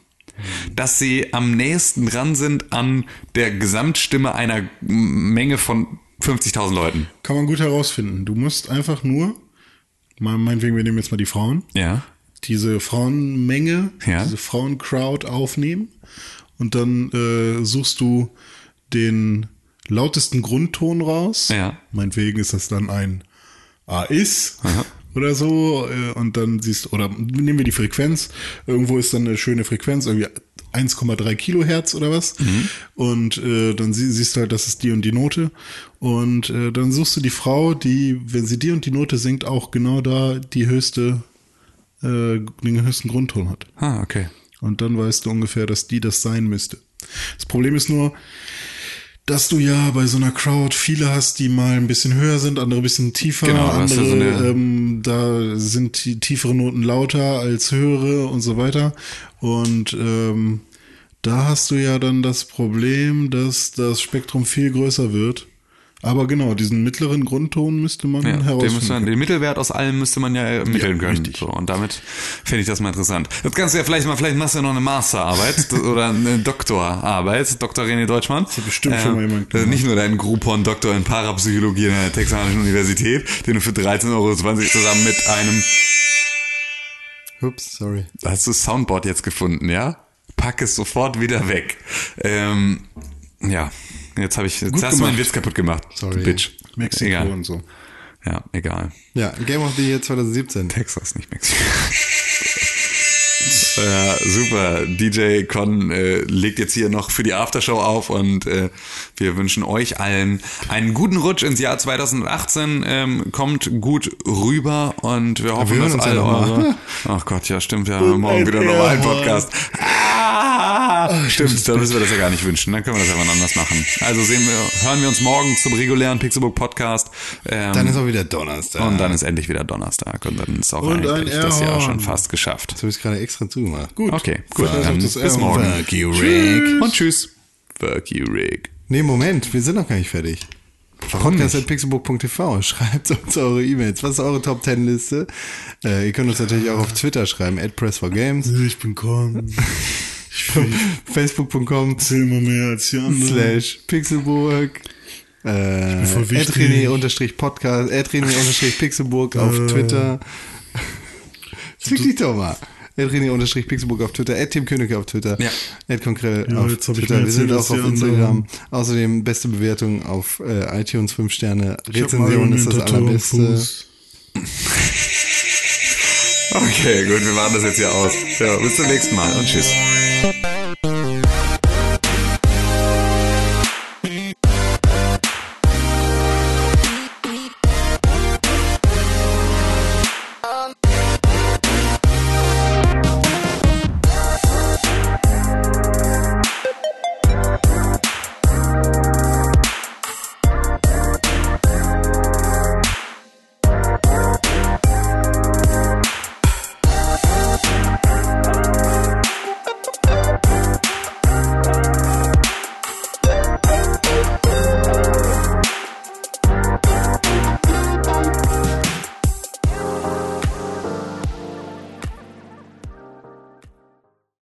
dass sie am nächsten dran sind an der Gesamtstimme einer Menge von 50.000 Leuten. Kann man gut herausfinden. Du musst einfach nur, meinetwegen, wir nehmen jetzt mal die Frauen, ja, diese Frauenmenge, ja, diese Frauencrowd aufnehmen und dann suchst du den lautesten Grundton raus. Ja. Meinetwegen ist das dann ein A-Is. Aha. Oder so, und dann siehst, oder nehmen wir die Frequenz, irgendwo ist dann eine schöne Frequenz, irgendwie 1,3 Kilohertz oder was, und dann siehst du halt, das ist die und die Note, und dann suchst du die Frau, die, wenn sie die und die Note singt, auch genau da die den höchsten Grundton hat. Ah, okay. Und dann weißt du ungefähr, dass die das sein müsste. Das Problem ist nur, dass du ja bei so einer Crowd viele hast, die mal ein bisschen höher sind, andere ein bisschen tiefer, genau, andere, also da sind die tiefere Noten lauter als höhere und so weiter. Und da hast du ja dann das Problem, dass das Spektrum viel größer wird. Aber genau, diesen mittleren Grundton müsste man herausfinden. Den Mittelwert aus allem müsste man ja ermitteln können. So, und damit finde ich das mal interessant. Das kannst du ja vielleicht machst du ja noch eine Masterarbeit oder eine Doktorarbeit, Dr. René Deutschmann. Das hat bestimmt schon mal jemand gemacht. Nicht nur deinen Groupon-Doktor in Parapsychologie an der Texanischen Universität, den du für 13,20 € zusammen mit einem... Ups, sorry. Hast du das Soundboard jetzt gefunden, ja? Pack es sofort wieder weg. Ja, jetzt hast du meinen Witz kaputt gemacht. Sorry. Bitch. Mexiko egal. Und so. Ja, egal. Ja, Game of the Year 2017. Texas, nicht Mexiko. Ja, super. DJ Con legt jetzt hier noch für die Aftershow auf und wir wünschen euch allen einen guten Rutsch ins Jahr 2018. Kommt gut rüber und wir hoffen, dass alle eure... Ach Gott, ja stimmt, wir haben morgen wieder nochmal einen Podcast. Stimmt, dann müssen wir das ja gar nicht wünschen. Dann können wir das ja mal anders machen. Also hören wir uns morgen zum regulären Pixelbook Podcast. Dann ist auch wieder Donnerstag. Und dann ist endlich wieder Donnerstag. Und dann ist auch eigentlich das Jahr schon fast geschafft. Jetzt habe ich es gerade extra zugemacht. Gut. Okay, gut. Dann bis morgen. Fuck you, Rick. Und tschüss. Fuck you, Rick. Nee, Moment. Wir sind noch gar nicht fertig. Podcast@pixelbook.tv. Schreibt uns eure E-Mails. Was ist eure Top-10-Liste? Ihr könnt uns natürlich auch auf Twitter schreiben. @press4games. Ich bin Korn. Facebook.com /Pixelburg @René_podcast @René_Pixelburg auf Twitter. Fick dich doch mal. @René_Pixelburg auf Twitter, @Tim Königke auf Twitter, @Konkrell auf Twitter. Wir sind auch auf Instagram. Außerdem beste Bewertungen auf iTunes, 5 Sterne. Rezension ist das allerbeste. Okay, gut, wir machen das jetzt hier aus. Ja, bis zum nächsten Mal und tschüss.